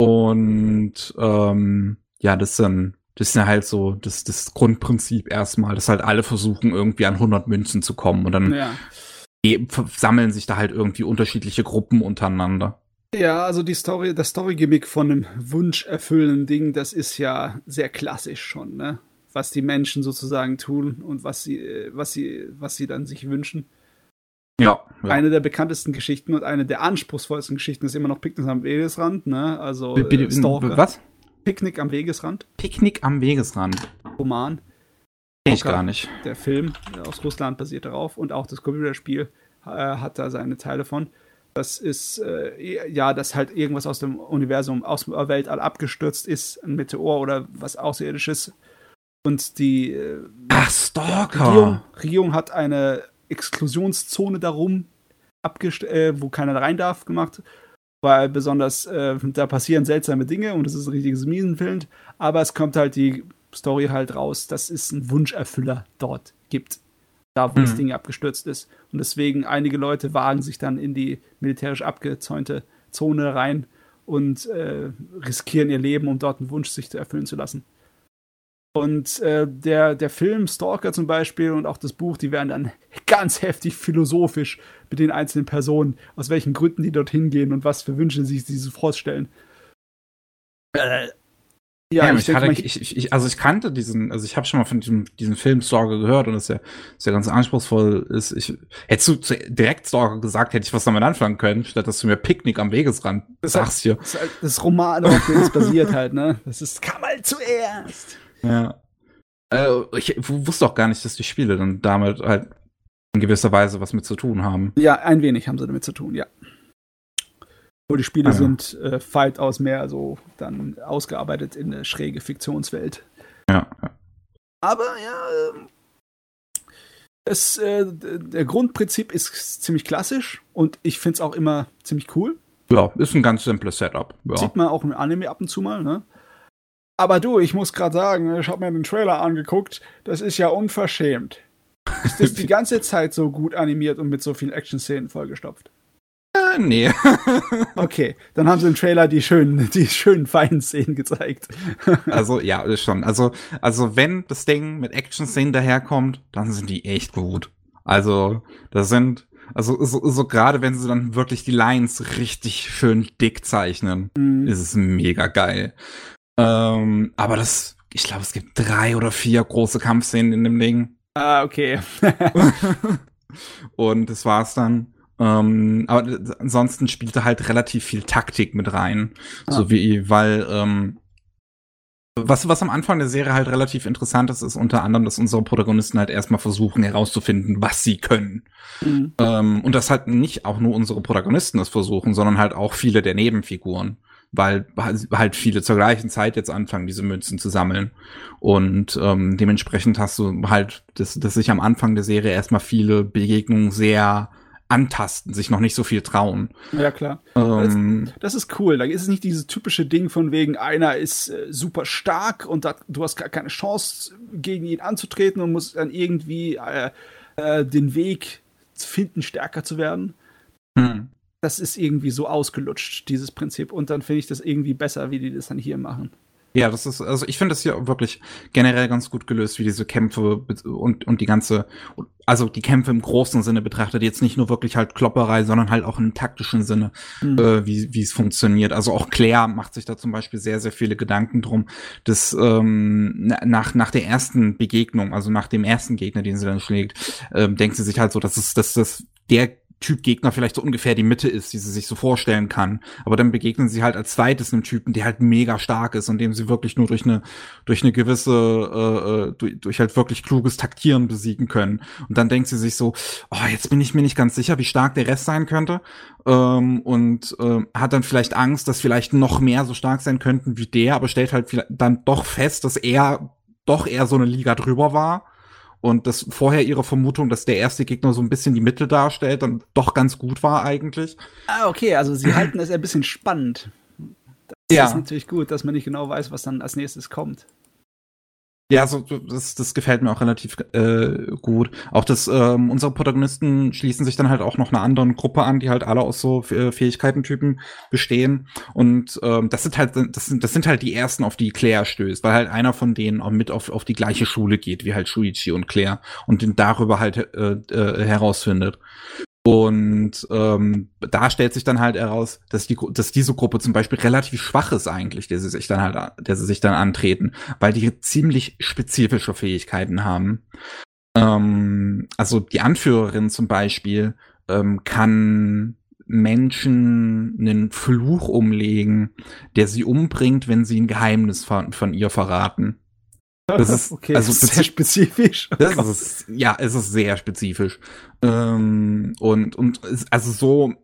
Und ja, das ist halt so das Grundprinzip erstmal, dass halt alle versuchen, irgendwie an 100 Münzen zu kommen. Und dann sammeln sich da halt irgendwie unterschiedliche Gruppen untereinander. Ja, also das Story-Gimmick von einem wunscherfüllenden Ding, das ist ja sehr klassisch schon, ne? Was die Menschen sozusagen tun und was sie dann sich wünschen. Ja. Eine der bekanntesten Geschichten und eine der anspruchsvollsten Geschichten ist immer noch Picknick am Wegesrand, ne? Also Stalker. Was? Picknick am Wegesrand. Roman. Kenn ich gar nicht. Der Film aus Russland basiert darauf und auch das Computerspiel hat da seine Teile von. Das ist, dass halt irgendwas aus dem Universum, aus dem Weltall abgestürzt ist, ein Meteor oder was Außerirdisches. Und die Stalker. Regierung hat eine Exklusionszone darum, wo keiner rein darf, gemacht. Weil besonders, da passieren seltsame Dinge und es ist ein richtiges Miesenfilm. Aber es kommt halt die Story halt raus, dass es einen Wunscherfüller dort gibt. Da, wo das Ding abgestürzt ist. Und deswegen, einige Leute wagen sich dann in die militärisch abgezäunte Zone rein und riskieren ihr Leben, um dort einen Wunsch sich zu erfüllen zu lassen. Und der Film Stalker zum Beispiel und auch das Buch, die werden dann ganz heftig philosophisch mit den einzelnen Personen, aus welchen Gründen die dorthin gehen und was für Wünsche sich diese vorstellen. Ich kannte diesen, also ich habe schon mal von diesem Film Stalker gehört und dass der ganz anspruchsvoll ist. Hättest du direkt Stalker gesagt, hätte ich was damit anfangen können, statt dass du mir Picknick am Wegesrand sagst hier. Das ist halt das Roman, auf dem es basiert halt, ne? Das kam halt zuerst. Ja. Ich wusste auch gar nicht, dass die Spiele dann damit halt in gewisser Weise was mit zu tun haben. Ja, ein wenig haben sie damit zu tun, ja. Nur die Spiele sind weitaus mehr so dann ausgearbeitet in eine schräge Fiktionswelt. Ja. Aber der Grundprinzip ist ziemlich klassisch und ich finde es auch immer ziemlich cool. Ja, ist ein ganz simples Setup. Ja. Sieht man auch im Anime ab und zu mal, ne? Aber du, ich muss gerade sagen, ich habe mir den Trailer angeguckt, das ist ja unverschämt. Ist das die ganze Zeit so gut animiert und mit so vielen Action-Szenen vollgestopft? Nee. Okay, dann haben sie im Trailer die schönen feinen Szenen gezeigt. Also, ja, schon. Also wenn das Ding mit Action-Szenen daherkommt, dann sind die echt gut. Also, das sind, so gerade wenn sie dann wirklich die Lines richtig schön dick zeichnen, ist es mega geil. Aber das ich glaube, es gibt 3 oder 4 große Kampfszenen in dem Ding. Ah, okay. Und das war's dann. Aber ansonsten spielte halt relativ viel Taktik mit rein. Ah. So wie, weil, was am Anfang der Serie halt relativ interessant ist, ist unter anderem, dass unsere Protagonisten halt erstmal versuchen herauszufinden, was sie können. Mhm. Und dass halt nicht auch nur unsere Protagonisten das versuchen, sondern halt auch viele der Nebenfiguren. Weil halt viele zur gleichen Zeit jetzt anfangen, diese Münzen zu sammeln. Und dementsprechend hast du halt, dass sich am Anfang der Serie erstmal viele Begegnungen sehr antasten, sich noch nicht so viel trauen. Ja, klar. Das ist cool. Da ist es nicht dieses typische Ding von wegen, einer ist super stark und du hast gar keine Chance, gegen ihn anzutreten und musst dann irgendwie den Weg finden, stärker zu werden. Hm. Das ist irgendwie so ausgelutscht, dieses Prinzip. Und dann finde ich das irgendwie besser, wie die das dann hier machen. Ja, das ist, also ich finde das hier wirklich generell ganz gut gelöst, wie diese Kämpfe und die ganze, also die Kämpfe im großen Sinne betrachtet, jetzt nicht nur wirklich halt Klopperei, sondern halt auch im taktischen Sinne, wie es funktioniert. Also auch Claire macht sich da zum Beispiel sehr, sehr viele Gedanken drum, dass nach der ersten Begegnung, also nach dem ersten Gegner, den sie dann schlägt, denkt sie sich halt so, dass der Typ Gegner vielleicht so ungefähr die Mitte ist, die sie sich so vorstellen kann. Aber dann begegnen sie halt als zweites einem Typen, der halt mega stark ist und dem sie wirklich nur durch eine gewisse, durch halt wirklich kluges Taktieren besiegen können. Und dann denkt sie sich so, oh, jetzt bin ich mir nicht ganz sicher, wie stark der Rest sein könnte. Und hat dann vielleicht Angst, dass vielleicht noch mehr so stark sein könnten wie der, aber stellt halt dann doch fest, dass er doch eher so eine Liga drüber war. Und das vorher ihre Vermutung, dass der erste Gegner so ein bisschen die Mitte darstellt, dann doch ganz gut war eigentlich. Ah, okay, also sie halten das ein bisschen spannend. Das ist natürlich gut, dass man nicht genau weiß, was dann als nächstes kommt. Ja, so, das gefällt mir auch relativ gut. Auch dass unsere Protagonisten schließen sich dann halt auch noch einer anderen Gruppe an, die halt alle aus so Fähigkeitentypen bestehen. Und das sind halt die ersten, auf die Claire stößt, weil halt einer von denen auch mit auf die gleiche Schule geht, wie halt Shuichi und Claire und den darüber halt herausfindet. Und da stellt sich dann halt heraus, dass diese Gruppe zum Beispiel relativ schwach ist eigentlich, der sie sich dann antreten, weil die ziemlich spezifische Fähigkeiten haben. Also die Anführerin zum Beispiel kann Menschen einen Fluch umlegen, der sie umbringt, wenn sie ein Geheimnis von ihr verraten. Das ist, okay, also sehr spezifisch. Es ist sehr spezifisch. Und also so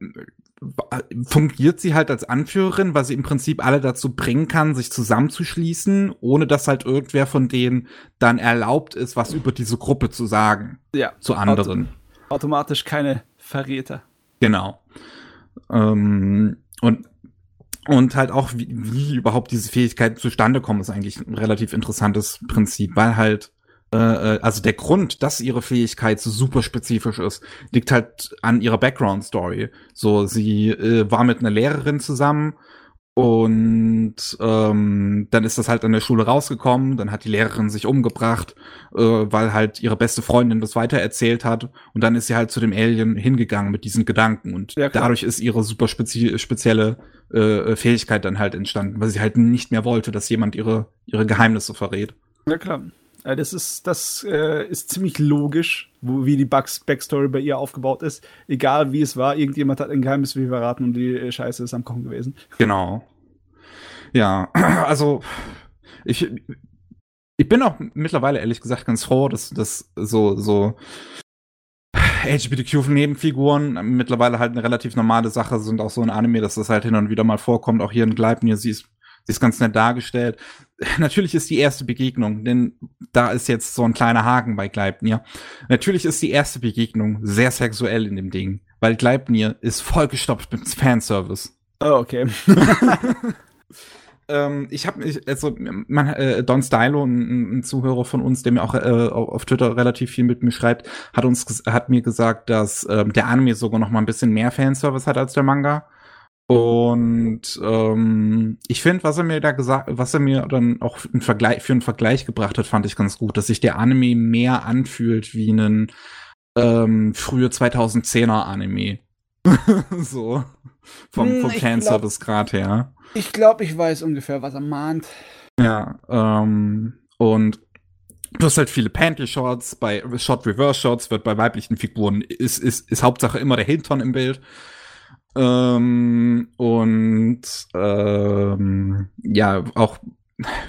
fungiert sie halt als Anführerin, weil sie im Prinzip alle dazu bringen kann, sich zusammenzuschließen, ohne dass halt irgendwer von denen dann erlaubt ist, was über diese Gruppe zu sagen. Ja. Zu anderen. Automatisch keine Verräter. Genau. Und halt auch, wie überhaupt diese Fähigkeiten zustande kommen, ist eigentlich ein relativ interessantes Prinzip, weil halt, also der Grund, dass ihre Fähigkeit so super spezifisch ist, liegt halt an ihrer Background-Story. So, sie war mit einer Lehrerin zusammen und dann ist das halt an der Schule rausgekommen, dann hat die Lehrerin sich umgebracht, weil halt ihre beste Freundin das weitererzählt hat und dann ist sie halt zu dem Alien hingegangen mit diesen Gedanken und dadurch ist ihre super spezielle Fähigkeit dann halt entstanden, weil sie halt nicht mehr wollte, dass jemand ihre Geheimnisse verrät. Ja klar, das ist ziemlich logisch, wie die Backstory bei ihr aufgebaut ist. Egal wie es war, irgendjemand hat ein Geheimnis wie verraten und die Scheiße ist am Kochen gewesen. Genau. Ja, also ich bin auch mittlerweile ehrlich gesagt ganz froh, dass so LGBTQ-Nebenfiguren mittlerweile halt eine relativ normale Sache sind, auch so ein Anime, dass das halt hin und wieder mal vorkommt, auch hier in Gleipnir, sie ist ganz nett dargestellt. Natürlich ist die erste Begegnung, denn da ist jetzt so ein kleiner Haken bei Gleipnir, natürlich ist die erste Begegnung sehr sexuell in dem Ding, weil Gleipnir ist vollgestopft mit Fanservice. Oh, okay. Don Stylo, ein Zuhörer von uns, der mir auch auf Twitter relativ viel mit mir schreibt, hat mir gesagt, dass der Anime sogar noch mal ein bisschen mehr Fanservice hat als der Manga. Und ich finde, was er mir dann auch für einen Vergleich gebracht hat, fand ich ganz gut, dass sich der Anime mehr anfühlt wie einen frühe 2010er Anime. So vom Fanservice-Grad her. Ich glaube, ich weiß ungefähr, was er mahnt. Ja, und du hast halt viele Panty-Shots, bei Shot-Reverse-Shots wird bei weiblichen Figuren, ist Hauptsache immer der Hintern im Bild. Ja, auch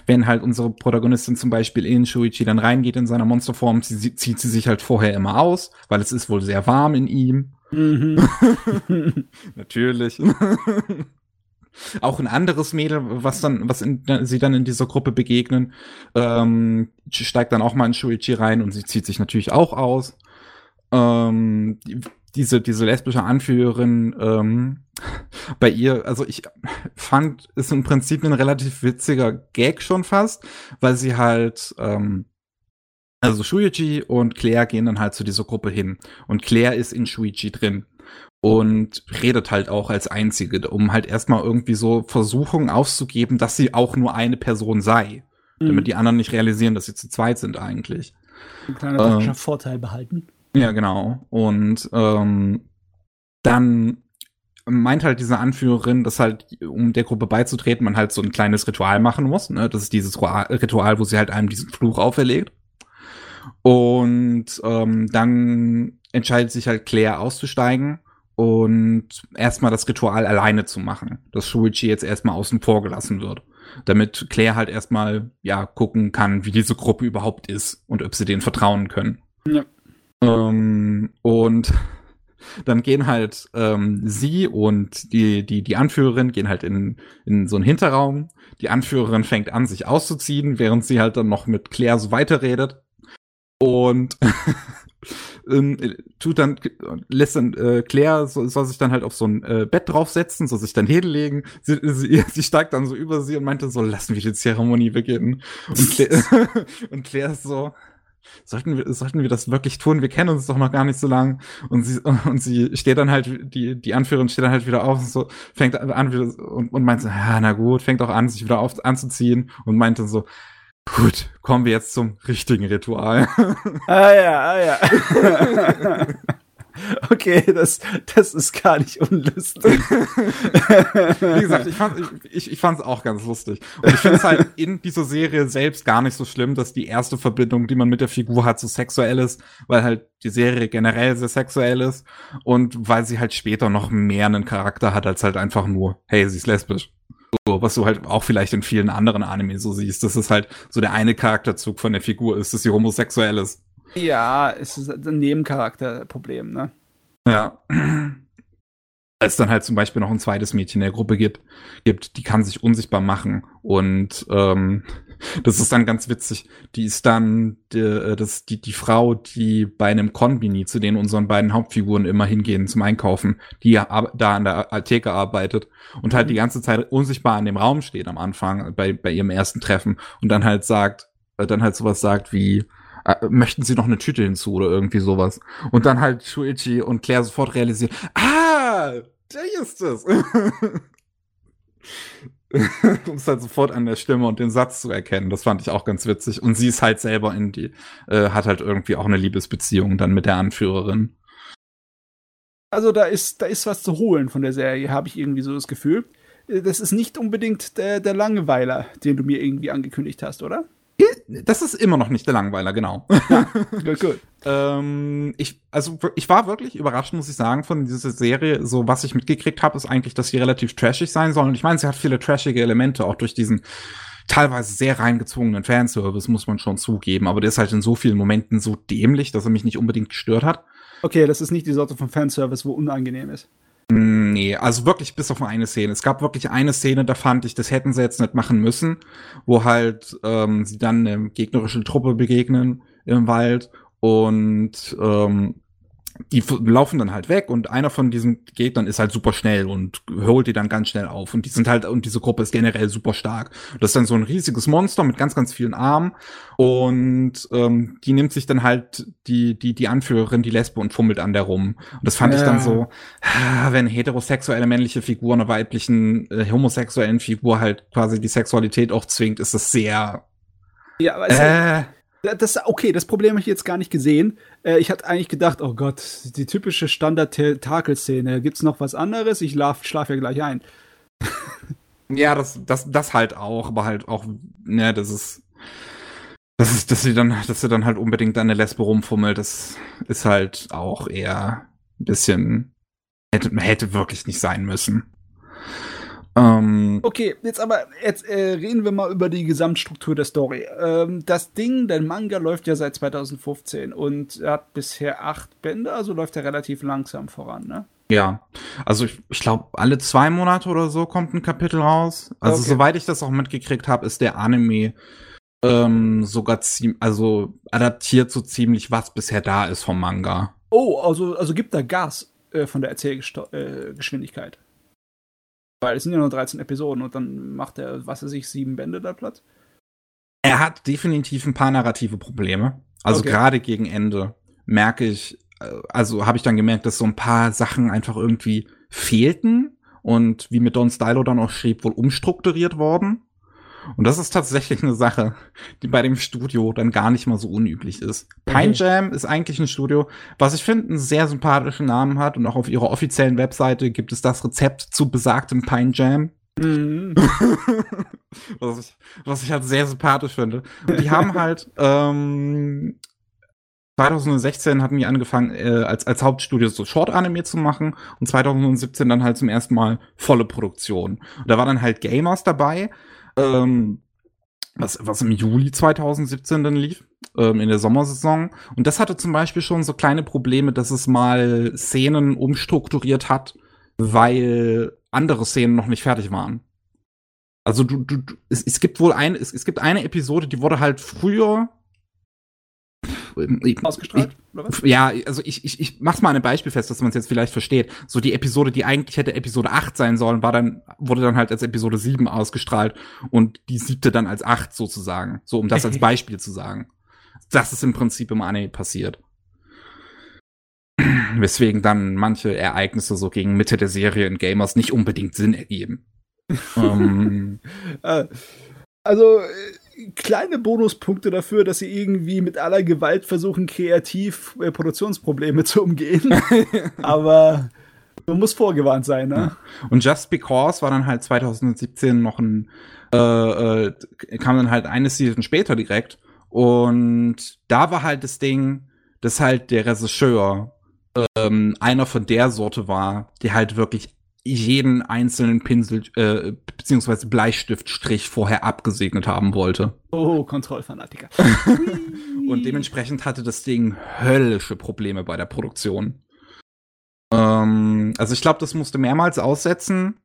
wenn halt unsere Protagonistin zum Beispiel in Shuichi dann reingeht in seiner Monsterform, zieht sie sich halt vorher immer aus, weil es ist wohl sehr warm in ihm. Mhm. Natürlich. Auch ein anderes Mädel, sie dann in dieser Gruppe begegnen, steigt dann auch mal in Shuichi rein und sie zieht sich natürlich auch aus. Diese lesbische Anführerin, bei ihr, also ich fand, ist im Prinzip ein relativ witziger Gag schon fast, weil sie halt, also Shuichi und Claire gehen dann halt zu dieser Gruppe hin und Claire ist in Shuichi drin und redet halt auch als Einzige, um halt erstmal irgendwie so Versuchungen aufzugeben, dass sie auch nur eine Person sei, damit die anderen nicht realisieren, dass sie zu zweit sind eigentlich. Ein kleiner deutscher Vorteil behalten. Ja, genau. Und dann meint halt diese Anführerin, dass halt, um der Gruppe beizutreten, man halt so ein kleines Ritual machen muss. Ne? Das ist dieses Ritual, wo sie halt einem diesen Fluch auferlegt. Und dann entscheidet sich halt Claire auszusteigen und erstmal das Ritual alleine zu machen. Dass Shuichi jetzt erstmal außen vor gelassen wird. Damit Claire halt erstmal ja gucken kann, wie diese Gruppe überhaupt ist und ob sie denen vertrauen können. Ja. Und dann gehen halt sie und die Anführerin gehen halt in so einen Hinterraum. Die Anführerin fängt an, sich auszuziehen, während sie halt dann noch mit Claire so weiterredet. Und Claire soll sich dann halt auf so ein Bett draufsetzen, soll sich dann hinlegen. Sie steigt dann so über sie und meinte so, lassen wir die Zeremonie beginnen. Und Claire ist so... Sollten wir das wirklich tun? Wir kennen uns doch noch gar nicht so lang. Und sie steht dann halt, die Anführerin steht dann halt wieder auf und so, fängt an und meint so, ja, na gut, fängt auch an, sich wieder anzuziehen und meint dann so, gut, kommen wir jetzt zum richtigen Ritual. Ah ja. Okay, das ist gar nicht unlustig. Wie gesagt, ich fand's auch ganz lustig. Und ich find's halt in dieser Serie selbst gar nicht so schlimm, dass die erste Verbindung, die man mit der Figur hat, so sexuell ist, weil halt die Serie generell sehr sexuell ist und weil sie halt später noch mehr einen Charakter hat, als halt einfach nur, hey, sie ist lesbisch. So, was du halt auch vielleicht in vielen anderen Anime so siehst, dass es halt so der eine Charakterzug von der Figur ist, dass sie homosexuell ist. Ja, es ist ein Nebencharakterproblem, ne? Ja. Als dann halt zum Beispiel noch ein zweites Mädchen in der Gruppe gibt, die kann sich unsichtbar machen. Und das ist dann ganz witzig. Die ist dann die Frau, die bei einem Konbini, zu denen unseren beiden Hauptfiguren immer hingehen zum Einkaufen, die da an der Theke arbeitet und halt die ganze Zeit unsichtbar in dem Raum steht am Anfang bei ihrem ersten Treffen und dann halt sowas sagt wie, möchten Sie noch eine Tüte hinzu oder irgendwie sowas? Und dann halt Shuichi und Claire sofort realisieren, da ist es. Du musst halt sofort an der Stimme und den Satz zu erkennen. Das fand ich auch ganz witzig. Und sie ist halt selber hat halt irgendwie auch eine Liebesbeziehung dann mit der Anführerin. Also da ist was zu holen von der Serie, habe ich irgendwie so das Gefühl. Das ist nicht unbedingt der Langweiler, den du mir irgendwie angekündigt hast, oder? Das ist immer noch nicht der Langweiler, genau. Ja, gut. Ich war wirklich überrascht, muss ich sagen, von dieser Serie. So, was ich mitgekriegt habe, ist eigentlich, dass sie relativ trashig sein sollen. Und ich meine, sie hat viele trashige Elemente, auch durch diesen teilweise sehr reingezwungenen Fanservice, muss man schon zugeben. Aber der ist halt in so vielen Momenten so dämlich, dass er mich nicht unbedingt gestört hat. Okay, das ist nicht die Sorte von Fanservice, wo unangenehm ist. Nee, also wirklich bis auf eine Szene. Es gab wirklich eine Szene, da fand ich, das hätten sie jetzt nicht machen müssen, wo halt sie dann einer gegnerischen Truppe begegnen im Wald und die laufen dann halt weg und einer von diesen Gegnern ist halt super schnell und holt die dann ganz schnell auf und diese Gruppe ist generell super stark. Das ist dann so ein riesiges Monster mit ganz, ganz vielen Armen und die nimmt sich dann halt die Anführerin, die Lesbe, und fummelt an der rum. Und das fand ich dann so, wenn heterosexuelle männliche Figur einer weiblichen, homosexuellen Figur halt quasi die Sexualität auch zwingt, ist das sehr Das Problem habe ich jetzt gar nicht gesehen. Ich hatte eigentlich gedacht, oh Gott, die typische Standard-Tentakel-Szene. Gibt's noch was anderes? Ich schlaf ja gleich ein. Ja, das halt auch, aber halt auch, ne, dass sie dann halt unbedingt an der Lesbe rumfummelt, das ist halt auch eher ein bisschen, hätte wirklich nicht sein müssen. Okay, jetzt reden wir mal über die Gesamtstruktur der Story. Das Ding, der Manga läuft ja seit 2015 und hat bisher 8 Bände, also läuft er relativ langsam voran, ne? Ja, also ich glaube, alle 2 Monate oder so kommt ein Kapitel raus. Also okay. Soweit ich das auch mitgekriegt habe, ist der Anime sogar adaptiert so ziemlich, was bisher da ist vom Manga. Oh, also gibt da Gas von der Erzählgeschwindigkeit. Weil es sind ja nur 13 Episoden und dann macht er, was weiß ich, 7 Bände da platt. Er hat definitiv ein paar narrative Probleme. Also gerade gegen Ende habe ich dann gemerkt, dass so ein paar Sachen einfach irgendwie fehlten und wie mit Don Stylo dann auch schrieb, wohl umstrukturiert worden. Und das ist tatsächlich eine Sache, die bei dem Studio dann gar nicht mal so unüblich ist. Pine Jam ist eigentlich ein Studio, was ich finde einen sehr sympathischen Namen hat und auch auf ihrer offiziellen Webseite gibt es das Rezept zu besagtem Pine Jam. Mhm. was ich halt sehr sympathisch finde. Und die haben halt 2016 hatten die angefangen, als Hauptstudio so Short-Anime zu machen und 2017 dann halt zum ersten Mal volle Produktion. Und da war dann halt Gamers dabei, was im Juli 2017 dann lief, in der Sommersaison. Und das hatte zum Beispiel schon so kleine Probleme, dass es mal Szenen umstrukturiert hat, weil andere Szenen noch nicht fertig waren. Also es gibt eine Episode, die wurde halt früher ausgestrahlt, oder was? Ja, also ich mach's mal an einem Beispiel fest, dass man es jetzt vielleicht versteht. So die Episode, die eigentlich hätte Episode 8 sein sollen, wurde dann halt als Episode 7 ausgestrahlt und die 7. dann als 8 sozusagen. So, um das als Beispiel zu sagen. Das ist im Prinzip im Anime passiert. Weswegen dann manche Ereignisse so gegen Mitte der Serie in Gamers nicht unbedingt Sinn ergeben. Also kleine Bonuspunkte dafür, dass sie irgendwie mit aller Gewalt versuchen, kreativ Produktionsprobleme zu umgehen. Aber man muss vorgewarnt sein, ne? Und Just Because war dann halt 2017 noch kam dann halt eine Season später direkt. Und da war halt das Ding, dass halt der Regisseur einer von der Sorte war, die halt wirklich jeden einzelnen Pinsel beziehungsweise Bleistiftstrich vorher abgesegnet haben wollte. Oh, Kontrollfanatiker. Und dementsprechend hatte das Ding höllische Probleme bei der Produktion. Also ich glaube, das musste mehrmals aussetzen.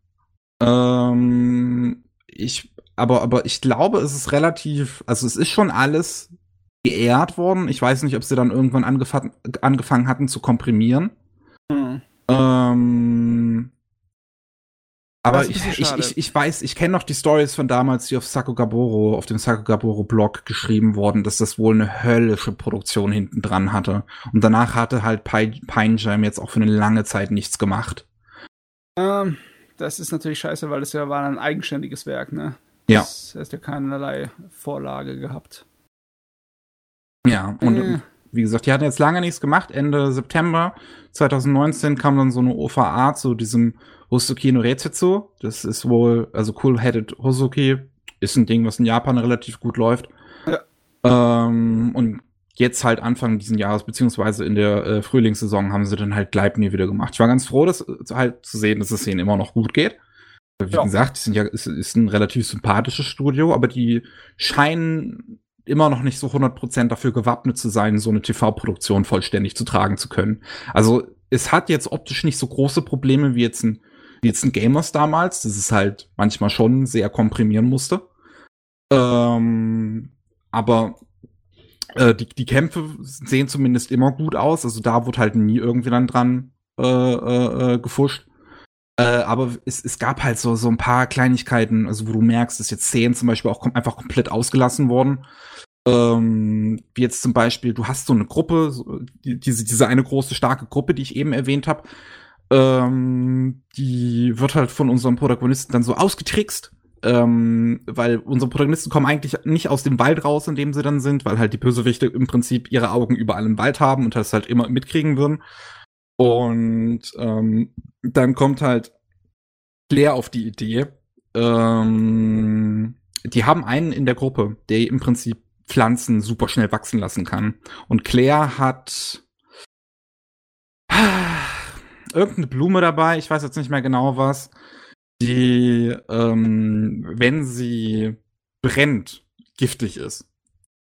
Aber ich glaube, es ist relativ, also es ist schon alles geehrt worden. Ich weiß nicht, ob sie dann irgendwann angefangen hatten zu komprimieren. Mhm. Aber ich kenne noch die Stories von damals, die auf dem Sakugaboro-Blog geschrieben wurden, dass das wohl eine höllische Produktion hinten dran hatte. Und danach hatte halt Pine Jam jetzt auch für eine lange Zeit nichts gemacht. Das ist natürlich scheiße, weil das ja war ein eigenständiges Werk, ne? Ja. Das hat ja keinerlei Vorlage gehabt. Ja, und wie gesagt, die hatten jetzt lange nichts gemacht. Ende September 2019 kam dann so eine OVA zu diesem Hosoki no Retsetsu. Das ist wohl, also Cool-Headed Hosoki ist ein Ding, was in Japan relativ gut läuft. Ja. Und jetzt halt Anfang diesen Jahres, beziehungsweise in der Frühlingssaison, haben sie dann halt Gleipnir wieder gemacht. Ich war ganz froh, das halt zu sehen, dass es denen immer noch gut geht. Wie gesagt, ist ein relativ sympathisches Studio, aber die scheinen immer noch nicht so 100% dafür gewappnet zu sein, so eine TV-Produktion vollständig zu tragen zu können. Also es hat jetzt optisch nicht so große Probleme wie jetzt ein Gamers damals, das es halt manchmal schon sehr komprimieren musste. Die Kämpfe sehen zumindest immer gut aus, also da wurde halt nie irgendwie dann dran gefuscht. Aber es gab halt so ein paar Kleinigkeiten, also wo du merkst, dass jetzt Szenen zum Beispiel auch einfach komplett ausgelassen wurden. Wie jetzt zum Beispiel, du hast so eine Gruppe, diese eine große, starke Gruppe, die ich eben erwähnt habe, die wird halt von unserem Protagonisten dann so ausgetrickst, weil unsere Protagonisten kommen eigentlich nicht aus dem Wald raus, in dem sie dann sind, weil halt die Bösewichte im Prinzip ihre Augen überall im Wald haben und das halt immer mitkriegen würden. Und dann kommt halt Claire auf die Idee, die haben einen in der Gruppe, der im Prinzip Pflanzen super schnell wachsen lassen kann. Und Claire hat irgendeine Blume dabei, ich weiß jetzt nicht mehr genau was, die, wenn sie brennt, giftig ist.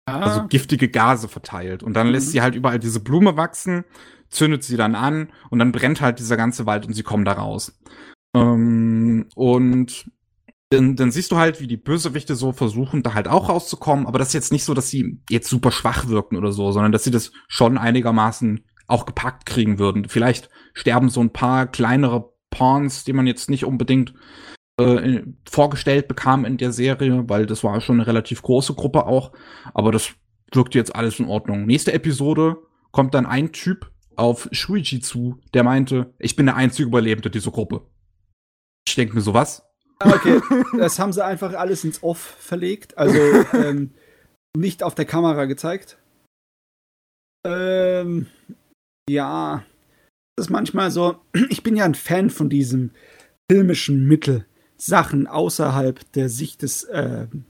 Ah. Also giftige Gase verteilt. Und dann lässt sie halt überall diese Blume wachsen, zündet sie dann an und dann brennt halt dieser ganze Wald und sie kommen da raus. Und dann siehst du halt, wie die Bösewichte so versuchen, da halt auch rauszukommen. Aber das ist jetzt nicht so, dass sie jetzt super schwach wirken oder so, sondern dass sie das schon einigermaßen auch gepackt kriegen würden. Vielleicht sterben so ein paar kleinere Pawns, die man jetzt nicht unbedingt vorgestellt bekam in der Serie, weil das war schon eine relativ große Gruppe auch. Aber das wirkt jetzt alles in Ordnung. Nächste Episode kommt dann ein Typ auf Shuichi zu, der meinte, ich bin der einzige Überlebende dieser Gruppe. Ich denke mir so, was? Okay, das haben sie einfach alles ins Off verlegt, also nicht auf der Kamera gezeigt. Ja, das ist manchmal so, ich bin ja ein Fan von diesem filmischen Mittel, Sachen außerhalb der Sicht des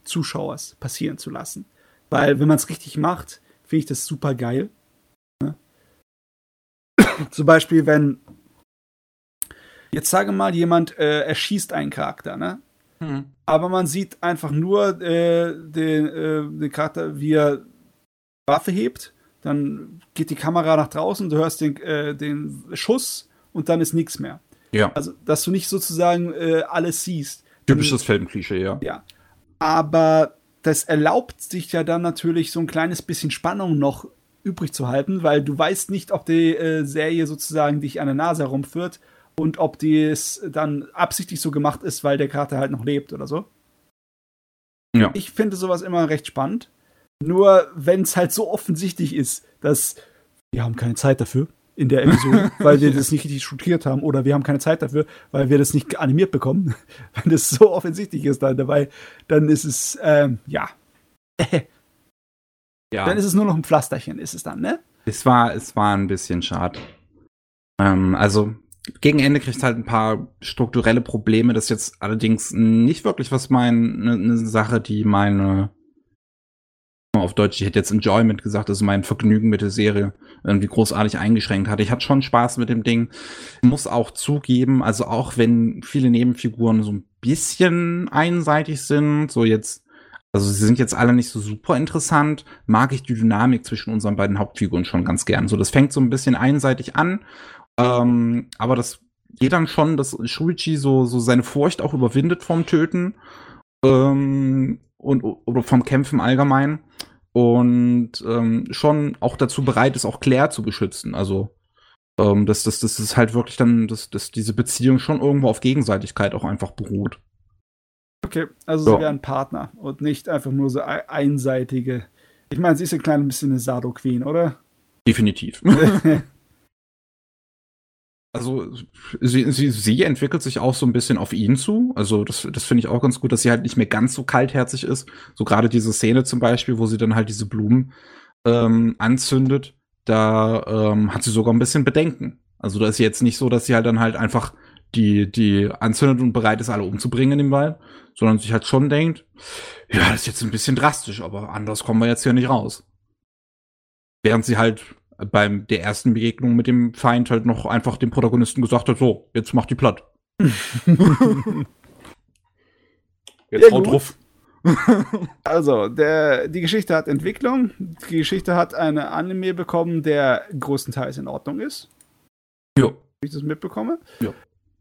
Zuschauers passieren zu lassen. Weil wenn man es richtig macht, finde ich das super geil. Ne? Zum Beispiel, wenn jetzt sage mal, jemand erschießt einen Charakter, ne? Aber man sieht einfach nur den Charakter, wie er Waffe hebt, dann geht die Kamera nach draußen, du hörst den Schuss und dann ist nichts mehr. Ja. Also, dass du nicht sozusagen alles siehst. Typisches Filmklischee, ja. Ja. Aber das erlaubt sich ja dann natürlich so ein kleines bisschen Spannung noch übrig zu halten, weil du weißt nicht, ob die Serie sozusagen dich an der Nase herumführt. Und ob das dann absichtlich so gemacht ist, weil der Charakter halt noch lebt oder so. Ja. Ich finde sowas immer recht spannend. Nur wenn es halt so offensichtlich ist, dass wir haben keine Zeit dafür in der Episode, weil wir das nicht richtig studiert haben oder wir haben keine Zeit dafür, weil wir das nicht animiert bekommen. Wenn das so offensichtlich ist dann dabei, dann ist es, ja. Dann ist es nur noch ein Pflasterchen, ist es dann, ne? Es war ein bisschen schade. Also gegen Ende kriegt halt ein paar strukturelle Probleme. Das ist jetzt allerdings nicht wirklich eine Sache, die auf Deutsch, ich hätte jetzt Enjoyment gesagt, also mein Vergnügen mit der Serie irgendwie großartig eingeschränkt hat. Ich hatte schon Spaß mit dem Ding. Ich muss auch zugeben, also auch wenn viele Nebenfiguren so ein bisschen einseitig sind, so jetzt, also sie sind jetzt alle nicht so super interessant, mag ich die Dynamik zwischen unseren beiden Hauptfiguren schon ganz gern. So, das fängt so ein bisschen einseitig an. Aber das geht dann schon, dass Shuichi so seine Furcht auch überwindet vom Töten oder vom Kämpfen allgemein und schon auch dazu bereit ist, auch Claire zu beschützen. Also das ist halt wirklich dann, dass diese Beziehung schon irgendwo auf Gegenseitigkeit auch einfach beruht. Okay, also so. Sie wären Partner und nicht einfach nur so einseitige. Ich meine, sie ist ein klein bisschen eine Sado-Queen, oder? Definitiv. Also sie entwickelt sich auch so ein bisschen auf ihn zu. Also das finde ich auch ganz gut, dass sie halt nicht mehr ganz so kaltherzig ist. So gerade diese Szene zum Beispiel, wo sie dann halt diese Blumen anzündet, da hat sie sogar ein bisschen Bedenken. Also da ist sie jetzt nicht so, dass sie halt dann halt einfach die anzündet und bereit ist, alle umzubringen in dem Wald, sondern sich halt schon denkt, ja, das ist jetzt ein bisschen drastisch, aber anders kommen wir jetzt hier nicht raus. Während sie halt bei der ersten Begegnung mit dem Feind halt noch einfach dem Protagonisten gesagt hat, so, jetzt mach die platt. Jetzt haut drauf. Also, die Geschichte hat Entwicklung. Die Geschichte hat eine Anime bekommen, der größtenteils in Ordnung ist. Ja. Wie ich das mitbekomme. Ja.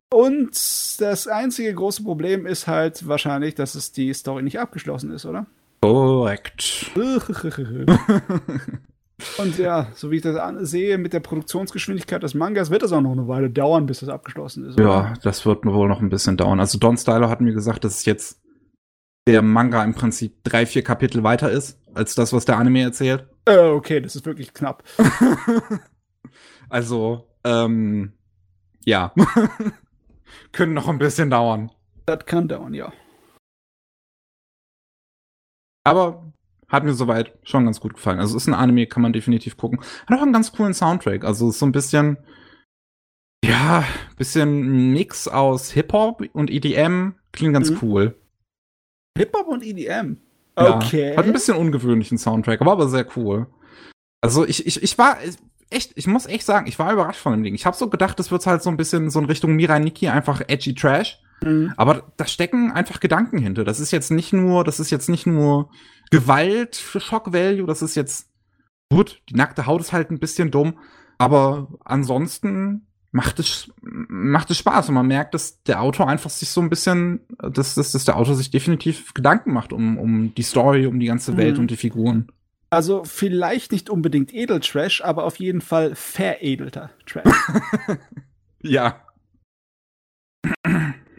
Und das einzige große Problem ist halt wahrscheinlich, dass es die Story nicht abgeschlossen ist, oder? Korrekt. Und ja, so wie ich das sehe, mit der Produktionsgeschwindigkeit des Mangas wird das auch noch eine Weile dauern, bis das abgeschlossen ist. Oder? Ja, das wird wohl noch ein bisschen dauern. Also Don Styler hat mir gesagt, dass jetzt der Manga im Prinzip 3-4 Kapitel weiter ist, als das, was der Anime erzählt. Okay, das ist wirklich knapp. Also, ja. Können noch ein bisschen dauern. Das kann dauern, ja. Aber hat mir soweit schon ganz gut gefallen. Also ist ein Anime, kann man definitiv gucken. Hat auch einen ganz coolen Soundtrack. Also ist so ein bisschen, ja, bisschen Mix aus Hip-Hop und EDM, Klingt ganz cool. Hip-Hop und EDM. Okay. Ja, hat ein bisschen ungewöhnlichen Soundtrack, war aber sehr cool. Also ich war echt, ich muss echt sagen, ich war überrascht von dem Ding. Ich habe so gedacht, das wird halt so ein bisschen so in Richtung Mirai Nikki, einfach edgy Trash. Aber da stecken einfach Gedanken hinter. Das ist jetzt nicht nur Gewalt für Shock Value, das ist jetzt gut, die nackte Haut ist halt ein bisschen dumm, aber ansonsten macht es Spaß und man merkt, dass der Autor einfach sich so ein bisschen, dass der Autor sich definitiv Gedanken macht um die Story, um die ganze Welt und die Figuren. Also vielleicht nicht unbedingt Edeltrash, aber auf jeden Fall veredelter Trash. Ja.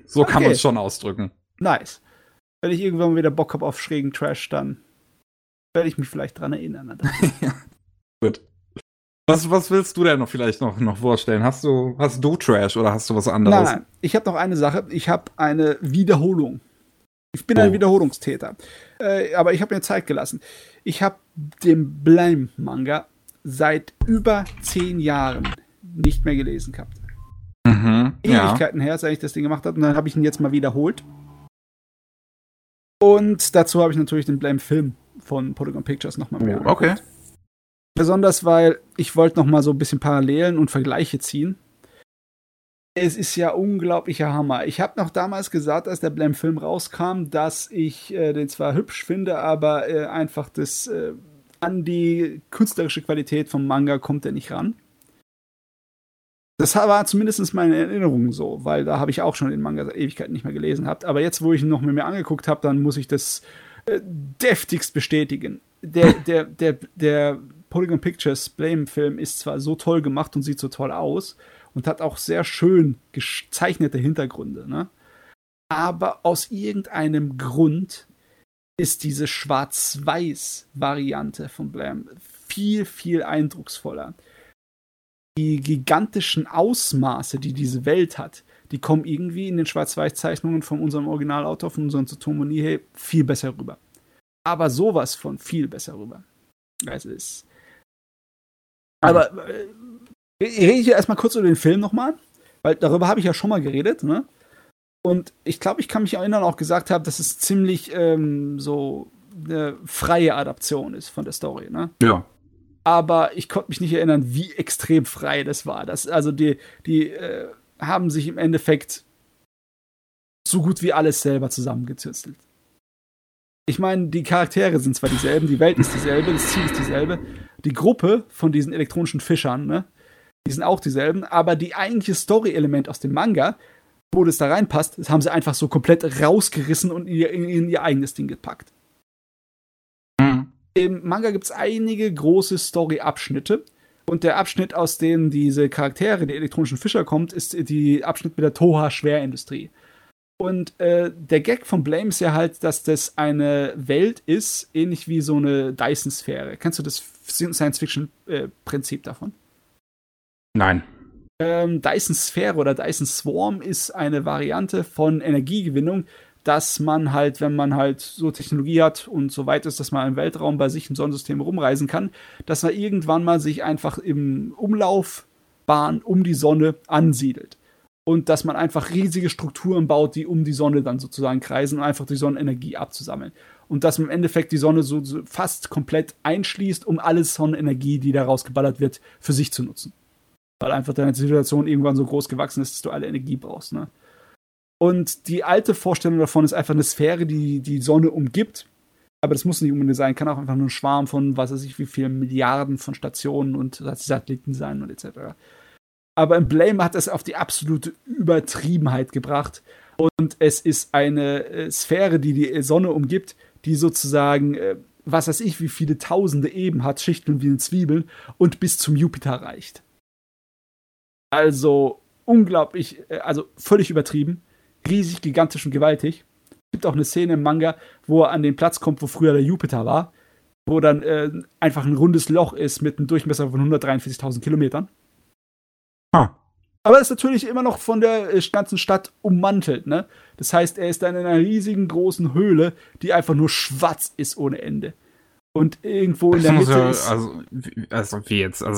So kann man es schon ausdrücken. Nice. Wenn ich irgendwann wieder Bock habe auf schrägen Trash, dann werde ich mich vielleicht dran erinnern. Ja. Gut. Was willst du denn noch vielleicht noch vorstellen? Hast du Trash oder hast du was anderes? Nein, ich habe noch eine Sache. Ich habe eine Wiederholung. Ich bin ein Wiederholungstäter. Aber ich habe mir Zeit gelassen. Ich habe den Blime-Manga seit über 10 Jahren nicht mehr gelesen gehabt. Ewigkeiten her, seit ich das Ding gemacht habe. Und dann habe ich ihn jetzt mal wiederholt. Und dazu habe ich natürlich den Blame-Film von Polygon Pictures nochmal mehr. Okay. Besonders, weil ich wollte nochmal so ein bisschen Parallelen und Vergleiche ziehen. Es ist ja unglaublicher Hammer. Ich habe noch damals gesagt, als der Blame-Film rauskam, dass ich den zwar hübsch finde, aber einfach an die künstlerische Qualität vom Manga kommt er nicht ran. Das war zumindest meine Erinnerung so, weil da habe ich auch schon den Manga seit Ewigkeiten nicht mehr gelesen gehabt. Aber jetzt, wo ich ihn noch mehr angeguckt habe, dann muss ich das deftigst bestätigen. Der Polygon Pictures Blame-Film ist zwar so toll gemacht und sieht so toll aus und hat auch sehr schön gezeichnete Hintergründe, ne? Aber aus irgendeinem Grund ist diese Schwarz-Weiß-Variante von Blame viel, viel eindrucksvoller. Die gigantischen Ausmaße, die diese Welt hat, die kommen irgendwie in den Schwarz-Weiß-Zeichnungen von unserem Originalautor, von unserem Tsutomu Nihei, viel besser rüber. Aber sowas von viel besser rüber. Es ist. Aber rede ich ja erstmal kurz über den Film nochmal, weil darüber habe ich ja schon mal geredet, ne? Und ich glaube, ich kann mich erinnern, auch gesagt habe, dass es ziemlich so eine freie Adaption ist von der Story, ne? Ja. Aber ich konnte mich nicht erinnern, wie extrem frei das war. Die haben sich im Endeffekt so gut wie alles selber zusammengezüstelt. Ich meine, die Charaktere sind zwar dieselben, die Welt ist dieselbe, das Ziel ist dieselbe. Die Gruppe von diesen elektronischen Fischern, ne, die sind auch dieselben. Aber die eigentliche Story-Element aus dem Manga, wo das da reinpasst, das haben sie einfach so komplett rausgerissen und in ihr eigenes Ding gepackt. Im Manga gibt es einige große Story-Abschnitte. Und der Abschnitt, aus dem diese Charaktere, die elektronischen Fischer, kommt, ist der Abschnitt mit der Toha-Schwerindustrie. Und der Gag von Blame ist ja halt, dass das eine Welt ist, ähnlich wie so eine Dyson-Sphäre. Kennst du das Science-Fiction-Prinzip davon? Nein. Dyson-Sphäre oder Dyson-Swarm ist eine Variante von Energiegewinnung, dass man halt, wenn man halt so Technologie hat und so weit ist, dass man im Weltraum bei sich im Sonnensystem rumreisen kann, dass man irgendwann mal sich einfach im Umlaufbahn um die Sonne ansiedelt. Und dass man einfach riesige Strukturen baut, die um die Sonne dann sozusagen kreisen, um einfach die Sonnenenergie abzusammeln. Und dass man im Endeffekt die Sonne so fast komplett einschließt, um alle Sonnenenergie, die da rausgeballert wird, für sich zu nutzen. Weil einfach deine Situation irgendwann so groß gewachsen ist, dass du alle Energie brauchst, ne? Und die alte Vorstellung davon ist einfach eine Sphäre, die die Sonne umgibt. Aber das muss nicht unbedingt sein. Kann auch einfach nur ein Schwarm von, was weiß ich, wie vielen Milliarden von Stationen und Satelliten sein und etc. Aber im Blame hat es auf die absolute Übertriebenheit gebracht. Und es ist eine Sphäre, die Sonne umgibt, die sozusagen, was weiß ich, wie viele Tausende Eben hat, Schichten wie eine Zwiebel und bis zum Jupiter reicht. Also unglaublich, also völlig übertrieben. Riesig, gigantisch und gewaltig. Es gibt auch eine Szene im Manga, wo er an den Platz kommt, wo früher der Jupiter war, wo dann einfach ein rundes Loch ist mit einem Durchmesser von 143.000 Kilometern. Ah. Aber ist natürlich immer noch von der ganzen Stadt ummantelt, ne? Das heißt, er ist dann in einer riesigen, großen Höhle, die einfach nur schwarz ist ohne Ende. Und irgendwo in der Mitte ist... Also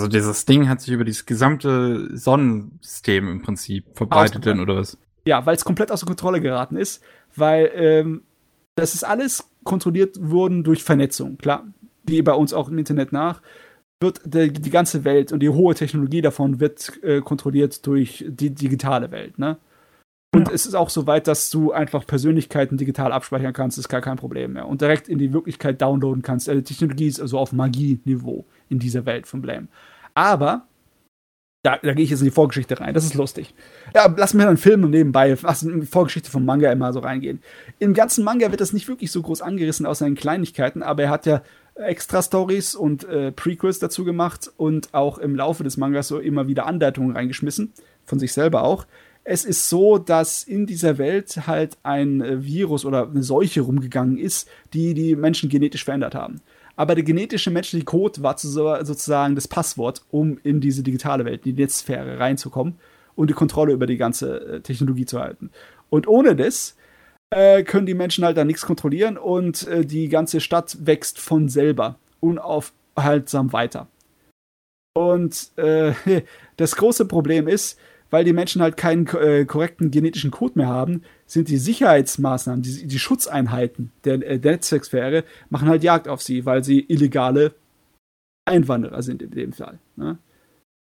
dieses Ding hat sich über das gesamte Sonnensystem im Prinzip verbreitet, denn, oder was? Ja, weil es komplett außer Kontrolle geraten ist, weil das ist alles kontrolliert worden durch Vernetzung. Klar, wie bei uns auch im Internet nach, wird die ganze Welt und die hohe Technologie davon wird kontrolliert durch die digitale Welt, ne? Und ja, es ist auch so weit, dass du einfach Persönlichkeiten digital abspeichern kannst, ist gar kein Problem mehr. Und direkt in die Wirklichkeit downloaden kannst. Die Technologie ist also auf Magie-Niveau in dieser Welt von Blame. Aber, da gehe ich jetzt in die Vorgeschichte rein, das ist lustig. Ja, lass mir dann Filme nebenbei, lass in die Vorgeschichte vom Manga immer so reingehen. Im ganzen Manga wird das nicht wirklich so groß angerissen, außer in Kleinigkeiten, aber er hat ja Extra-Stories und Prequels dazu gemacht und auch im Laufe des Mangas so immer wieder Andeutungen reingeschmissen, von sich selber auch. Es ist so, dass in dieser Welt halt ein Virus oder eine Seuche rumgegangen ist, die die Menschen genetisch verändert haben. Aber der genetische menschliche Code war sozusagen das Passwort, um in diese digitale Welt, die Netzsphäre reinzukommen und die Kontrolle über die ganze Technologie zu halten. Und ohne das können die Menschen halt dann nichts kontrollieren und die ganze Stadt wächst von selber unaufhaltsam weiter. Und das große Problem ist, weil die Menschen halt keinen korrekten genetischen Code mehr haben, sind die Sicherheitsmaßnahmen, die Schutzeinheiten der Netzwerksphäre, machen halt Jagd auf sie, weil sie illegale Einwanderer sind in dem Fall, ne?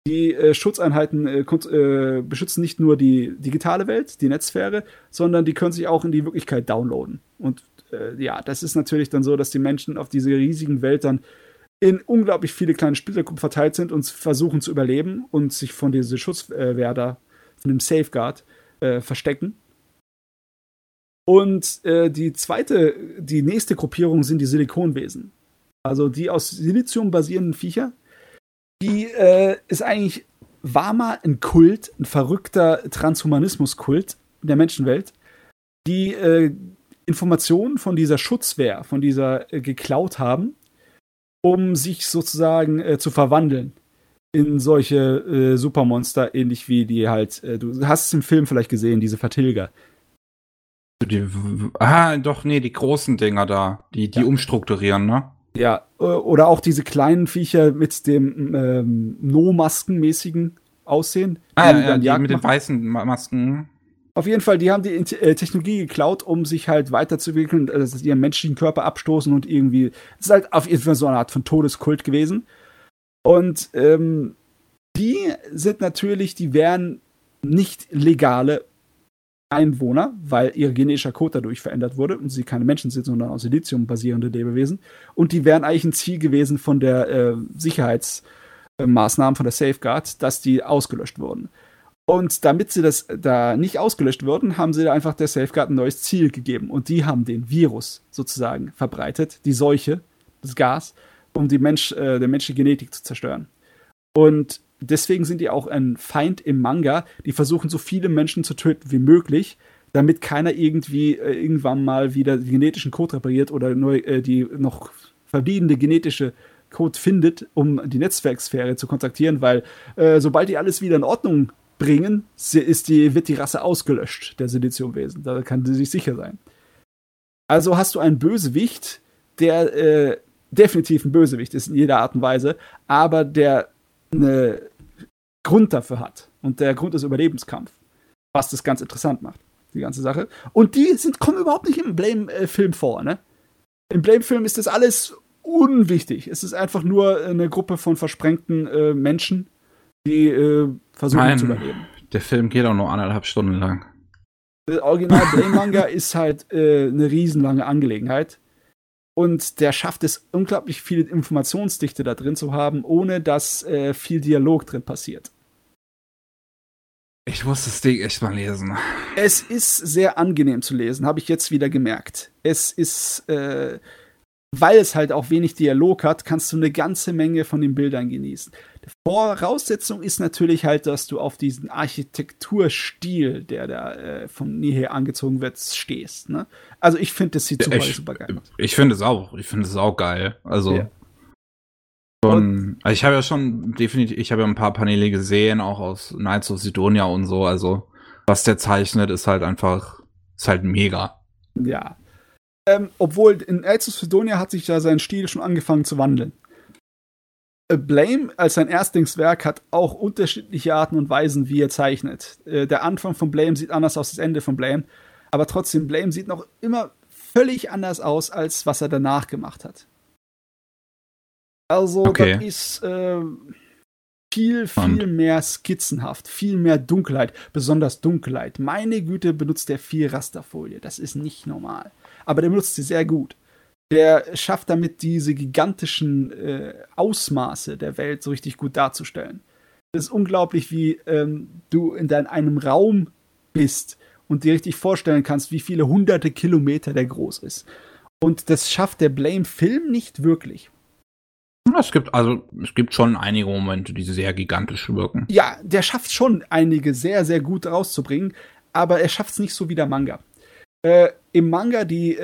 Die Schutzeinheiten beschützen nicht nur die digitale Welt, die Netzsphäre, sondern die können sich auch in die Wirklichkeit downloaden. Und ja, das ist natürlich dann so, dass die Menschen auf dieser riesigen Welt dann in unglaublich viele kleine Splittergruppen verteilt sind und versuchen zu überleben und sich von diesem Schutzwerder, von dem Safeguard, verstecken. Und die nächste Gruppierung sind die Silikonwesen. Also die aus Silizium basierenden Viecher. Die ist eigentlich, war mal ein Kult, ein verrückter Transhumanismus-Kult in der Menschenwelt, die Informationen von dieser Schutzwehr, von dieser geklaut haben, um sich sozusagen zu verwandeln in solche Supermonster, ähnlich wie die halt, du hast es im Film vielleicht gesehen, diese Vertilger. Die großen Dinger da, die umstrukturieren, ne? Ja, oder auch diese kleinen Viecher mit dem No-Masken-mäßigen Aussehen. Die mit den weißen Masken. Auf jeden Fall, die haben die Technologie geklaut, um sich halt weiterzuentwickeln, also ihren menschlichen Körper abstoßen und irgendwie. Es ist halt auf jeden Fall so eine Art von Todeskult gewesen. Und die wären nicht legale Einwohner, weil ihr genetischer Code dadurch verändert wurde und sie keine Menschen sind, sondern aus Silizium basierende Lebewesen. Und die wären eigentlich ein Ziel gewesen von der Sicherheitsmaßnahmen, von der Safeguard, dass die ausgelöscht wurden. Und damit sie das da nicht ausgelöscht wurden, haben sie da einfach der Safeguard ein neues Ziel gegeben. Und die haben den Virus sozusagen verbreitet, die Seuche, das Gas, um die der menschliche Genetik zu zerstören. Und deswegen sind die auch ein Feind im Manga. Die versuchen, so viele Menschen zu töten wie möglich, damit keiner irgendwie irgendwann mal wieder den genetischen Code repariert oder nur die noch verbliebene genetische Code findet, um die Netzwerksphäre zu kontaktieren, weil sobald die alles wieder in Ordnung bringen, wird die Rasse ausgelöscht, der Siliziumwesen. Da kann sie sich sicher sein. Also hast du einen Bösewicht, der definitiv ein Bösewicht ist in jeder Art und Weise, aber der einen Grund dafür hat. Und der Grund ist Überlebenskampf. Was das ganz interessant macht, die ganze Sache. Und die kommen überhaupt nicht im Blame-Film vor, ne? Im Blame-Film ist das alles unwichtig. Es ist einfach nur eine Gruppe von versprengten Menschen, die versuchen zu überleben. Der Film geht auch nur 1,5 Stunden lang. Das Original Blame-Manga ist halt eine riesenlange Angelegenheit. Und der schafft es, unglaublich viel Informationsdichte da drin zu haben, ohne dass viel Dialog drin passiert. Ich muss das Ding echt mal lesen. Es ist sehr angenehm zu lesen, habe ich jetzt wieder gemerkt. Es ist, weil es halt auch wenig Dialog hat, kannst du eine ganze Menge von den Bildern genießen. Die Voraussetzung ist natürlich halt, dass du auf diesen Architekturstil, der da vom Nihei angezogen wird, stehst, ne? Also ich finde, das sieht super geil aus. Ich finde es auch. Ich finde es auch geil. Also, ja. Ich habe ja schon definitiv, ein paar Paneele gesehen, auch aus Nights of Sidonia und so. Also was der zeichnet, ist halt einfach, ist halt mega. Ja. Obwohl in Nights of Sidonia hat sich ja sein Stil schon angefangen zu wandeln. Blame als sein Erstlingswerk hat auch unterschiedliche Arten und Weisen, wie er zeichnet. Der Anfang von Blame sieht anders aus als das Ende von Blame. aber trotzdem, Blame sieht noch immer völlig anders aus, als was er danach gemacht hat. Also, okay. Das ist viel mehr skizzenhaft, viel mehr Dunkelheit, besonders Dunkelheit. Meine Güte, benutzt der viel Rasterfolie, das ist nicht normal. Aber der benutzt sie sehr gut. Der schafft damit, diese gigantischen Ausmaße der Welt so richtig gut darzustellen. Es ist unglaublich, wie du in einem Raum bist und dir richtig vorstellen kannst, wie viele hunderte Kilometer der groß ist. Und das schafft der Blame-Film nicht wirklich. Es gibt schon einige Momente, die sehr gigantisch wirken. Ja, der schafft schon, einige sehr, sehr gut rauszubringen, aber er schafft es nicht so wie der Manga. Im Manga, die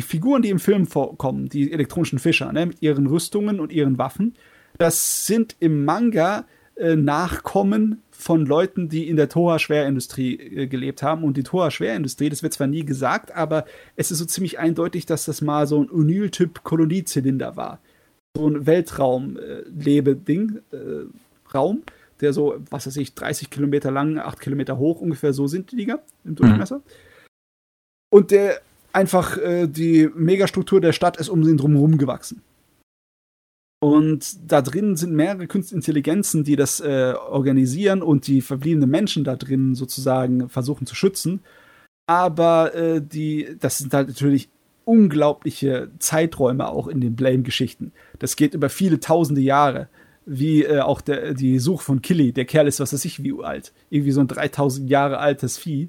Figuren, die im Film vorkommen, die elektronischen Fischer, ne, mit ihren Rüstungen und ihren Waffen, das sind im Manga Nachkommen von Leuten, die in der Toha-Schwerindustrie gelebt haben. Und die Toha-Schwerindustrie, das wird zwar nie gesagt, aber es ist so ziemlich eindeutig, dass das mal so ein Unyl-Typ-Koloniezylinder war. So ein Weltraum-Lebe-Ding-Raum, der so, was weiß ich, 30 Kilometer lang, 8 Kilometer hoch, ungefähr so sind die Dinger im Durchmesser. Und der einfach die Megastruktur der Stadt ist um ihn drumherum gewachsen. Und da drin sind mehrere künstliche Intelligenzen, die das organisieren und die verbliebenen Menschen da drin sozusagen versuchen zu schützen. Aber das sind halt natürlich unglaubliche Zeiträume auch in den Blame-Geschichten. Das geht über viele tausende Jahre. Wie auch die Suche von Killy. Der Kerl ist, was weiß ich, wie uralt. Irgendwie so ein 3000 Jahre altes Vieh.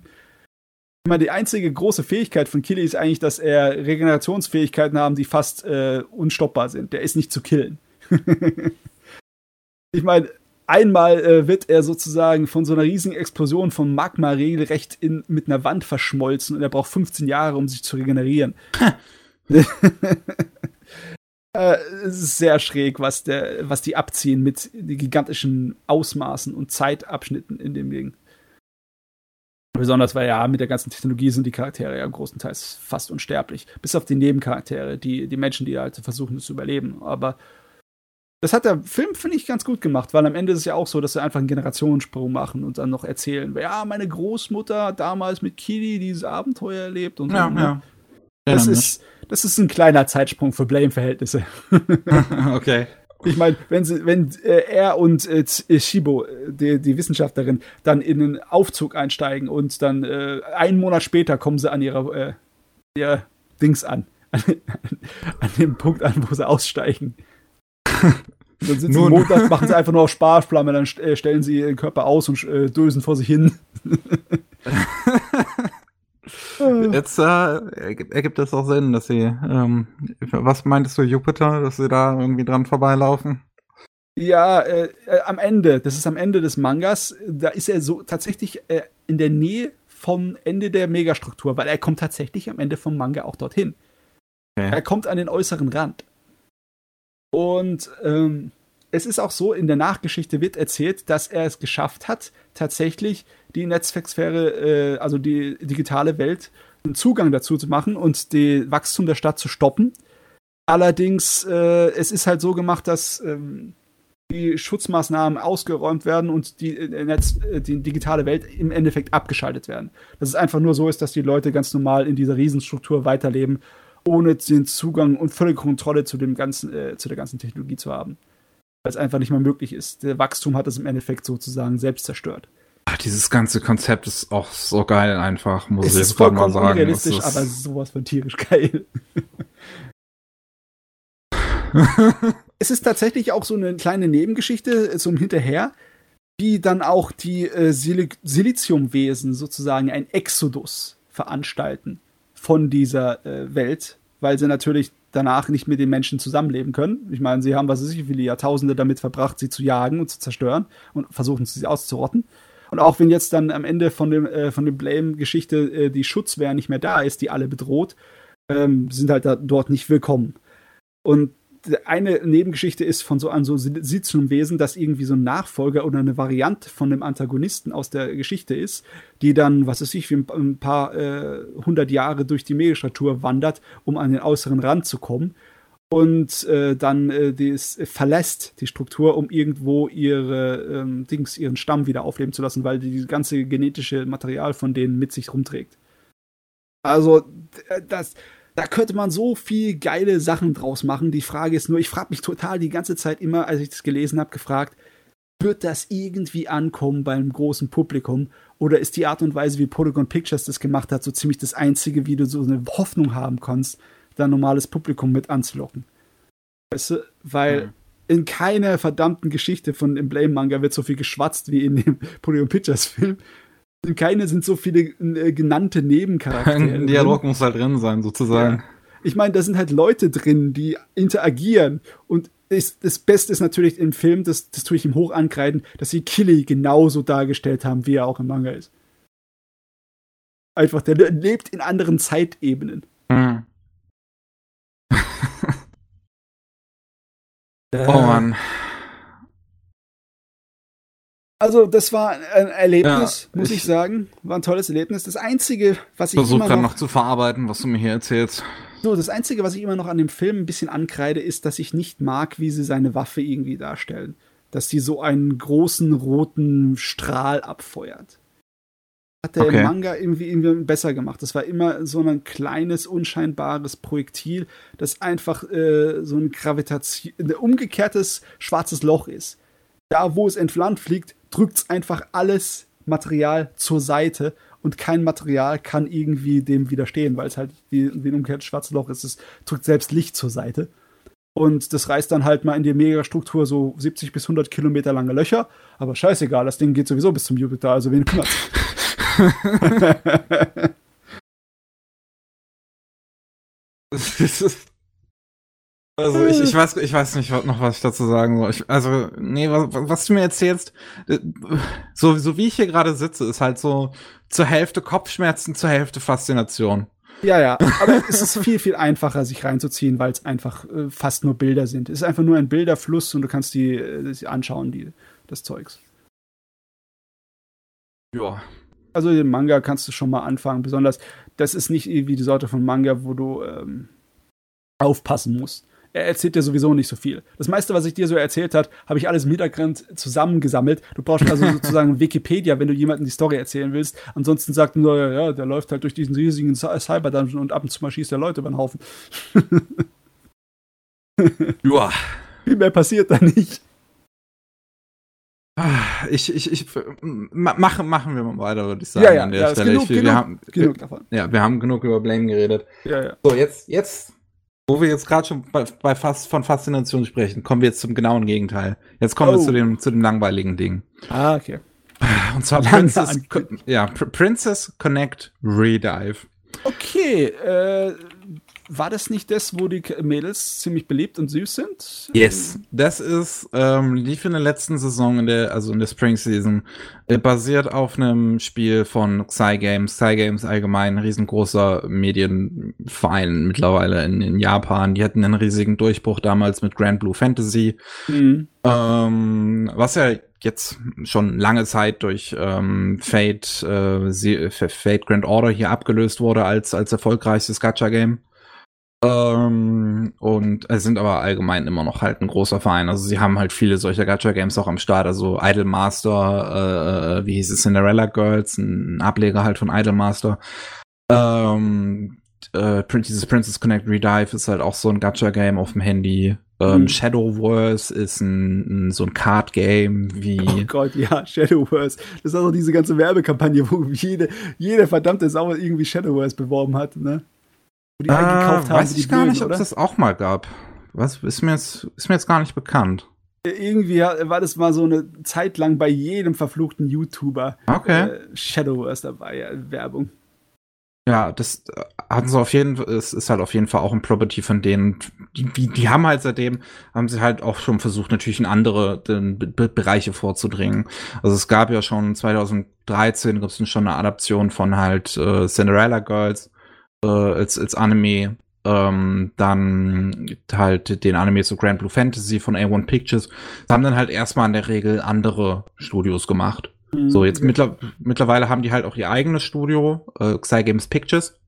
Die einzige große Fähigkeit von Killy ist eigentlich, dass er Regenerationsfähigkeiten haben, die fast unstoppbar sind. Der ist nicht zu killen. Ich meine, einmal wird er sozusagen von so einer riesigen Explosion von Magma regelrecht mit einer Wand verschmolzen und er braucht 15 Jahre, um sich zu regenerieren. Es ist sehr schräg, was die abziehen mit den gigantischen Ausmaßen und Zeitabschnitten in dem Ding. Besonders, weil ja mit der ganzen Technologie sind die Charaktere ja großenteils fast unsterblich. Bis auf die Nebencharaktere, die Menschen, die halt versuchen, es zu überleben. Aber das hat der Film, finde ich, ganz gut gemacht, weil am Ende ist es ja auch so, dass sie einfach einen Generationssprung machen und dann noch erzählen, ja, meine Großmutter hat damals mit Kili dieses Abenteuer erlebt und ja, so. Ja. Das ist ein kleiner Zeitsprung für Blame-Verhältnisse. Okay. Ich meine, wenn er und Shibo, die Wissenschaftlerin, dann in den Aufzug einsteigen und dann einen Monat später kommen sie an ihr Dings an. An dem Punkt an, wo sie aussteigen. Dann sind sie montags, machen sie einfach nur auf Sparflamme, dann stellen sie ihren Körper aus und dösen vor sich hin. Jetzt ergibt das auch Sinn, dass sie, was meintest du, Jupiter, dass sie da irgendwie dran vorbeilaufen? Ja, am Ende, das ist am Ende des Mangas, da ist er so tatsächlich in der Nähe vom Ende der Megastruktur, weil er kommt tatsächlich am Ende vom Manga auch dorthin. Okay. Er kommt an den äußeren Rand. Und es ist auch so, in der Nachgeschichte wird erzählt, dass er es geschafft hat, tatsächlich die Netzwerksphäre, also die digitale Welt, einen Zugang dazu zu machen und den Wachstum der Stadt zu stoppen. Allerdings, es ist halt so gemacht, dass die Schutzmaßnahmen ausgeräumt werden und die digitale Welt im Endeffekt abgeschaltet werden. Dass es einfach nur so ist, dass die Leute ganz normal in dieser Riesenstruktur weiterleben, ohne den Zugang und völlige Kontrolle zu der ganzen Technologie zu haben. Weil es einfach nicht mehr möglich ist. Der Wachstum hat es im Endeffekt sozusagen selbst zerstört. Ach, dieses ganze Konzept ist auch so geil einfach, muss ich jetzt mal sagen. Unrealistisch, aber es ist sowas von tierisch geil. Es ist tatsächlich auch so eine kleine Nebengeschichte zum Hinterher, wie dann auch die Siliziumwesen sozusagen einen Exodus veranstalten von dieser Welt, weil sie natürlich danach nicht mit den Menschen zusammenleben können. Ich meine, sie haben, was weiß ich, viele Jahrtausende damit verbracht, sie zu jagen und zu zerstören und versuchen, sie auszurotten. Und auch wenn jetzt dann am Ende von dem Blame-Geschichte die Schutzwehr nicht mehr da ist, die alle bedroht, sind halt dort nicht willkommen. Und eine Nebengeschichte ist von so einem Siliziumwesen, das irgendwie so ein Nachfolger oder eine Variante von dem Antagonisten aus der Geschichte ist, die dann, was weiß ich, wie ein paar hundert Jahre durch die Megastruktur wandert, um an den äußeren Rand zu kommen und dann verlässt die Struktur, um irgendwo ihren Stamm wieder aufleben zu lassen, weil die ganze genetische Material von denen mit sich rumträgt. Also, da könnte man so viel geile Sachen draus machen. Die Frage ist nur, ich frage mich total die ganze Zeit immer, als ich das gelesen habe, gefragt, wird das irgendwie ankommen beim großen Publikum? Oder ist die Art und Weise, wie Polygon Pictures das gemacht hat, so ziemlich das Einzige, wie du so eine Hoffnung haben kannst, da ein normales Publikum mit anzulocken? Weißt du? Weil in keiner verdammten Geschichte von Emblem-Manga wird so viel geschwatzt wie in dem Polygon Pictures-Film. In keiner sind so viele genannte Nebencharaktere. Ein Dialog muss halt drin sein, sozusagen. Ja. Ich meine, da sind halt Leute drin, die interagieren. Und das Beste ist natürlich im Film, das tue ich ihm hoch ankreiden, dass sie Killy genauso dargestellt haben, wie er auch im Manga ist. Einfach, der lebt in anderen Zeitebenen. Mhm. Oh Mann. Also, das war ein Erlebnis, ja, muss ich sagen. War ein tolles Erlebnis. Das Einzige, was ich versuche gerade noch zu verarbeiten, was du mir hier erzählst. So, das Einzige, was ich immer noch an dem Film ein bisschen ankreide, ist, dass ich nicht mag, wie sie seine Waffe irgendwie darstellen. Dass sie so einen großen roten Strahl abfeuert. Hat der Manga irgendwie besser gemacht. Das war immer so ein kleines, unscheinbares Projektil, das einfach so ein umgekehrtes schwarzes Loch ist. Da, wo es entflammt fliegt, drückt es einfach alles Material zur Seite und kein Material kann irgendwie dem widerstehen, weil es halt wie ein umgekehrtes schwarzes Loch ist. Es drückt selbst Licht zur Seite. Und das reißt dann halt mal in die Megastruktur so 70 bis 100 Kilometer lange Löcher. Aber scheißegal, das Ding geht sowieso bis zum Jupiter, also wen kümmert's? Also ich weiß nicht noch, was ich dazu sagen soll. Was du mir erzählst, so wie ich hier gerade sitze, ist halt so zur Hälfte Kopfschmerzen, zur Hälfte Faszination. Ja, aber es ist viel, viel einfacher, sich reinzuziehen, weil es einfach fast nur Bilder sind. Es ist einfach nur ein Bilderfluss und du kannst die anschauen, das Zeugs. Ja. Also den Manga kannst du schon mal anfangen, besonders, das ist nicht irgendwie die Sorte von Manga, wo du aufpassen musst. Er erzählt dir sowieso nicht so viel. Das meiste, was ich dir so erzählt habe, habe ich alles im Hintergrund zusammengesammelt. Du brauchst also sozusagen Wikipedia, wenn du jemandem die Story erzählen willst. Ansonsten sagt nur, ja, der läuft halt durch diesen riesigen Cyber-Dungeon und ab und zu mal schießt er Leute über den Haufen. Joa. Viel mehr passiert da nicht. Machen wir mal weiter, würde ich sagen, an der Stelle. Genug davon. Ja, wir haben genug über Blame geredet. Ja. So, jetzt wo wir jetzt gerade schon von Faszination sprechen, kommen wir jetzt zum genauen Gegenteil. Jetzt kommen wir zu dem langweiligen Ding. Ah, okay. Und zwar Princess Connect Redive. Okay, war das nicht das, wo die Mädels ziemlich beliebt und süß sind? Yes, das ist, lief in der letzten Saison, in der Spring Season, basiert auf einem Spiel von Cygames. Cygames allgemein, ein riesengroßer Medienverein mittlerweile in Japan. Die hatten einen riesigen Durchbruch damals mit Grand Blue Fantasy, was ja jetzt schon lange Zeit durch Fate Grand Order hier abgelöst wurde als erfolgreichstes Gacha-Game. Und sind aber allgemein immer noch halt ein großer Verein. Also sie haben halt viele solcher Gacha-Games auch am Start. Also Idolmaster, wie hieß es, Cinderella Girls, ein Ableger halt von Idolmaster. Dieses Princess Connect Redive ist halt auch so ein Gacha-Game auf dem Handy. Shadow Wars ist so ein Card-Game wie... Oh Gott, ja, Shadow Wars. Das ist auch diese ganze Werbekampagne, wo jede verdammte Sau irgendwie Shadow Wars beworben hat, ne? Wo die gekauft haben, weiß ich gar nicht, ob es das auch mal gab. Was ist mir jetzt gar nicht bekannt. Irgendwie war das mal so eine Zeit lang bei jedem verfluchten YouTuber. Okay. Shadowverse dabei, ja, Werbung. Ja, das hatten sie auf jeden Fall, es ist halt auf jeden Fall auch ein Property von denen. Die haben halt seitdem, haben sie halt auch schon versucht, natürlich in andere Bereiche vorzudringen. Also es gab ja schon 2013, gab es schon eine Adaption von halt Cinderella Girls. Als Anime, dann halt den Anime zu Grand Blue Fantasy von A1 Pictures. Das haben dann halt erstmal in der Regel andere Studios gemacht. Mhm. So, jetzt mittlerweile haben die halt auch ihr eigenes Studio, Cygames Pictures,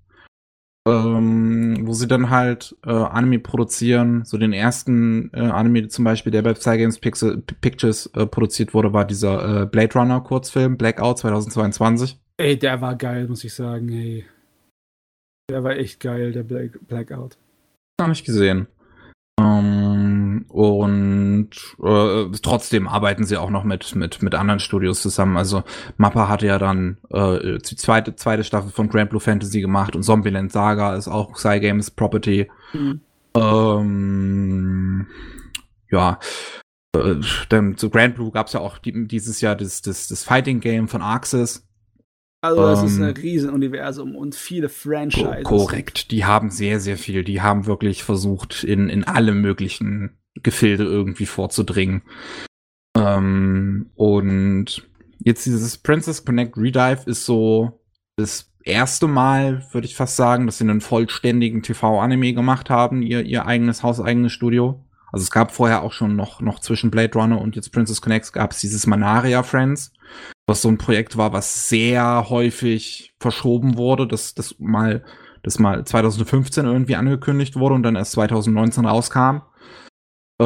wo sie dann halt Anime produzieren. So den ersten Anime zum Beispiel, der bei Cygames Pictures produziert wurde, war dieser Blade Runner Kurzfilm, Blackout 2022. Ey, der war geil, muss ich sagen, ey. Der war echt geil, der Blackout. Gar nicht gesehen. Trotzdem arbeiten sie auch noch mit anderen Studios zusammen. Also Mappa hat ja dann die zweite Staffel von Grand Blue Fantasy gemacht und Zombieland Saga ist auch Cygames Property. Mhm. Dann zu Grand Blue gab es ja auch dieses Jahr das Fighting Game von Arxis. Also das ist ein Riesenuniversum und viele Franchises. Korrekt, die haben sehr, sehr viel. Die haben wirklich versucht, in alle möglichen Gefilde irgendwie vorzudringen. Und jetzt dieses Princess Connect Redive ist so das erste Mal, würde ich fast sagen, dass sie einen vollständigen TV-Anime gemacht haben, ihr eigenes hauseigenes Studio. Also es gab vorher auch schon noch zwischen Blade Runner und jetzt Princess Connects gab es dieses Manaria Friends, was so ein Projekt war, was sehr häufig verschoben wurde, das mal 2015 irgendwie angekündigt wurde und dann erst 2019 rauskam. Das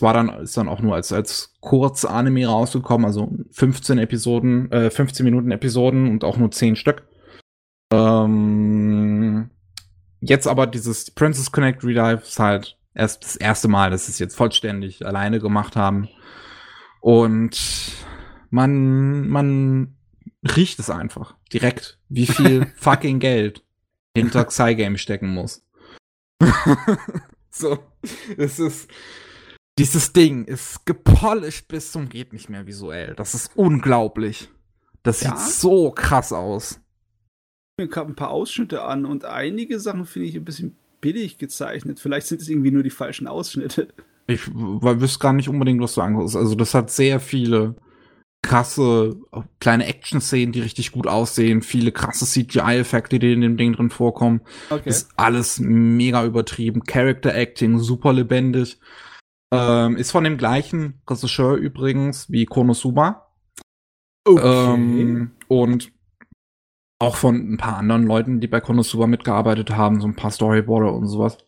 war dann, ist dann auch nur als Kurz-Anime rausgekommen, also 15-Minuten-Episoden und auch nur 10 Stück. Jetzt aber dieses Princess Connect Redive ist halt erst das erste Mal, dass sie es jetzt vollständig alleine gemacht haben. Und man riecht es einfach direkt, wie viel fucking Geld hinter Cygame stecken muss. So, es ist, dieses Ding ist gepolished bis zum geht nicht mehr visuell. Das ist unglaublich. Das sieht so krass aus. Mir kamen ein paar Ausschnitte an und einige Sachen finde ich ein bisschen billig gezeichnet. Vielleicht sind es irgendwie nur die falschen Ausschnitte. Ich wüsste gar nicht unbedingt, was du anguckst. Also das hat sehr viele krasse kleine Action-Szenen, die richtig gut aussehen. Viele krasse CGI-Effekte, die in dem Ding drin vorkommen. Okay. Ist alles mega übertrieben. Character-Acting, super lebendig. Ist von dem gleichen Regisseur übrigens wie Konosuba. Okay. Und auch von ein paar anderen Leuten, die bei Konosuba mitgearbeitet haben, so ein paar Storyboarder und sowas.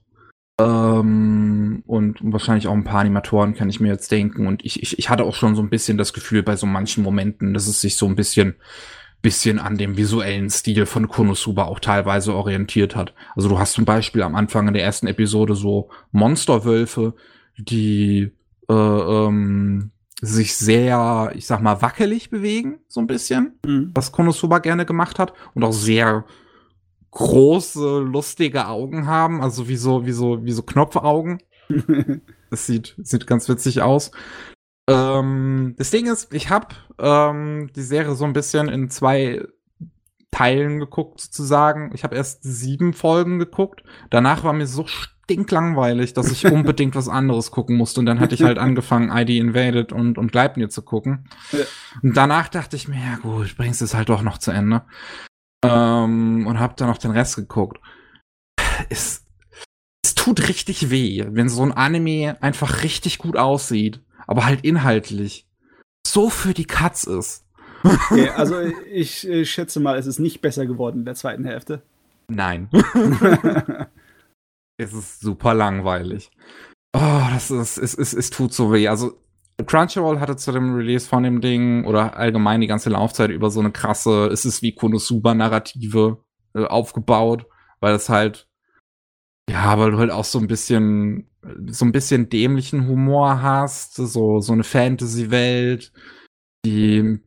Und wahrscheinlich auch ein paar Animatoren, kann ich mir jetzt denken. Und ich hatte auch schon so ein bisschen das Gefühl bei so manchen Momenten, dass es sich so ein bisschen an dem visuellen Stil von Konosuba auch teilweise orientiert hat. Also du hast zum Beispiel am Anfang in der ersten Episode so Monsterwölfe, die sich sehr, ich sag mal, wackelig bewegen, so ein bisschen, was Konosuba gerne gemacht hat, und auch sehr große, lustige Augen haben, also wie so Knopfaugen. Das sieht ganz witzig aus. Das Ding ist, ich habe die Serie so ein bisschen in 2 Teilen geguckt, sozusagen. Ich habe erst 7 Folgen geguckt, danach war mir so stinklangweilig, dass ich unbedingt was anderes gucken musste. Und dann hatte ich halt angefangen, ID Invaded und Gleipnir zu gucken. Ja. Und danach dachte ich mir, ja gut, bringst es halt doch noch zu Ende. Und hab dann noch den Rest geguckt. Es tut richtig weh, wenn so ein Anime einfach richtig gut aussieht, aber halt inhaltlich so für die Katz ist. Okay, also ich schätze mal, es ist nicht besser geworden in der zweiten Hälfte. Nein. Es ist super langweilig. Oh, es tut so weh. Also Crunchyroll hatte zu dem Release von dem Ding oder allgemein die ganze Laufzeit über so eine krasse, es ist wie Konosuba-Narrative aufgebaut, weil das halt, ja, weil du halt auch so ein bisschen dämlichen Humor hast, so eine Fantasy-Welt, die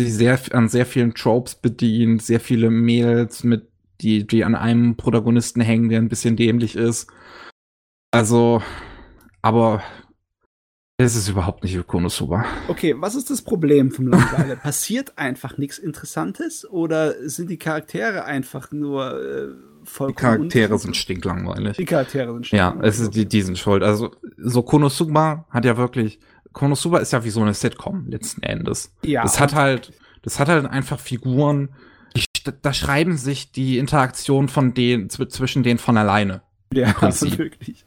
sehr, an sehr vielen Tropes bedient, sehr viele Mädels mit, die an einem Protagonisten hängen, der ein bisschen dämlich ist. Also, aber es ist überhaupt nicht wie Konosuba. Okay, was ist das Problem vom Langeweile? Passiert einfach nichts Interessantes oder sind die Charaktere einfach nur vollkommen? Die Charaktere sind stinklangweilig. Ja, es ist die sind schuld. Also so Konosuba ist ja wie so eine Sitcom letzten Endes. Ja. Das hat halt einfach Figuren, da schreiben sich die Interaktion von denen zwischen denen von alleine. Ja, also wirklich.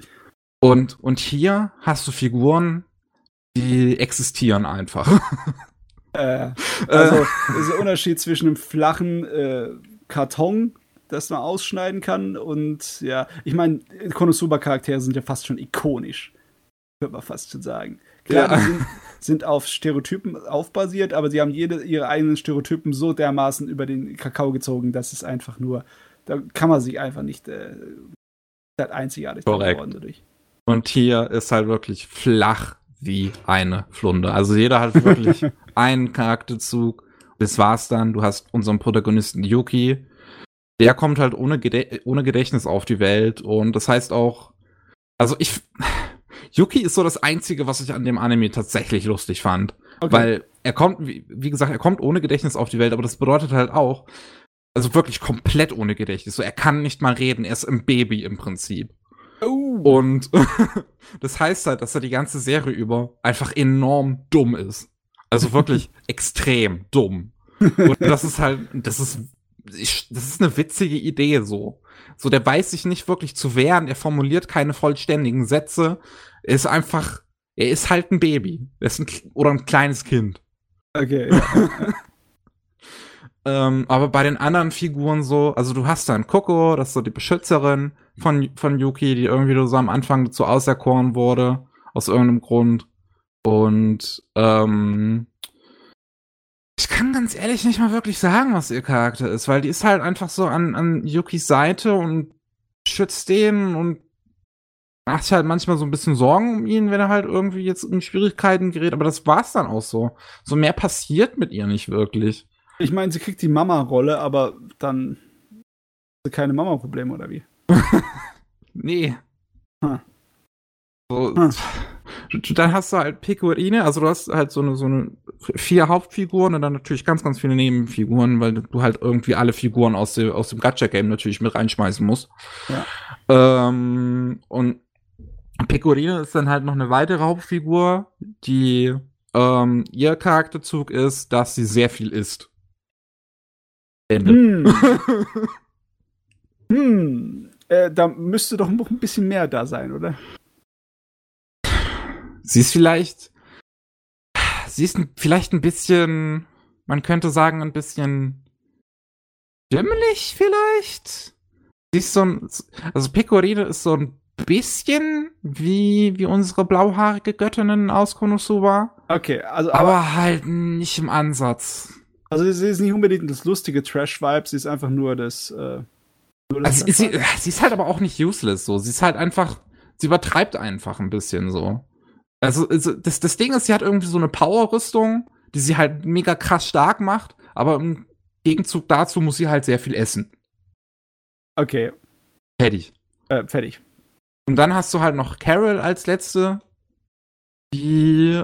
Und hier hast du Figuren, die existieren einfach. Also ist der Unterschied zwischen einem flachen Karton, das man ausschneiden kann, und ja, ich meine, Konosuba-Charaktere sind ja fast schon ikonisch. Könnte man fast schon sagen. Klar, ja. Die sind auf Stereotypen aufbasiert, aber sie haben ihre eigenen Stereotypen so dermaßen über den Kakao gezogen, dass es einfach nur, da kann man sich einfach nicht einzigartig geworden dadurch. Und hier ist halt wirklich flach wie eine Flunder. Also jeder hat wirklich einen Charakterzug. Das war's dann. Du hast unseren Protagonisten Yuki. Der kommt halt ohne Gedächtnis auf die Welt. Und das heißt auch, also Yuki ist so das Einzige, was ich an dem Anime tatsächlich lustig fand. Okay. Weil er kommt, wie gesagt, er kommt ohne Gedächtnis auf die Welt, aber das bedeutet halt auch, also wirklich komplett ohne Gedächtnis. So, er kann nicht mal reden, er ist ein Baby im Prinzip. Oh. Und das heißt halt, dass er die ganze Serie über einfach enorm dumm ist. Also wirklich extrem dumm. Und das ist halt, das ist eine witzige Idee so. So, der weiß sich nicht wirklich zu wehren, er formuliert keine vollständigen Sätze. Er ist halt ein Baby. Er ist ein kleines Kind. Okay. Ja. Aber bei den anderen Figuren so, also du hast dann Coco, das ist so die Beschützerin von Yuki, die irgendwie so am Anfang dazu auserkoren wurde, aus irgendeinem Grund. Und ich kann ganz ehrlich nicht mal wirklich sagen, was ihr Charakter ist, weil die ist halt einfach so an Yukis Seite und schützt den und macht halt manchmal so ein bisschen Sorgen um ihn, wenn er halt irgendwie jetzt in Schwierigkeiten gerät, aber das war's dann auch so. So mehr passiert mit ihr nicht wirklich. Ich meine, sie kriegt die Mama-Rolle, aber dann hat sie keine Mama-Probleme, oder wie? Nee. Huh. So, huh. Dann hast du halt Pecorine, also du hast halt so eine 4 Hauptfiguren und dann natürlich ganz, ganz viele Nebenfiguren, weil du halt irgendwie alle Figuren aus dem Gacha-Game natürlich mit reinschmeißen musst. Ja. Und Pecorine ist dann halt noch eine weitere Hauptfigur, die ihr Charakterzug ist, dass sie sehr viel isst. Ende. Da müsste doch noch ein bisschen mehr da sein, oder? Sie ist vielleicht ein bisschen, man könnte sagen, ein bisschen dümmlich vielleicht? Sie ist also Pecorine ist so ein bisschen wie unsere blauhaarige Göttinnen aus Konosuba. Okay, also. Aber halt nicht im Ansatz. Also sie ist nicht unbedingt das lustige Trash-Vibe, sie ist einfach nur das. Sie ist halt aber auch nicht useless so. Sie ist halt einfach, sie übertreibt einfach ein bisschen so. Also das Ding ist, sie hat irgendwie so eine Power-Rüstung, die sie halt mega krass stark macht, aber im Gegenzug dazu muss sie halt sehr viel essen. Okay. Fertig. Und dann hast du halt noch Carol als letzte, die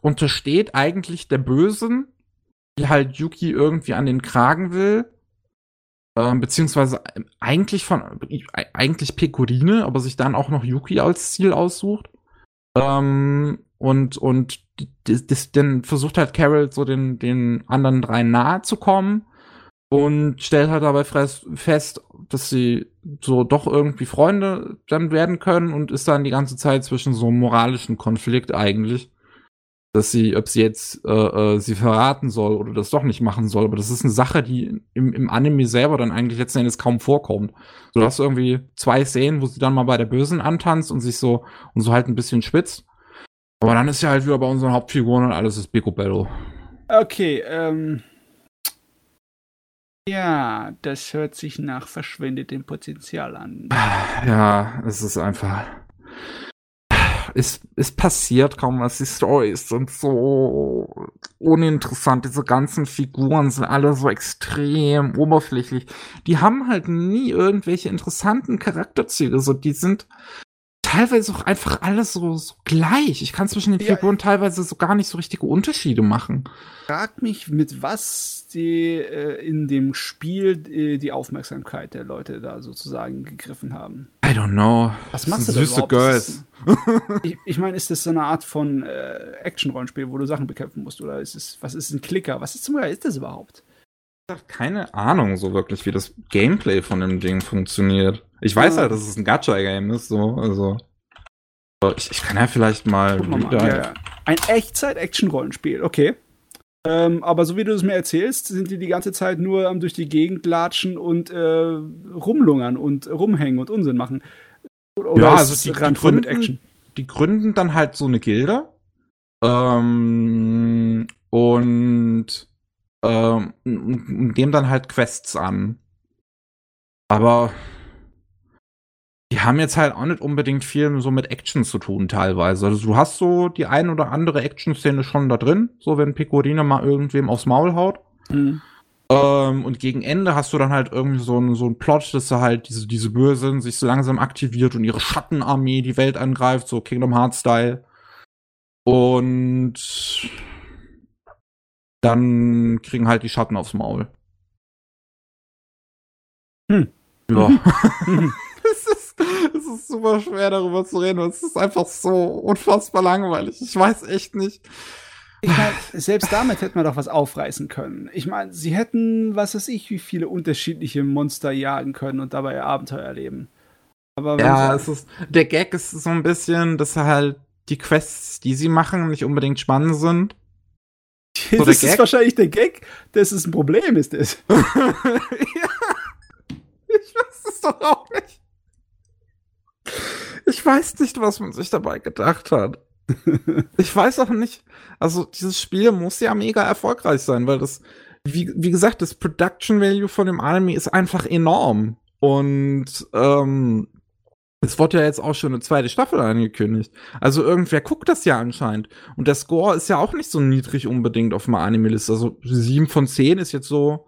untersteht eigentlich der Bösen, die halt Yuki irgendwie an den Kragen will. Beziehungsweise eigentlich Pecorine, aber sich dann auch noch Yuki als Ziel aussucht. Und dann versucht halt Carol so den anderen 3 nahe zu kommen und stellt halt dabei fest, dass sie so doch irgendwie Freunde dann werden können und ist dann die ganze Zeit zwischen so einem moralischen Konflikt eigentlich, dass sie, ob sie jetzt sie verraten soll oder das doch nicht machen soll, aber das ist eine Sache, die im Anime selber dann eigentlich letzten Endes kaum vorkommt. So, du hast irgendwie 2 Szenen, wo sie dann mal bei der Bösen antanzt und sich so und so halt ein bisschen schwitzt. Aber dann ist ja halt wieder bei unseren Hauptfiguren und alles ist Picobello. Okay, ja, das hört sich nach verschwindetem Potenzial an. Ja, es ist einfach. Es passiert kaum was, die Storys sind so uninteressant, diese ganzen Figuren sind alle so extrem oberflächlich. Die haben halt nie irgendwelche interessanten Charakterzüge, so die sind teilweise auch einfach alles so gleich. Ich kann zwischen den Figuren teilweise so gar nicht so richtige Unterschiede machen. Frag mich, mit was die in dem Spiel die Aufmerksamkeit der Leute da sozusagen gegriffen haben. I don't know. Was machst du da überhaupt? Süße Girls. Ich meine, ist das so eine Art von Action-Rollenspiel, wo du Sachen bekämpfen musst? Oder ist es, was ist ein Klicker? Was ist das überhaupt? Ich habe keine Ahnung so wirklich, wie das Gameplay von dem Ding funktioniert. Ich weiß halt, dass es ein Gacha-Game ist, so, also. Ich kann ja vielleicht mal. Ja. Ein Echtzeit-Action-Rollenspiel, okay. Aber so wie du es mir erzählst, sind die ganze Zeit nur am durch die Gegend latschen und rumlungern und rumhängen und Unsinn machen. Oder ja, also die gründen dann halt so eine Gilde. Und nehmen dann halt Quests an. Aber die haben jetzt halt auch nicht unbedingt viel so mit Action zu tun teilweise. Also du hast so die ein oder andere Action-Szene schon da drin, so wenn Pecorino mal irgendwem aufs Maul haut. Mhm. Und gegen Ende hast du dann halt irgendwie so einen Plot, dass da halt diese Bösen sich so langsam aktiviert und ihre Schattenarmee die Welt angreift, so Kingdom Hearts-Style. Und dann kriegen halt die Schatten aufs Maul. Ja. Es ist super schwer, darüber zu reden. Es ist einfach so unfassbar langweilig. Ich weiß echt nicht. Ich meine, selbst damit hätte man doch was aufreißen können. Ich meine, sie hätten, was weiß ich, wie viele unterschiedliche Monster jagen können und dabei ihr Abenteuer erleben. Aber ja, der Gag ist so ein bisschen, dass halt die Quests, die sie machen, nicht unbedingt spannend sind. So, das ist wahrscheinlich der Gag, dass es ein Problem ist. Ja, ich weiß es doch auch nicht. Ich weiß nicht, was man sich dabei gedacht hat. Ich weiß auch nicht, also dieses Spiel muss ja mega erfolgreich sein, weil das, wie gesagt, das Production Value von dem Anime ist einfach enorm. Und es wurde ja jetzt auch schon eine zweite Staffel angekündigt. Also irgendwer guckt das ja anscheinend. Und der Score ist ja auch nicht so niedrig unbedingt auf meiner Anime-Liste. Also 7 von 10 ist jetzt so,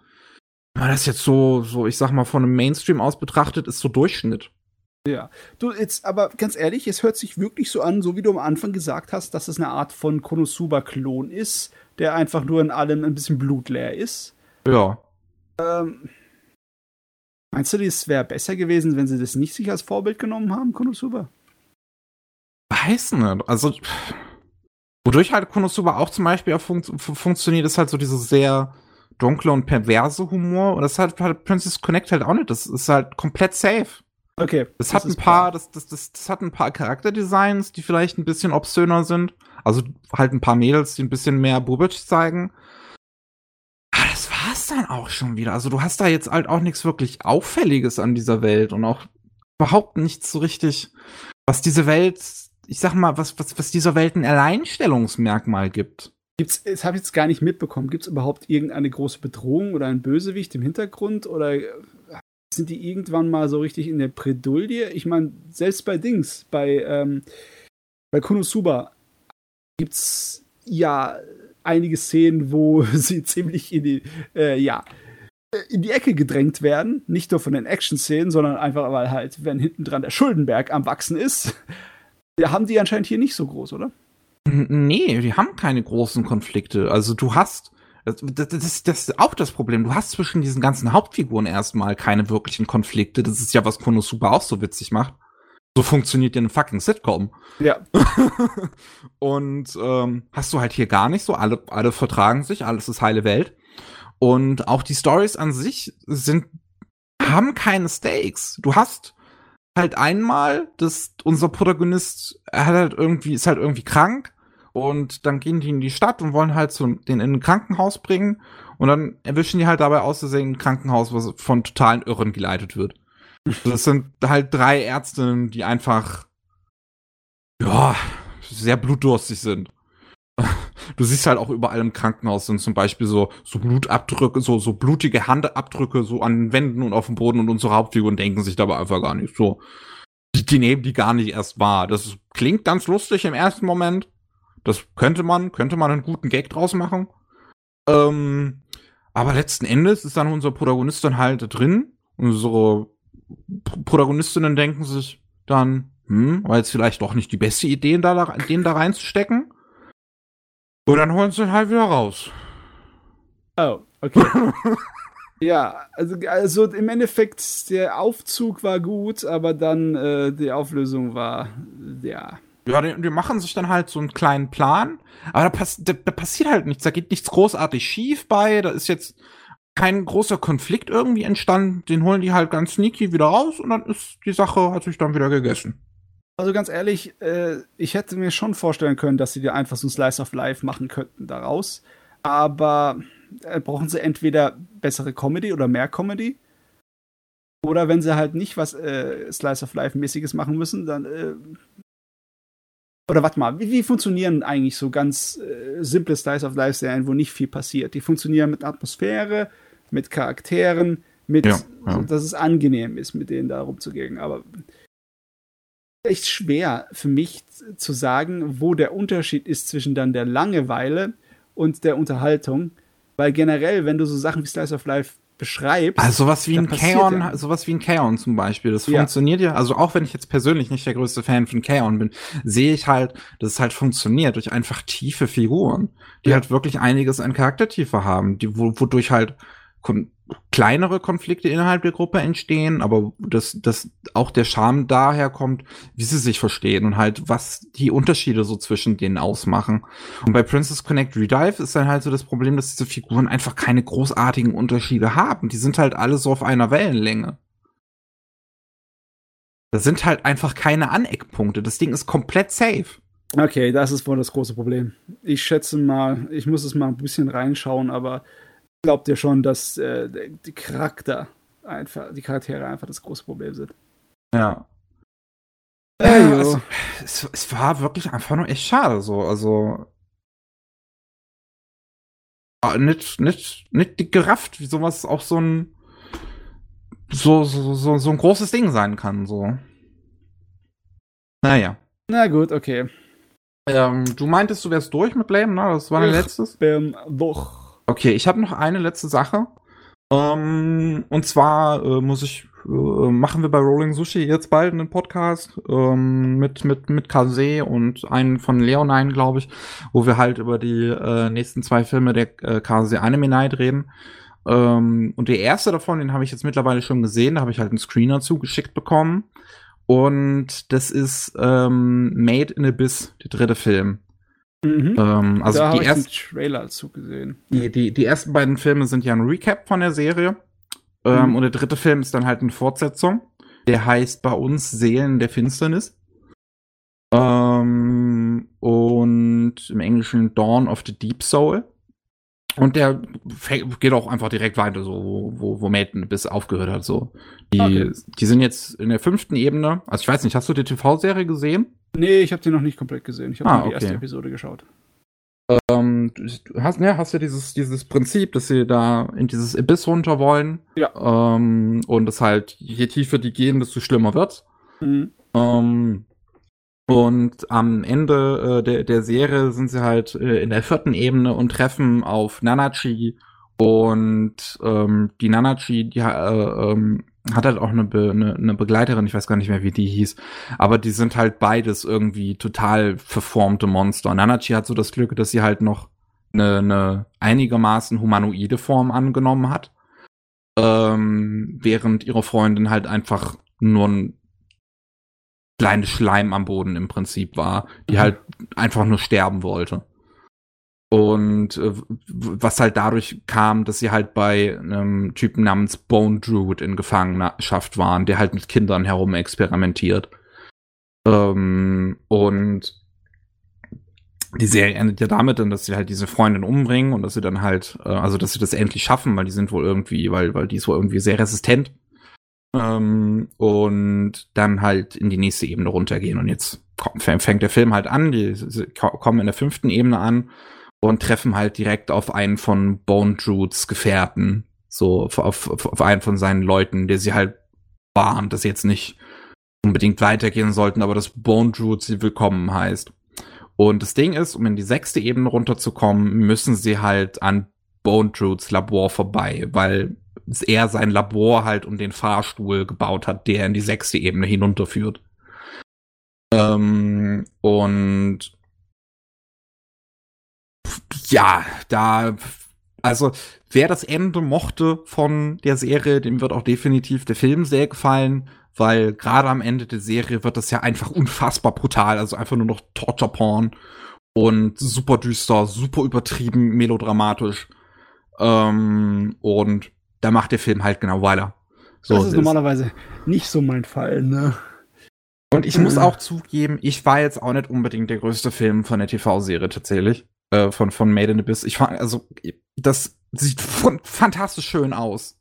das ist jetzt so, ich sag mal, von einem Mainstream aus betrachtet, ist so Durchschnitt. Ja, du, jetzt aber ganz ehrlich, es hört sich wirklich so an, so wie du am Anfang gesagt hast, dass es eine Art von Konosuba-Klon ist, der einfach nur in allem ein bisschen blutleer ist. Ja. Meinst du, das wäre besser gewesen, wenn sie das nicht sich als Vorbild genommen haben, Konosuba? Weiß nicht, also wodurch halt Konosuba auch zum Beispiel auch funktioniert, ist halt so diese sehr dunkle und perverse Humor, und das hat halt Princess Connect halt auch nicht, das ist halt komplett safe. Okay. Das hat ein paar Charakterdesigns, die vielleicht ein bisschen obszöner sind. Also halt ein paar Mädels, die ein bisschen mehr Bubic zeigen. Aber das war's dann auch schon wieder. Also du hast da jetzt halt auch nichts wirklich Auffälliges an dieser Welt und auch überhaupt nichts so richtig, was diese Welt, ich sag mal, was dieser Welt ein Alleinstellungsmerkmal gibt. Das habe ich jetzt gar nicht mitbekommen. Gibt's überhaupt irgendeine große Bedrohung oder einen Bösewicht im Hintergrund oder... Sind die irgendwann mal so richtig in der Bredouille? Ich meine, selbst bei Dings, bei Konosuba gibt's ja einige Szenen, wo sie ziemlich in die Ecke gedrängt werden. Nicht nur von den Action-Szenen, sondern einfach, weil halt, wenn hinten dran der Schuldenberg am Wachsen ist, haben die anscheinend hier nicht so groß, oder? Nee, die haben keine großen Konflikte. Also du hast... Das ist auch das Problem. Du hast zwischen diesen ganzen Hauptfiguren erstmal keine wirklichen Konflikte. Das ist ja, was Konosuba auch so witzig macht. So funktioniert ja eine fucking Sitcom. Ja. Und hast du halt hier gar nicht so. Alle vertragen sich, alles ist heile Welt. Und auch die Storys an sich haben keine Stakes. Du hast halt einmal, dass unser Protagonist ist halt irgendwie krank. Und dann gehen die in die Stadt und wollen halt den in ein Krankenhaus bringen. Und dann erwischen die halt dabei aus Versehen ein Krankenhaus, was von totalen Irren geleitet wird. Das sind halt 3 Ärzte, die einfach, ja, sehr blutdurstig sind. Du siehst halt auch überall im Krankenhaus sind zum Beispiel so Blutabdrücke, so blutige Handabdrücke so an den Wänden und auf dem Boden, und unsere Hauptfiguren denken sich dabei einfach gar nicht so. Die nehmen die gar nicht erst wahr. Das klingt ganz lustig im ersten Moment. Das könnte man einen guten Gag draus machen. Aber letzten Endes ist dann unser Protagonist dann halt drin. Unsere Protagonistinnen denken sich dann, war jetzt vielleicht doch nicht die beste Idee, den da reinzustecken. Und dann holen sie ihn halt wieder raus. Oh, okay. Ja, also im Endeffekt, der Aufzug war gut, aber dann die Auflösung war, ja... Ja, die machen sich dann halt so einen kleinen Plan, aber da passiert halt nichts, da geht nichts großartig schief bei, da ist jetzt kein großer Konflikt irgendwie entstanden, den holen die halt ganz sneaky wieder raus und dann ist die Sache, hat sich dann wieder gegessen. Also ganz ehrlich, ich hätte mir schon vorstellen können, dass sie dir einfach so ein Slice of Life machen könnten daraus, aber brauchen sie entweder bessere Comedy oder mehr Comedy Oder wenn sie halt nicht was Slice-of-Life-mäßiges machen müssen, dann oder warte mal, wie funktionieren eigentlich so ganz simple Slice-of-Life-Serien, wo nicht viel passiert? Die funktionieren mit Atmosphäre, mit Charakteren, mit, ja. So, dass es angenehm ist, mit denen da rumzugehen. Aber echt schwer für mich zu sagen, wo der Unterschied ist zwischen dann der Langeweile und der Unterhaltung. Weil generell, wenn du so Sachen wie Slice of Life beschreibst. Also sowas wie ein K-On zum Beispiel, das funktioniert ja. Also auch wenn ich jetzt persönlich nicht der größte Fan von K-On bin, sehe ich halt, dass es halt funktioniert durch einfach tiefe Figuren, die halt wirklich einiges an Charaktertiefe haben, die wodurch halt kleinere Konflikte innerhalb der Gruppe entstehen, aber dass auch der Charme daher kommt, wie sie sich verstehen und halt, was die Unterschiede so zwischen denen ausmachen. Und bei Princess Connect Redive ist dann halt so das Problem, dass diese Figuren einfach keine großartigen Unterschiede haben. Die sind halt alle so auf einer Wellenlänge. Das sind halt einfach keine Aneckpunkte. Das Ding ist komplett safe. Okay, das ist wohl das große Problem. Ich schätze mal, ich muss es mal ein bisschen reinschauen, aber glaubt ihr schon, dass die Charaktere einfach das große Problem sind? Ja. Es war wirklich einfach nur echt schade so. Also nicht gerafft, wie sowas auch so ein großes Ding sein kann. So. Naja. Na gut, okay. Du meintest, du wärst durch mit Blame, ne? Das war dein letztes? Doch. Okay, ich habe noch eine letzte Sache. Und zwar machen wir bei Rolling Sushi jetzt bald einen Podcast mit Kase und einen von Leonine, glaube ich, wo wir halt über die nächsten zwei Filme der Kase Anime Night reden. Und der erste davon, den habe ich jetzt mittlerweile schon gesehen, da habe ich halt einen Screener zugeschickt bekommen. Und das ist Made in Abyss, der dritte Film. Mhm. Also da habe ich den Trailer zugesehen. Die ersten beiden Filme sind ja ein Recap von der Serie. Und der dritte Film ist dann halt eine Fortsetzung. Der heißt bei uns Seelen der Finsternis. Und im Englischen Dawn of the Deep Soul. Und der geht auch einfach direkt weiter, so wo Maiden bis aufgehört hat. So. Die sind jetzt in der 5. Ebene. Also ich weiß nicht, hast du die TV-Serie gesehen? Nee, ich habe die noch nicht komplett gesehen. Ich habe nur die erste Episode geschaut. Du hast ja dieses Prinzip, dass sie da in dieses Abyss runter wollen. Ja. Und das halt, je tiefer die gehen, desto schlimmer wird's. Mhm. Und am Ende der Serie sind sie halt in der 4. Ebene und treffen auf Nanachi. Und die Nanachi, die hat halt auch eine Begleiterin, ich weiß gar nicht mehr, wie die hieß, aber die sind halt beides irgendwie total verformte Monster. Und Nanachi hat so das Glück, dass sie halt noch eine einigermaßen humanoide Form angenommen hat, während ihre Freundin halt einfach nur ein kleines Schleim am Boden im Prinzip war, die halt einfach nur sterben wollte. Und was halt dadurch kam, dass sie halt bei einem Typen namens Bone Druid in Gefangenschaft waren, der halt mit Kindern herum experimentiert. Und die Serie endet ja damit dann, dass sie halt diese Freundin umbringen und dass sie dann halt, also dass sie das endlich schaffen, weil die sind wohl irgendwie, weil die ist wohl irgendwie sehr resistent. Und dann halt in die nächste Ebene runtergehen. Und jetzt fängt der Film halt an, die kommen in der 5. Ebene an. Und treffen halt direkt auf einen von Bone Druids Gefährten. So, auf einen von seinen Leuten, der sie halt warnt, dass sie jetzt nicht unbedingt weitergehen sollten, aber dass Bone Druid sie willkommen heißt. Und das Ding ist, um in die 6. Ebene runterzukommen, müssen sie halt an Bone Druids Labor vorbei, weil er sein Labor halt um den Fahrstuhl gebaut hat, der in die 6. Ebene hinunterführt. Und ja, da, also wer das Ende mochte von der Serie, dem wird auch definitiv der Film sehr gefallen, weil gerade am Ende der Serie wird das ja einfach unfassbar brutal, also einfach nur noch Torture-Porn und super düster, super übertrieben, melodramatisch. Und da macht der Film halt genau weiter. So, das ist normalerweise nicht so mein Fall, ne? Und ich muss auch zugeben, ich war jetzt auch nicht unbedingt der größte Film von der TV-Serie tatsächlich. Von Made in Abyss. Ich fand, also, das sieht fantastisch schön aus.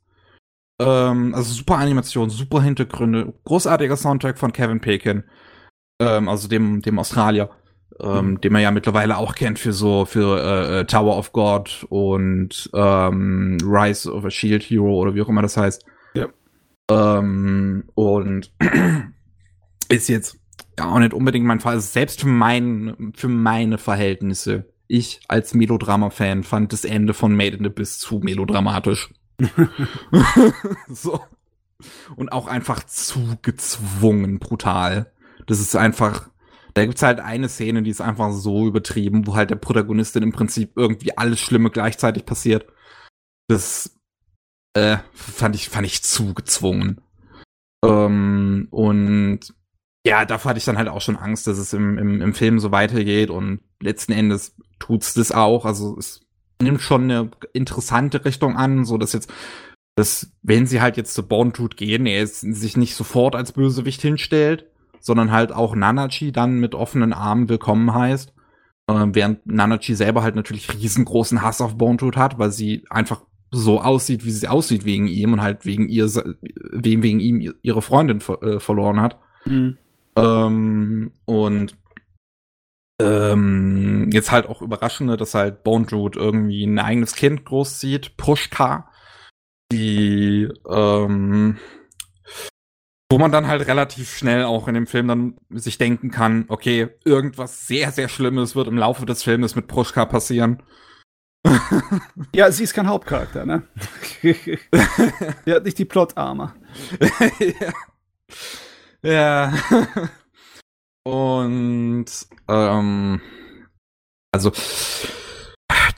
Also super Animation, super Hintergründe, großartiger Soundtrack von Kevin Bacon, also dem Australier, den man ja mittlerweile auch kennt für Tower of God und Rise of a Shield Hero oder wie auch immer das heißt. Ja. Und ist jetzt ja auch nicht unbedingt mein Fall, also selbst für meine Verhältnisse. Ich als Melodrama-Fan fand das Ende von Made in Abyss zu melodramatisch. So. Und auch einfach zu gezwungen, brutal. Das ist einfach, da gibt's halt eine Szene, die ist einfach so übertrieben, wo halt der Protagonistin im Prinzip irgendwie alles Schlimme gleichzeitig passiert. Das fand ich zu gezwungen. Und ja, davor hatte ich dann halt auch schon Angst, dass es im Film so weitergeht, und letzten Endes tut's das auch. Also es nimmt schon eine interessante Richtung an, so dass jetzt, dass, wenn sie halt jetzt zu Born-Tooth gehen, er sich nicht sofort als Bösewicht hinstellt, sondern halt auch Nanachi dann mit offenen Armen willkommen heißt, während Nanachi selber halt natürlich riesengroßen Hass auf Born-Tooth hat, weil sie einfach so aussieht, wie sie aussieht wegen ihm und halt wegen ihm ihre Freundin verloren hat. Mhm. Und jetzt halt auch überraschender, dass halt Born-Tooth irgendwie ein eigenes Kind großzieht, Pushka, die, wo man dann halt relativ schnell auch in dem Film dann sich denken kann, okay, irgendwas sehr, sehr Schlimmes wird im Laufe des Filmes mit Pushka passieren. Ja, sie ist kein Hauptcharakter, ne? Die hat nicht die Plot-Arme. Ja. Und also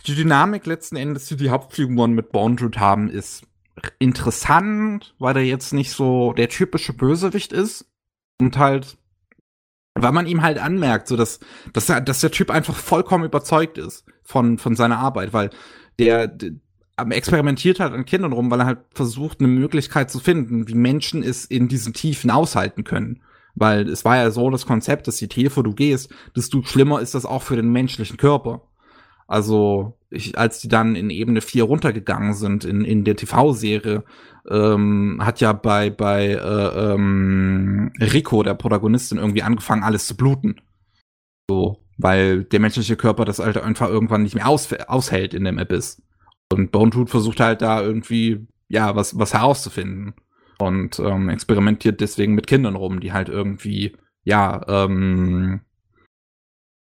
die Dynamik letzten Endes, die Hauptfiguren mit Born-Tooth haben, ist interessant, weil er jetzt nicht so der typische Bösewicht ist und halt, weil man ihm halt anmerkt, so dass der Typ einfach vollkommen überzeugt ist von seiner Arbeit, weil der experimentiert halt an Kindern rum, weil er halt versucht, eine Möglichkeit zu finden, wie Menschen es in diesen Tiefen aushalten können. Weil es war ja so das Konzept, dass je tiefer du gehst, desto schlimmer ist das auch für den menschlichen Körper. Also, als die dann in Ebene 4 runtergegangen sind, in der TV-Serie, hat ja bei Rico, der Protagonistin, irgendwie angefangen, alles zu bluten. So, weil der menschliche Körper das halt einfach irgendwann nicht mehr aushält in dem Abyss. Und Born-Tooth versucht halt da irgendwie, ja, was herauszufinden. Und experimentiert deswegen mit Kindern rum, die halt irgendwie, ja,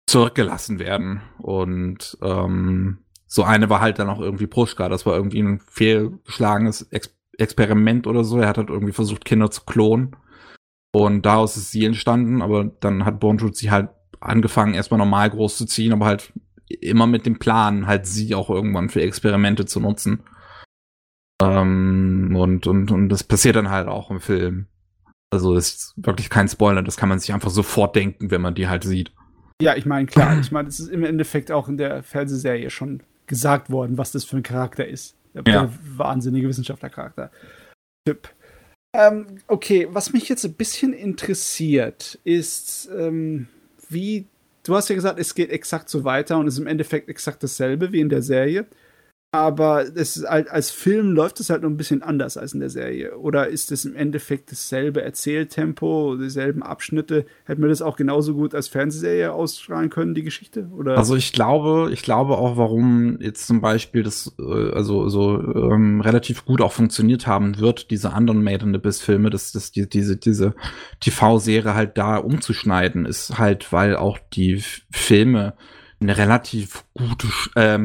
zurückgelassen werden. Und so eine war halt dann auch irgendwie Pushka. Das war irgendwie ein fehlgeschlagenes Experiment oder so. Er hat halt irgendwie versucht, Kinder zu klonen. Und daraus ist sie entstanden. Aber dann hat Born-Tooth sie halt angefangen, erstmal normal groß zu ziehen, aber halt immer mit dem Plan, halt sie auch irgendwann für Experimente zu nutzen. Und das passiert dann halt auch im Film. Also ist wirklich kein Spoiler, das kann man sich einfach sofort denken, wenn man die halt sieht. Ja, ich meine, klar, das ist im Endeffekt auch in der Fernsehserie schon gesagt worden, was das für ein Charakter ist. Der wahnsinnige Wissenschaftlercharakter. Typ. Okay, was mich jetzt ein bisschen interessiert, ist, wie, du hast ja gesagt, es geht exakt so weiter und ist im Endeffekt exakt dasselbe wie in der Serie. Aber das ist halt, als Film läuft es halt noch ein bisschen anders als in der Serie. Oder ist es im Endeffekt dasselbe Erzähltempo, dieselben Abschnitte? Hätten wir das auch genauso gut als Fernsehserie ausstrahlen können, die Geschichte? Oder? Also ich glaube auch, warum jetzt zum Beispiel das relativ gut auch funktioniert haben wird, diese anderen Made in Abyss-Filme, dass diese TV-Serie halt da umzuschneiden ist, halt, weil auch die Filme eine relativ gute,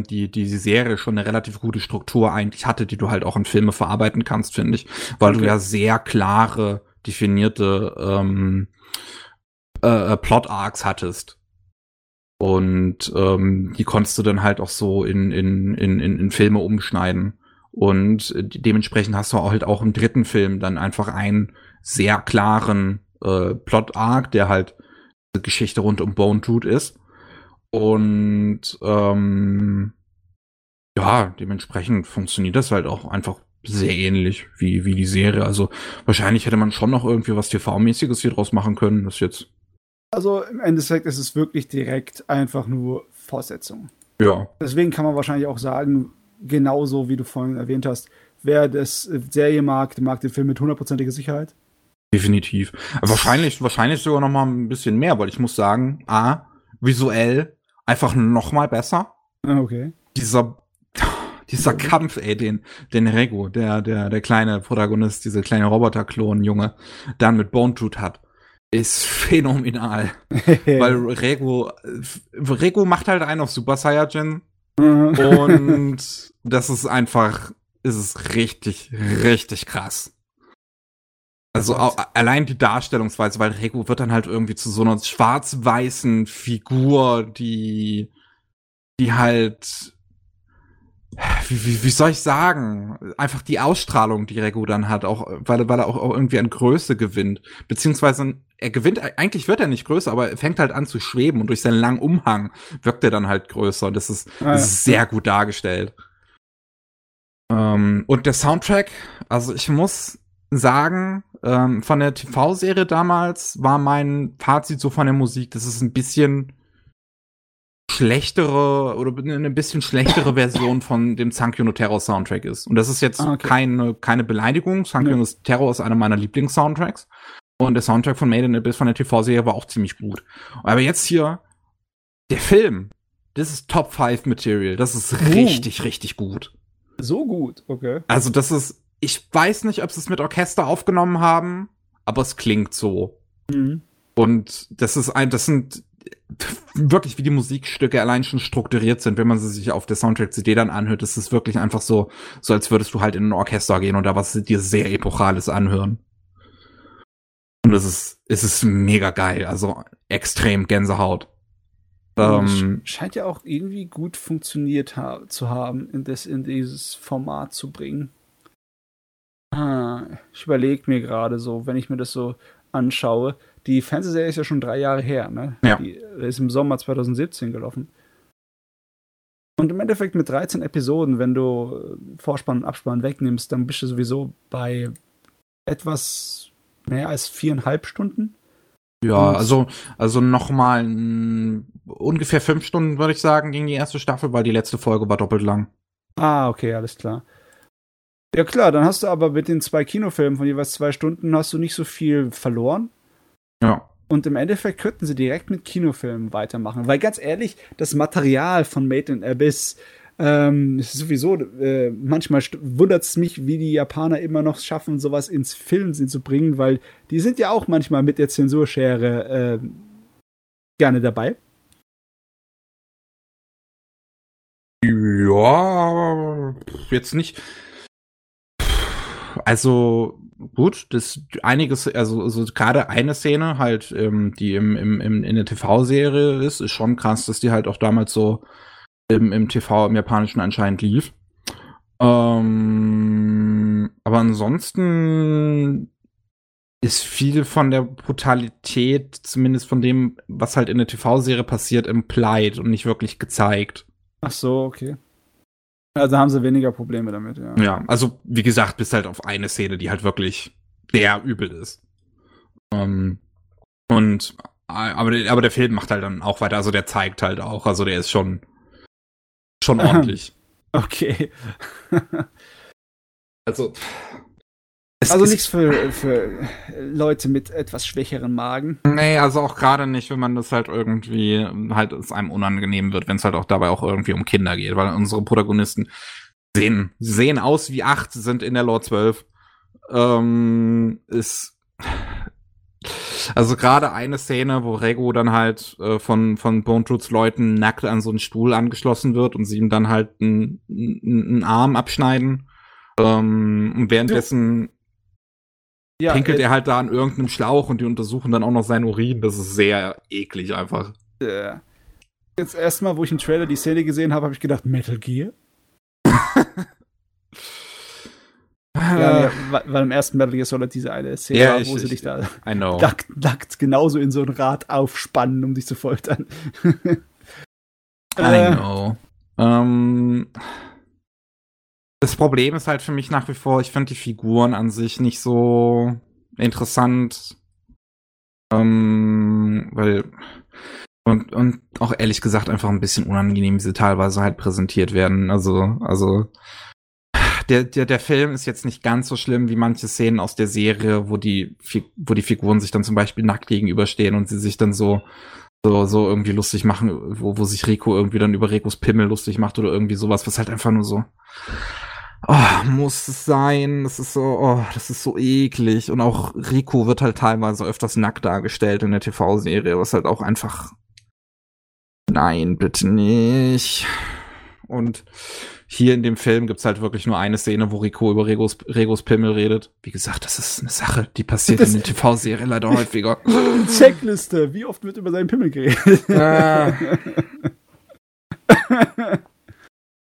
die Serie schon eine relativ gute Struktur eigentlich hatte, die du halt auch in Filme verarbeiten kannst, finde ich. Weil du ja sehr klare, definierte Plot-Arcs hattest. Und die konntest du dann halt auch so in Filme umschneiden. Und dementsprechend hast du halt auch im dritten Film dann einfach einen sehr klaren Plot-Arc, der halt die Geschichte rund um Born-Tooth ist. Und ja, dementsprechend funktioniert das halt auch einfach sehr ähnlich wie die Serie. Also wahrscheinlich hätte man schon noch irgendwie was TV-mäßiges hier draus machen können. Das jetzt. Also im Endeffekt ist es wirklich direkt einfach nur Fortsetzung. Ja. Deswegen kann man wahrscheinlich auch sagen, genauso wie du vorhin erwähnt hast, wer das Serie mag, mag den Film mit hundertprozentiger Sicherheit. Definitiv. Wahrscheinlich sogar noch mal ein bisschen mehr, weil ich muss sagen, visuell einfach noch mal besser. Okay. Dieser Kampf, ey, den Rego, der kleine Protagonist, dieser kleine Roboter-Klon-Junge, dann mit Bone-Tooth hat, ist phänomenal. Weil Rego macht halt einen auf Super Saiyajin. Und das ist einfach, ist richtig, richtig krass. Also auch, allein die Darstellungsweise, weil Rego wird dann halt irgendwie zu so einer schwarz-weißen Figur, die halt, wie soll ich sagen, einfach die Ausstrahlung, die Rego dann hat, auch weil er auch irgendwie an Größe gewinnt, beziehungsweise er gewinnt, eigentlich wird er nicht größer, aber er fängt halt an zu schweben und durch seinen langen Umhang wirkt er dann halt größer und das ist sehr gut dargestellt. Und der Soundtrack, also ich muss sagen, von der TV-Serie damals war mein Fazit so von der Musik, das ist ein bisschen schlechtere oder eine bisschen schlechtere Version von dem Sankyo no Terror Soundtrack ist. Und das ist jetzt keine Beleidigung. Sankyo no Terror ist einer meiner Lieblings-Soundtracks. Und der Soundtrack von Made in Abyss von der TV-Serie war auch ziemlich gut. Aber jetzt hier, der Film, das ist Top 5 Material. Das ist richtig, richtig gut. So gut, okay. Also das ist, ich weiß nicht, ob sie es mit Orchester aufgenommen haben, aber es klingt so. Mhm. Und das sind wirklich, wie die Musikstücke allein schon strukturiert sind, wenn man sie sich auf der Soundtrack-CD dann anhört, ist es wirklich einfach so als würdest du halt in ein Orchester gehen und da was dir sehr Epochales anhören. Und es ist mega geil, also extrem Gänsehaut. Scheint ja auch irgendwie gut funktioniert zu haben, in dieses Format zu bringen. Ich überlege mir gerade so, wenn ich mir das so anschaue, die Fernsehserie ist ja schon 3 Jahre her, ne? Ja. Die ist im Sommer 2017 gelaufen. Und im Endeffekt mit 13 Episoden, wenn du Vorspann und Abspann wegnimmst, dann bist du sowieso bei etwas mehr als 4,5 Stunden. Ja, und also nochmal ungefähr 5 Stunden, würde ich sagen, ging die erste Staffel, weil die letzte Folge war doppelt lang. Okay, alles klar. Ja klar, dann hast du aber mit den 2 Kinofilmen von jeweils 2 Stunden hast du nicht so viel verloren. Ja. Und im Endeffekt könnten sie direkt mit Kinofilmen weitermachen. Weil ganz ehrlich, das Material von Made in Abyss ist sowieso, manchmal wundert es mich, wie die Japaner immer noch schaffen, sowas ins Filmsinn zu bringen, weil die sind ja auch manchmal mit der Zensurschere gerne dabei. Ja, jetzt nicht. Also gut, das einiges, also gerade eine Szene halt, die in der TV-Serie ist schon krass, dass die halt auch damals so im TV, im Japanischen anscheinend lief. Aber ansonsten ist viel von der Brutalität, zumindest von dem, was halt in der TV-Serie passiert, implied und nicht wirklich gezeigt. Ach so, okay. Also haben sie weniger Probleme damit, ja. Ja, also wie gesagt, bis halt auf eine Szene, die halt wirklich sehr übel ist. Aber der Film macht halt dann auch weiter, also der zeigt halt auch, also der ist schon ordentlich. Okay. Also nichts für Leute mit etwas schwächeren Magen. Nee, also auch gerade nicht, wenn man das halt irgendwie halt es einem unangenehm wird, wenn es halt auch dabei auch irgendwie um Kinder geht, weil unsere Protagonisten sehen aus wie 8, sind in der Lore 12. Also gerade eine Szene, wo Rego dann halt von Bonetooths Leuten nackt an so einen Stuhl angeschlossen wird und sie ihm dann halt einen Arm abschneiden. Und währenddessen pinkelt er halt da an irgendeinem Schlauch und die untersuchen dann auch noch seinen Urin. Das ist sehr eklig einfach. Jetzt erstmal, wo ich im Trailer die Szene gesehen habe, ich gedacht, Metal Gear? Weil im ersten Metal Gear Solid diese eine Szene war, wo sie dich da nackt genauso in so ein Rad aufspannen, um dich zu foltern. I know. Das Problem ist halt für mich nach wie vor, ich finde die Figuren an sich nicht so interessant, weil und auch ehrlich gesagt einfach ein bisschen unangenehm, wie sie teilweise halt präsentiert werden. Also der Film ist jetzt nicht ganz so schlimm wie manche Szenen aus der Serie, wo die Figuren sich dann zum Beispiel nackt gegenüberstehen und sie sich dann so irgendwie lustig machen, wo sich Rico irgendwie dann über Ricos Pimmel lustig macht oder irgendwie sowas, was halt einfach nur so, oh, muss es sein, das ist so, oh, das ist so eklig. Und auch Rico wird halt teilweise öfters nackt dargestellt in der TV-Serie, was halt auch einfach, nein, bitte nicht. Und hier in dem Film gibt's halt wirklich nur eine Szene, wo Rico über Regos Pimmel redet. Wie gesagt, das ist eine Sache, die passiert das in der TV-Serie leider häufiger. Checkliste, wie oft wird über seinen Pimmel geredet?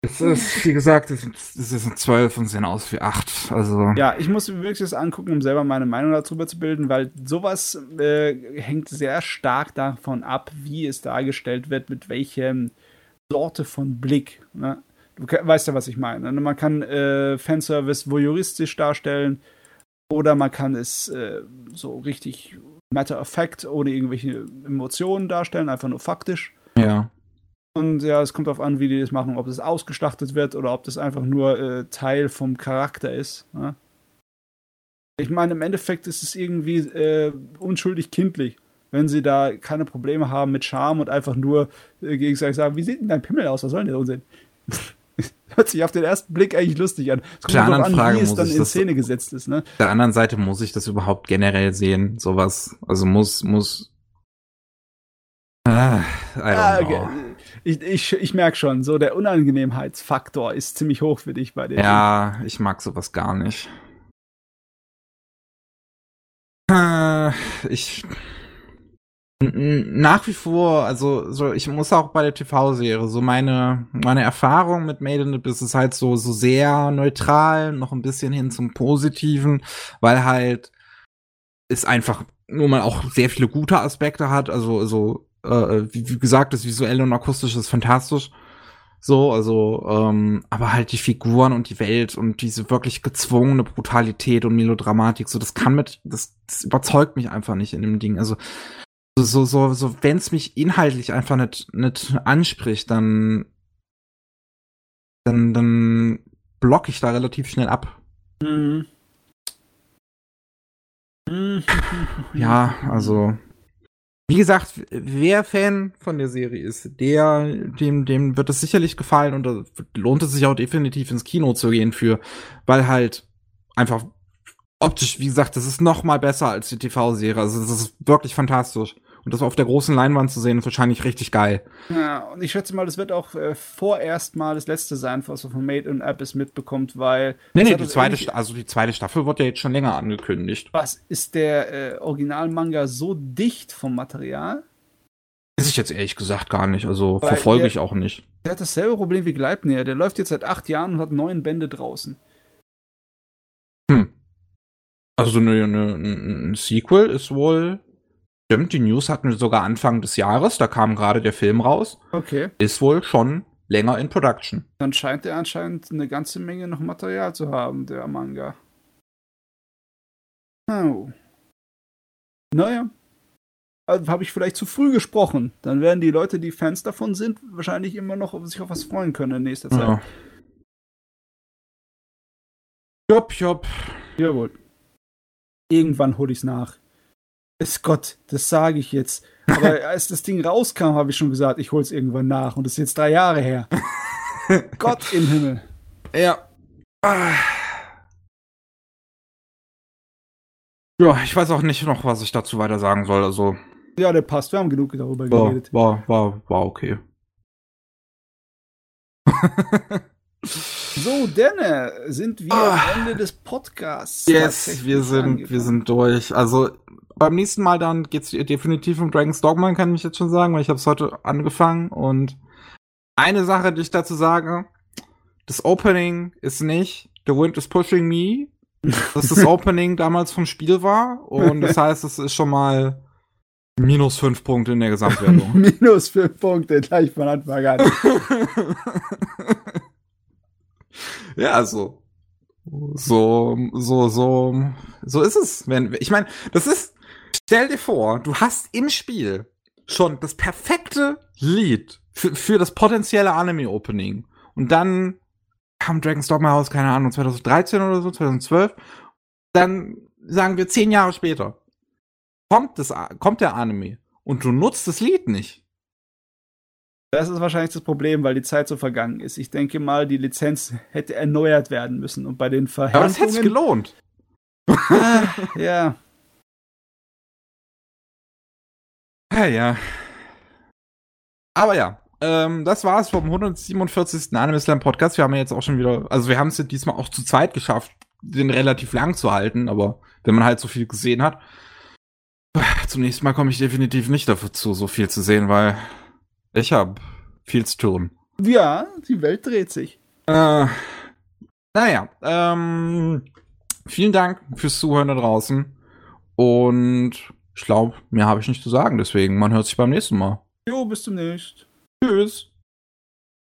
Es ist, wie gesagt, es sind 12 und sehen aus wie 8. Also. Ja, ich muss mir wirklich das angucken, um selber meine Meinung darüber zu bilden, weil sowas hängt sehr stark davon ab, wie es dargestellt wird, mit welchem Sorte von Blick. Ne? Du weißt ja, was ich meine. Ne? Man kann Fanservice voyeuristisch darstellen oder man kann es so richtig matter of fact, ohne irgendwelche Emotionen darstellen, einfach nur faktisch. Ja. Und ja, es kommt darauf an, wie die das machen, ob das ausgeschlachtet wird oder ob das einfach nur Teil vom Charakter ist. Ne? Ich meine, im Endeffekt ist es irgendwie unschuldig kindlich, wenn sie da keine Probleme haben mit Charme und einfach nur gegenseitig sagen, wie sieht denn dein Pimmel aus, was soll denn der Unsinn? Hört sich auf den ersten Blick eigentlich lustig an. Es kommt darauf an, wie es dann in Szene gesetzt ist. Ne? Auf der anderen Seite muss ich das überhaupt generell sehen, sowas. Also muss I don't know. Ich merke schon, so der Unangenehmheitsfaktor ist ziemlich hoch für dich bei dir. Ja, ich mag sowas gar nicht. Nach wie vor, also so, ich muss auch bei der TV-Serie, so meine Erfahrung mit Made in Abyss ist halt so sehr neutral, noch ein bisschen hin zum Positiven, weil halt es einfach nur mal auch sehr viele gute Aspekte hat, also so, wie gesagt, das Visuelle und Akustische ist fantastisch, so, also, aber halt die Figuren und die Welt und diese wirklich gezwungene Brutalität und Melodramatik, so, das überzeugt mich einfach nicht in dem Ding, also, so wenn es mich inhaltlich einfach nicht anspricht, dann block ich da relativ schnell ab. Mhm. Ja, also wie gesagt, wer Fan von der Serie ist, dem wird es sicherlich gefallen und da lohnt es sich auch definitiv ins Kino zu gehen für, weil halt einfach optisch, wie gesagt, das ist noch mal besser als die TV-Serie, also das ist wirklich fantastisch. Und das auf der großen Leinwand zu sehen, ist wahrscheinlich richtig geil. Ja, und ich schätze mal, das wird auch vorerst mal das letzte sein, was man von Made in Abyss mitbekommt, weil... Nee, die zweite Staffel wird ja jetzt schon länger angekündigt. Was, ist der Originalmanga so dicht vom Material? Weiß ich jetzt ehrlich gesagt gar nicht, also weil ich auch nicht. Der hat dasselbe Problem wie Gleipnir, der läuft jetzt seit 8 Jahren und hat 9 Bände draußen. Hm. Also ein Sequel ist wohl... Stimmt, die News hatten wir sogar Anfang des Jahres, da kam gerade der Film raus. Okay. Ist wohl schon länger in Production. Dann scheint er anscheinend eine ganze Menge noch Material zu haben, der Manga. Oh. Naja. Also, habe ich vielleicht zu früh gesprochen. Dann werden die Leute, die Fans davon sind, wahrscheinlich immer noch sich auf was freuen können in nächster Zeit. Ja. Job. Jawohl. Irgendwann hol ich's nach. Ist Gott, das sage ich jetzt. Aber als das Ding rauskam, habe ich schon gesagt, ich hol's irgendwann nach. Und das ist jetzt 3 Jahre her. Gott im Himmel. Ja. Ja, ich weiß auch nicht noch, was ich dazu weiter sagen soll. Also. Ja, der passt. Wir haben genug darüber geredet. War okay. So, denn sind wir am Ende des Podcasts. Yes, wir sind durch. Also beim nächsten Mal dann geht's definitiv um Dragon's Dogma, kann ich jetzt schon sagen, weil ich habe es heute angefangen. Und eine Sache, die ich dazu sage, das Opening ist nicht The Wind is Pushing Me, dass das Opening damals vom Spiel war. Und das heißt, es ist schon mal minus 5 Punkte in der Gesamtwertung. Minus 5 Punkte, gleich von Anfang an. Ja, also, so ist es. Ich meine, das ist, stell dir vor, du hast im Spiel schon das perfekte Lied für das potenzielle Anime-Opening. Und dann kam Dragon's Dogma raus, keine Ahnung, 2013 oder so, 2012. Dann sagen wir 10 Jahre später, kommt der Anime und du nutzt das Lied nicht. Das ist wahrscheinlich das Problem, weil die Zeit so vergangen ist. Ich denke mal, die Lizenz hätte erneuert werden müssen. Und bei den Verhältnissen. Aber das hätte es gelohnt. Ja. Ja. Aber ja, das war's vom 147. Anime Slam Podcast. Wir haben ja jetzt auch schon wieder, also wir haben es ja diesmal auch zu zweit geschafft, den relativ lang zu halten. Aber wenn man halt so viel gesehen hat, zum nächsten Mal komme ich definitiv nicht dazu, so viel zu sehen, weil ich habe viel zu tun. Ja, die Welt dreht sich. Naja, vielen Dank fürs Zuhören da draußen. Und ich glaube, mehr habe ich nicht zu sagen. Deswegen, man hört sich beim nächsten Mal. Jo, bis zum nächsten. Tschüss.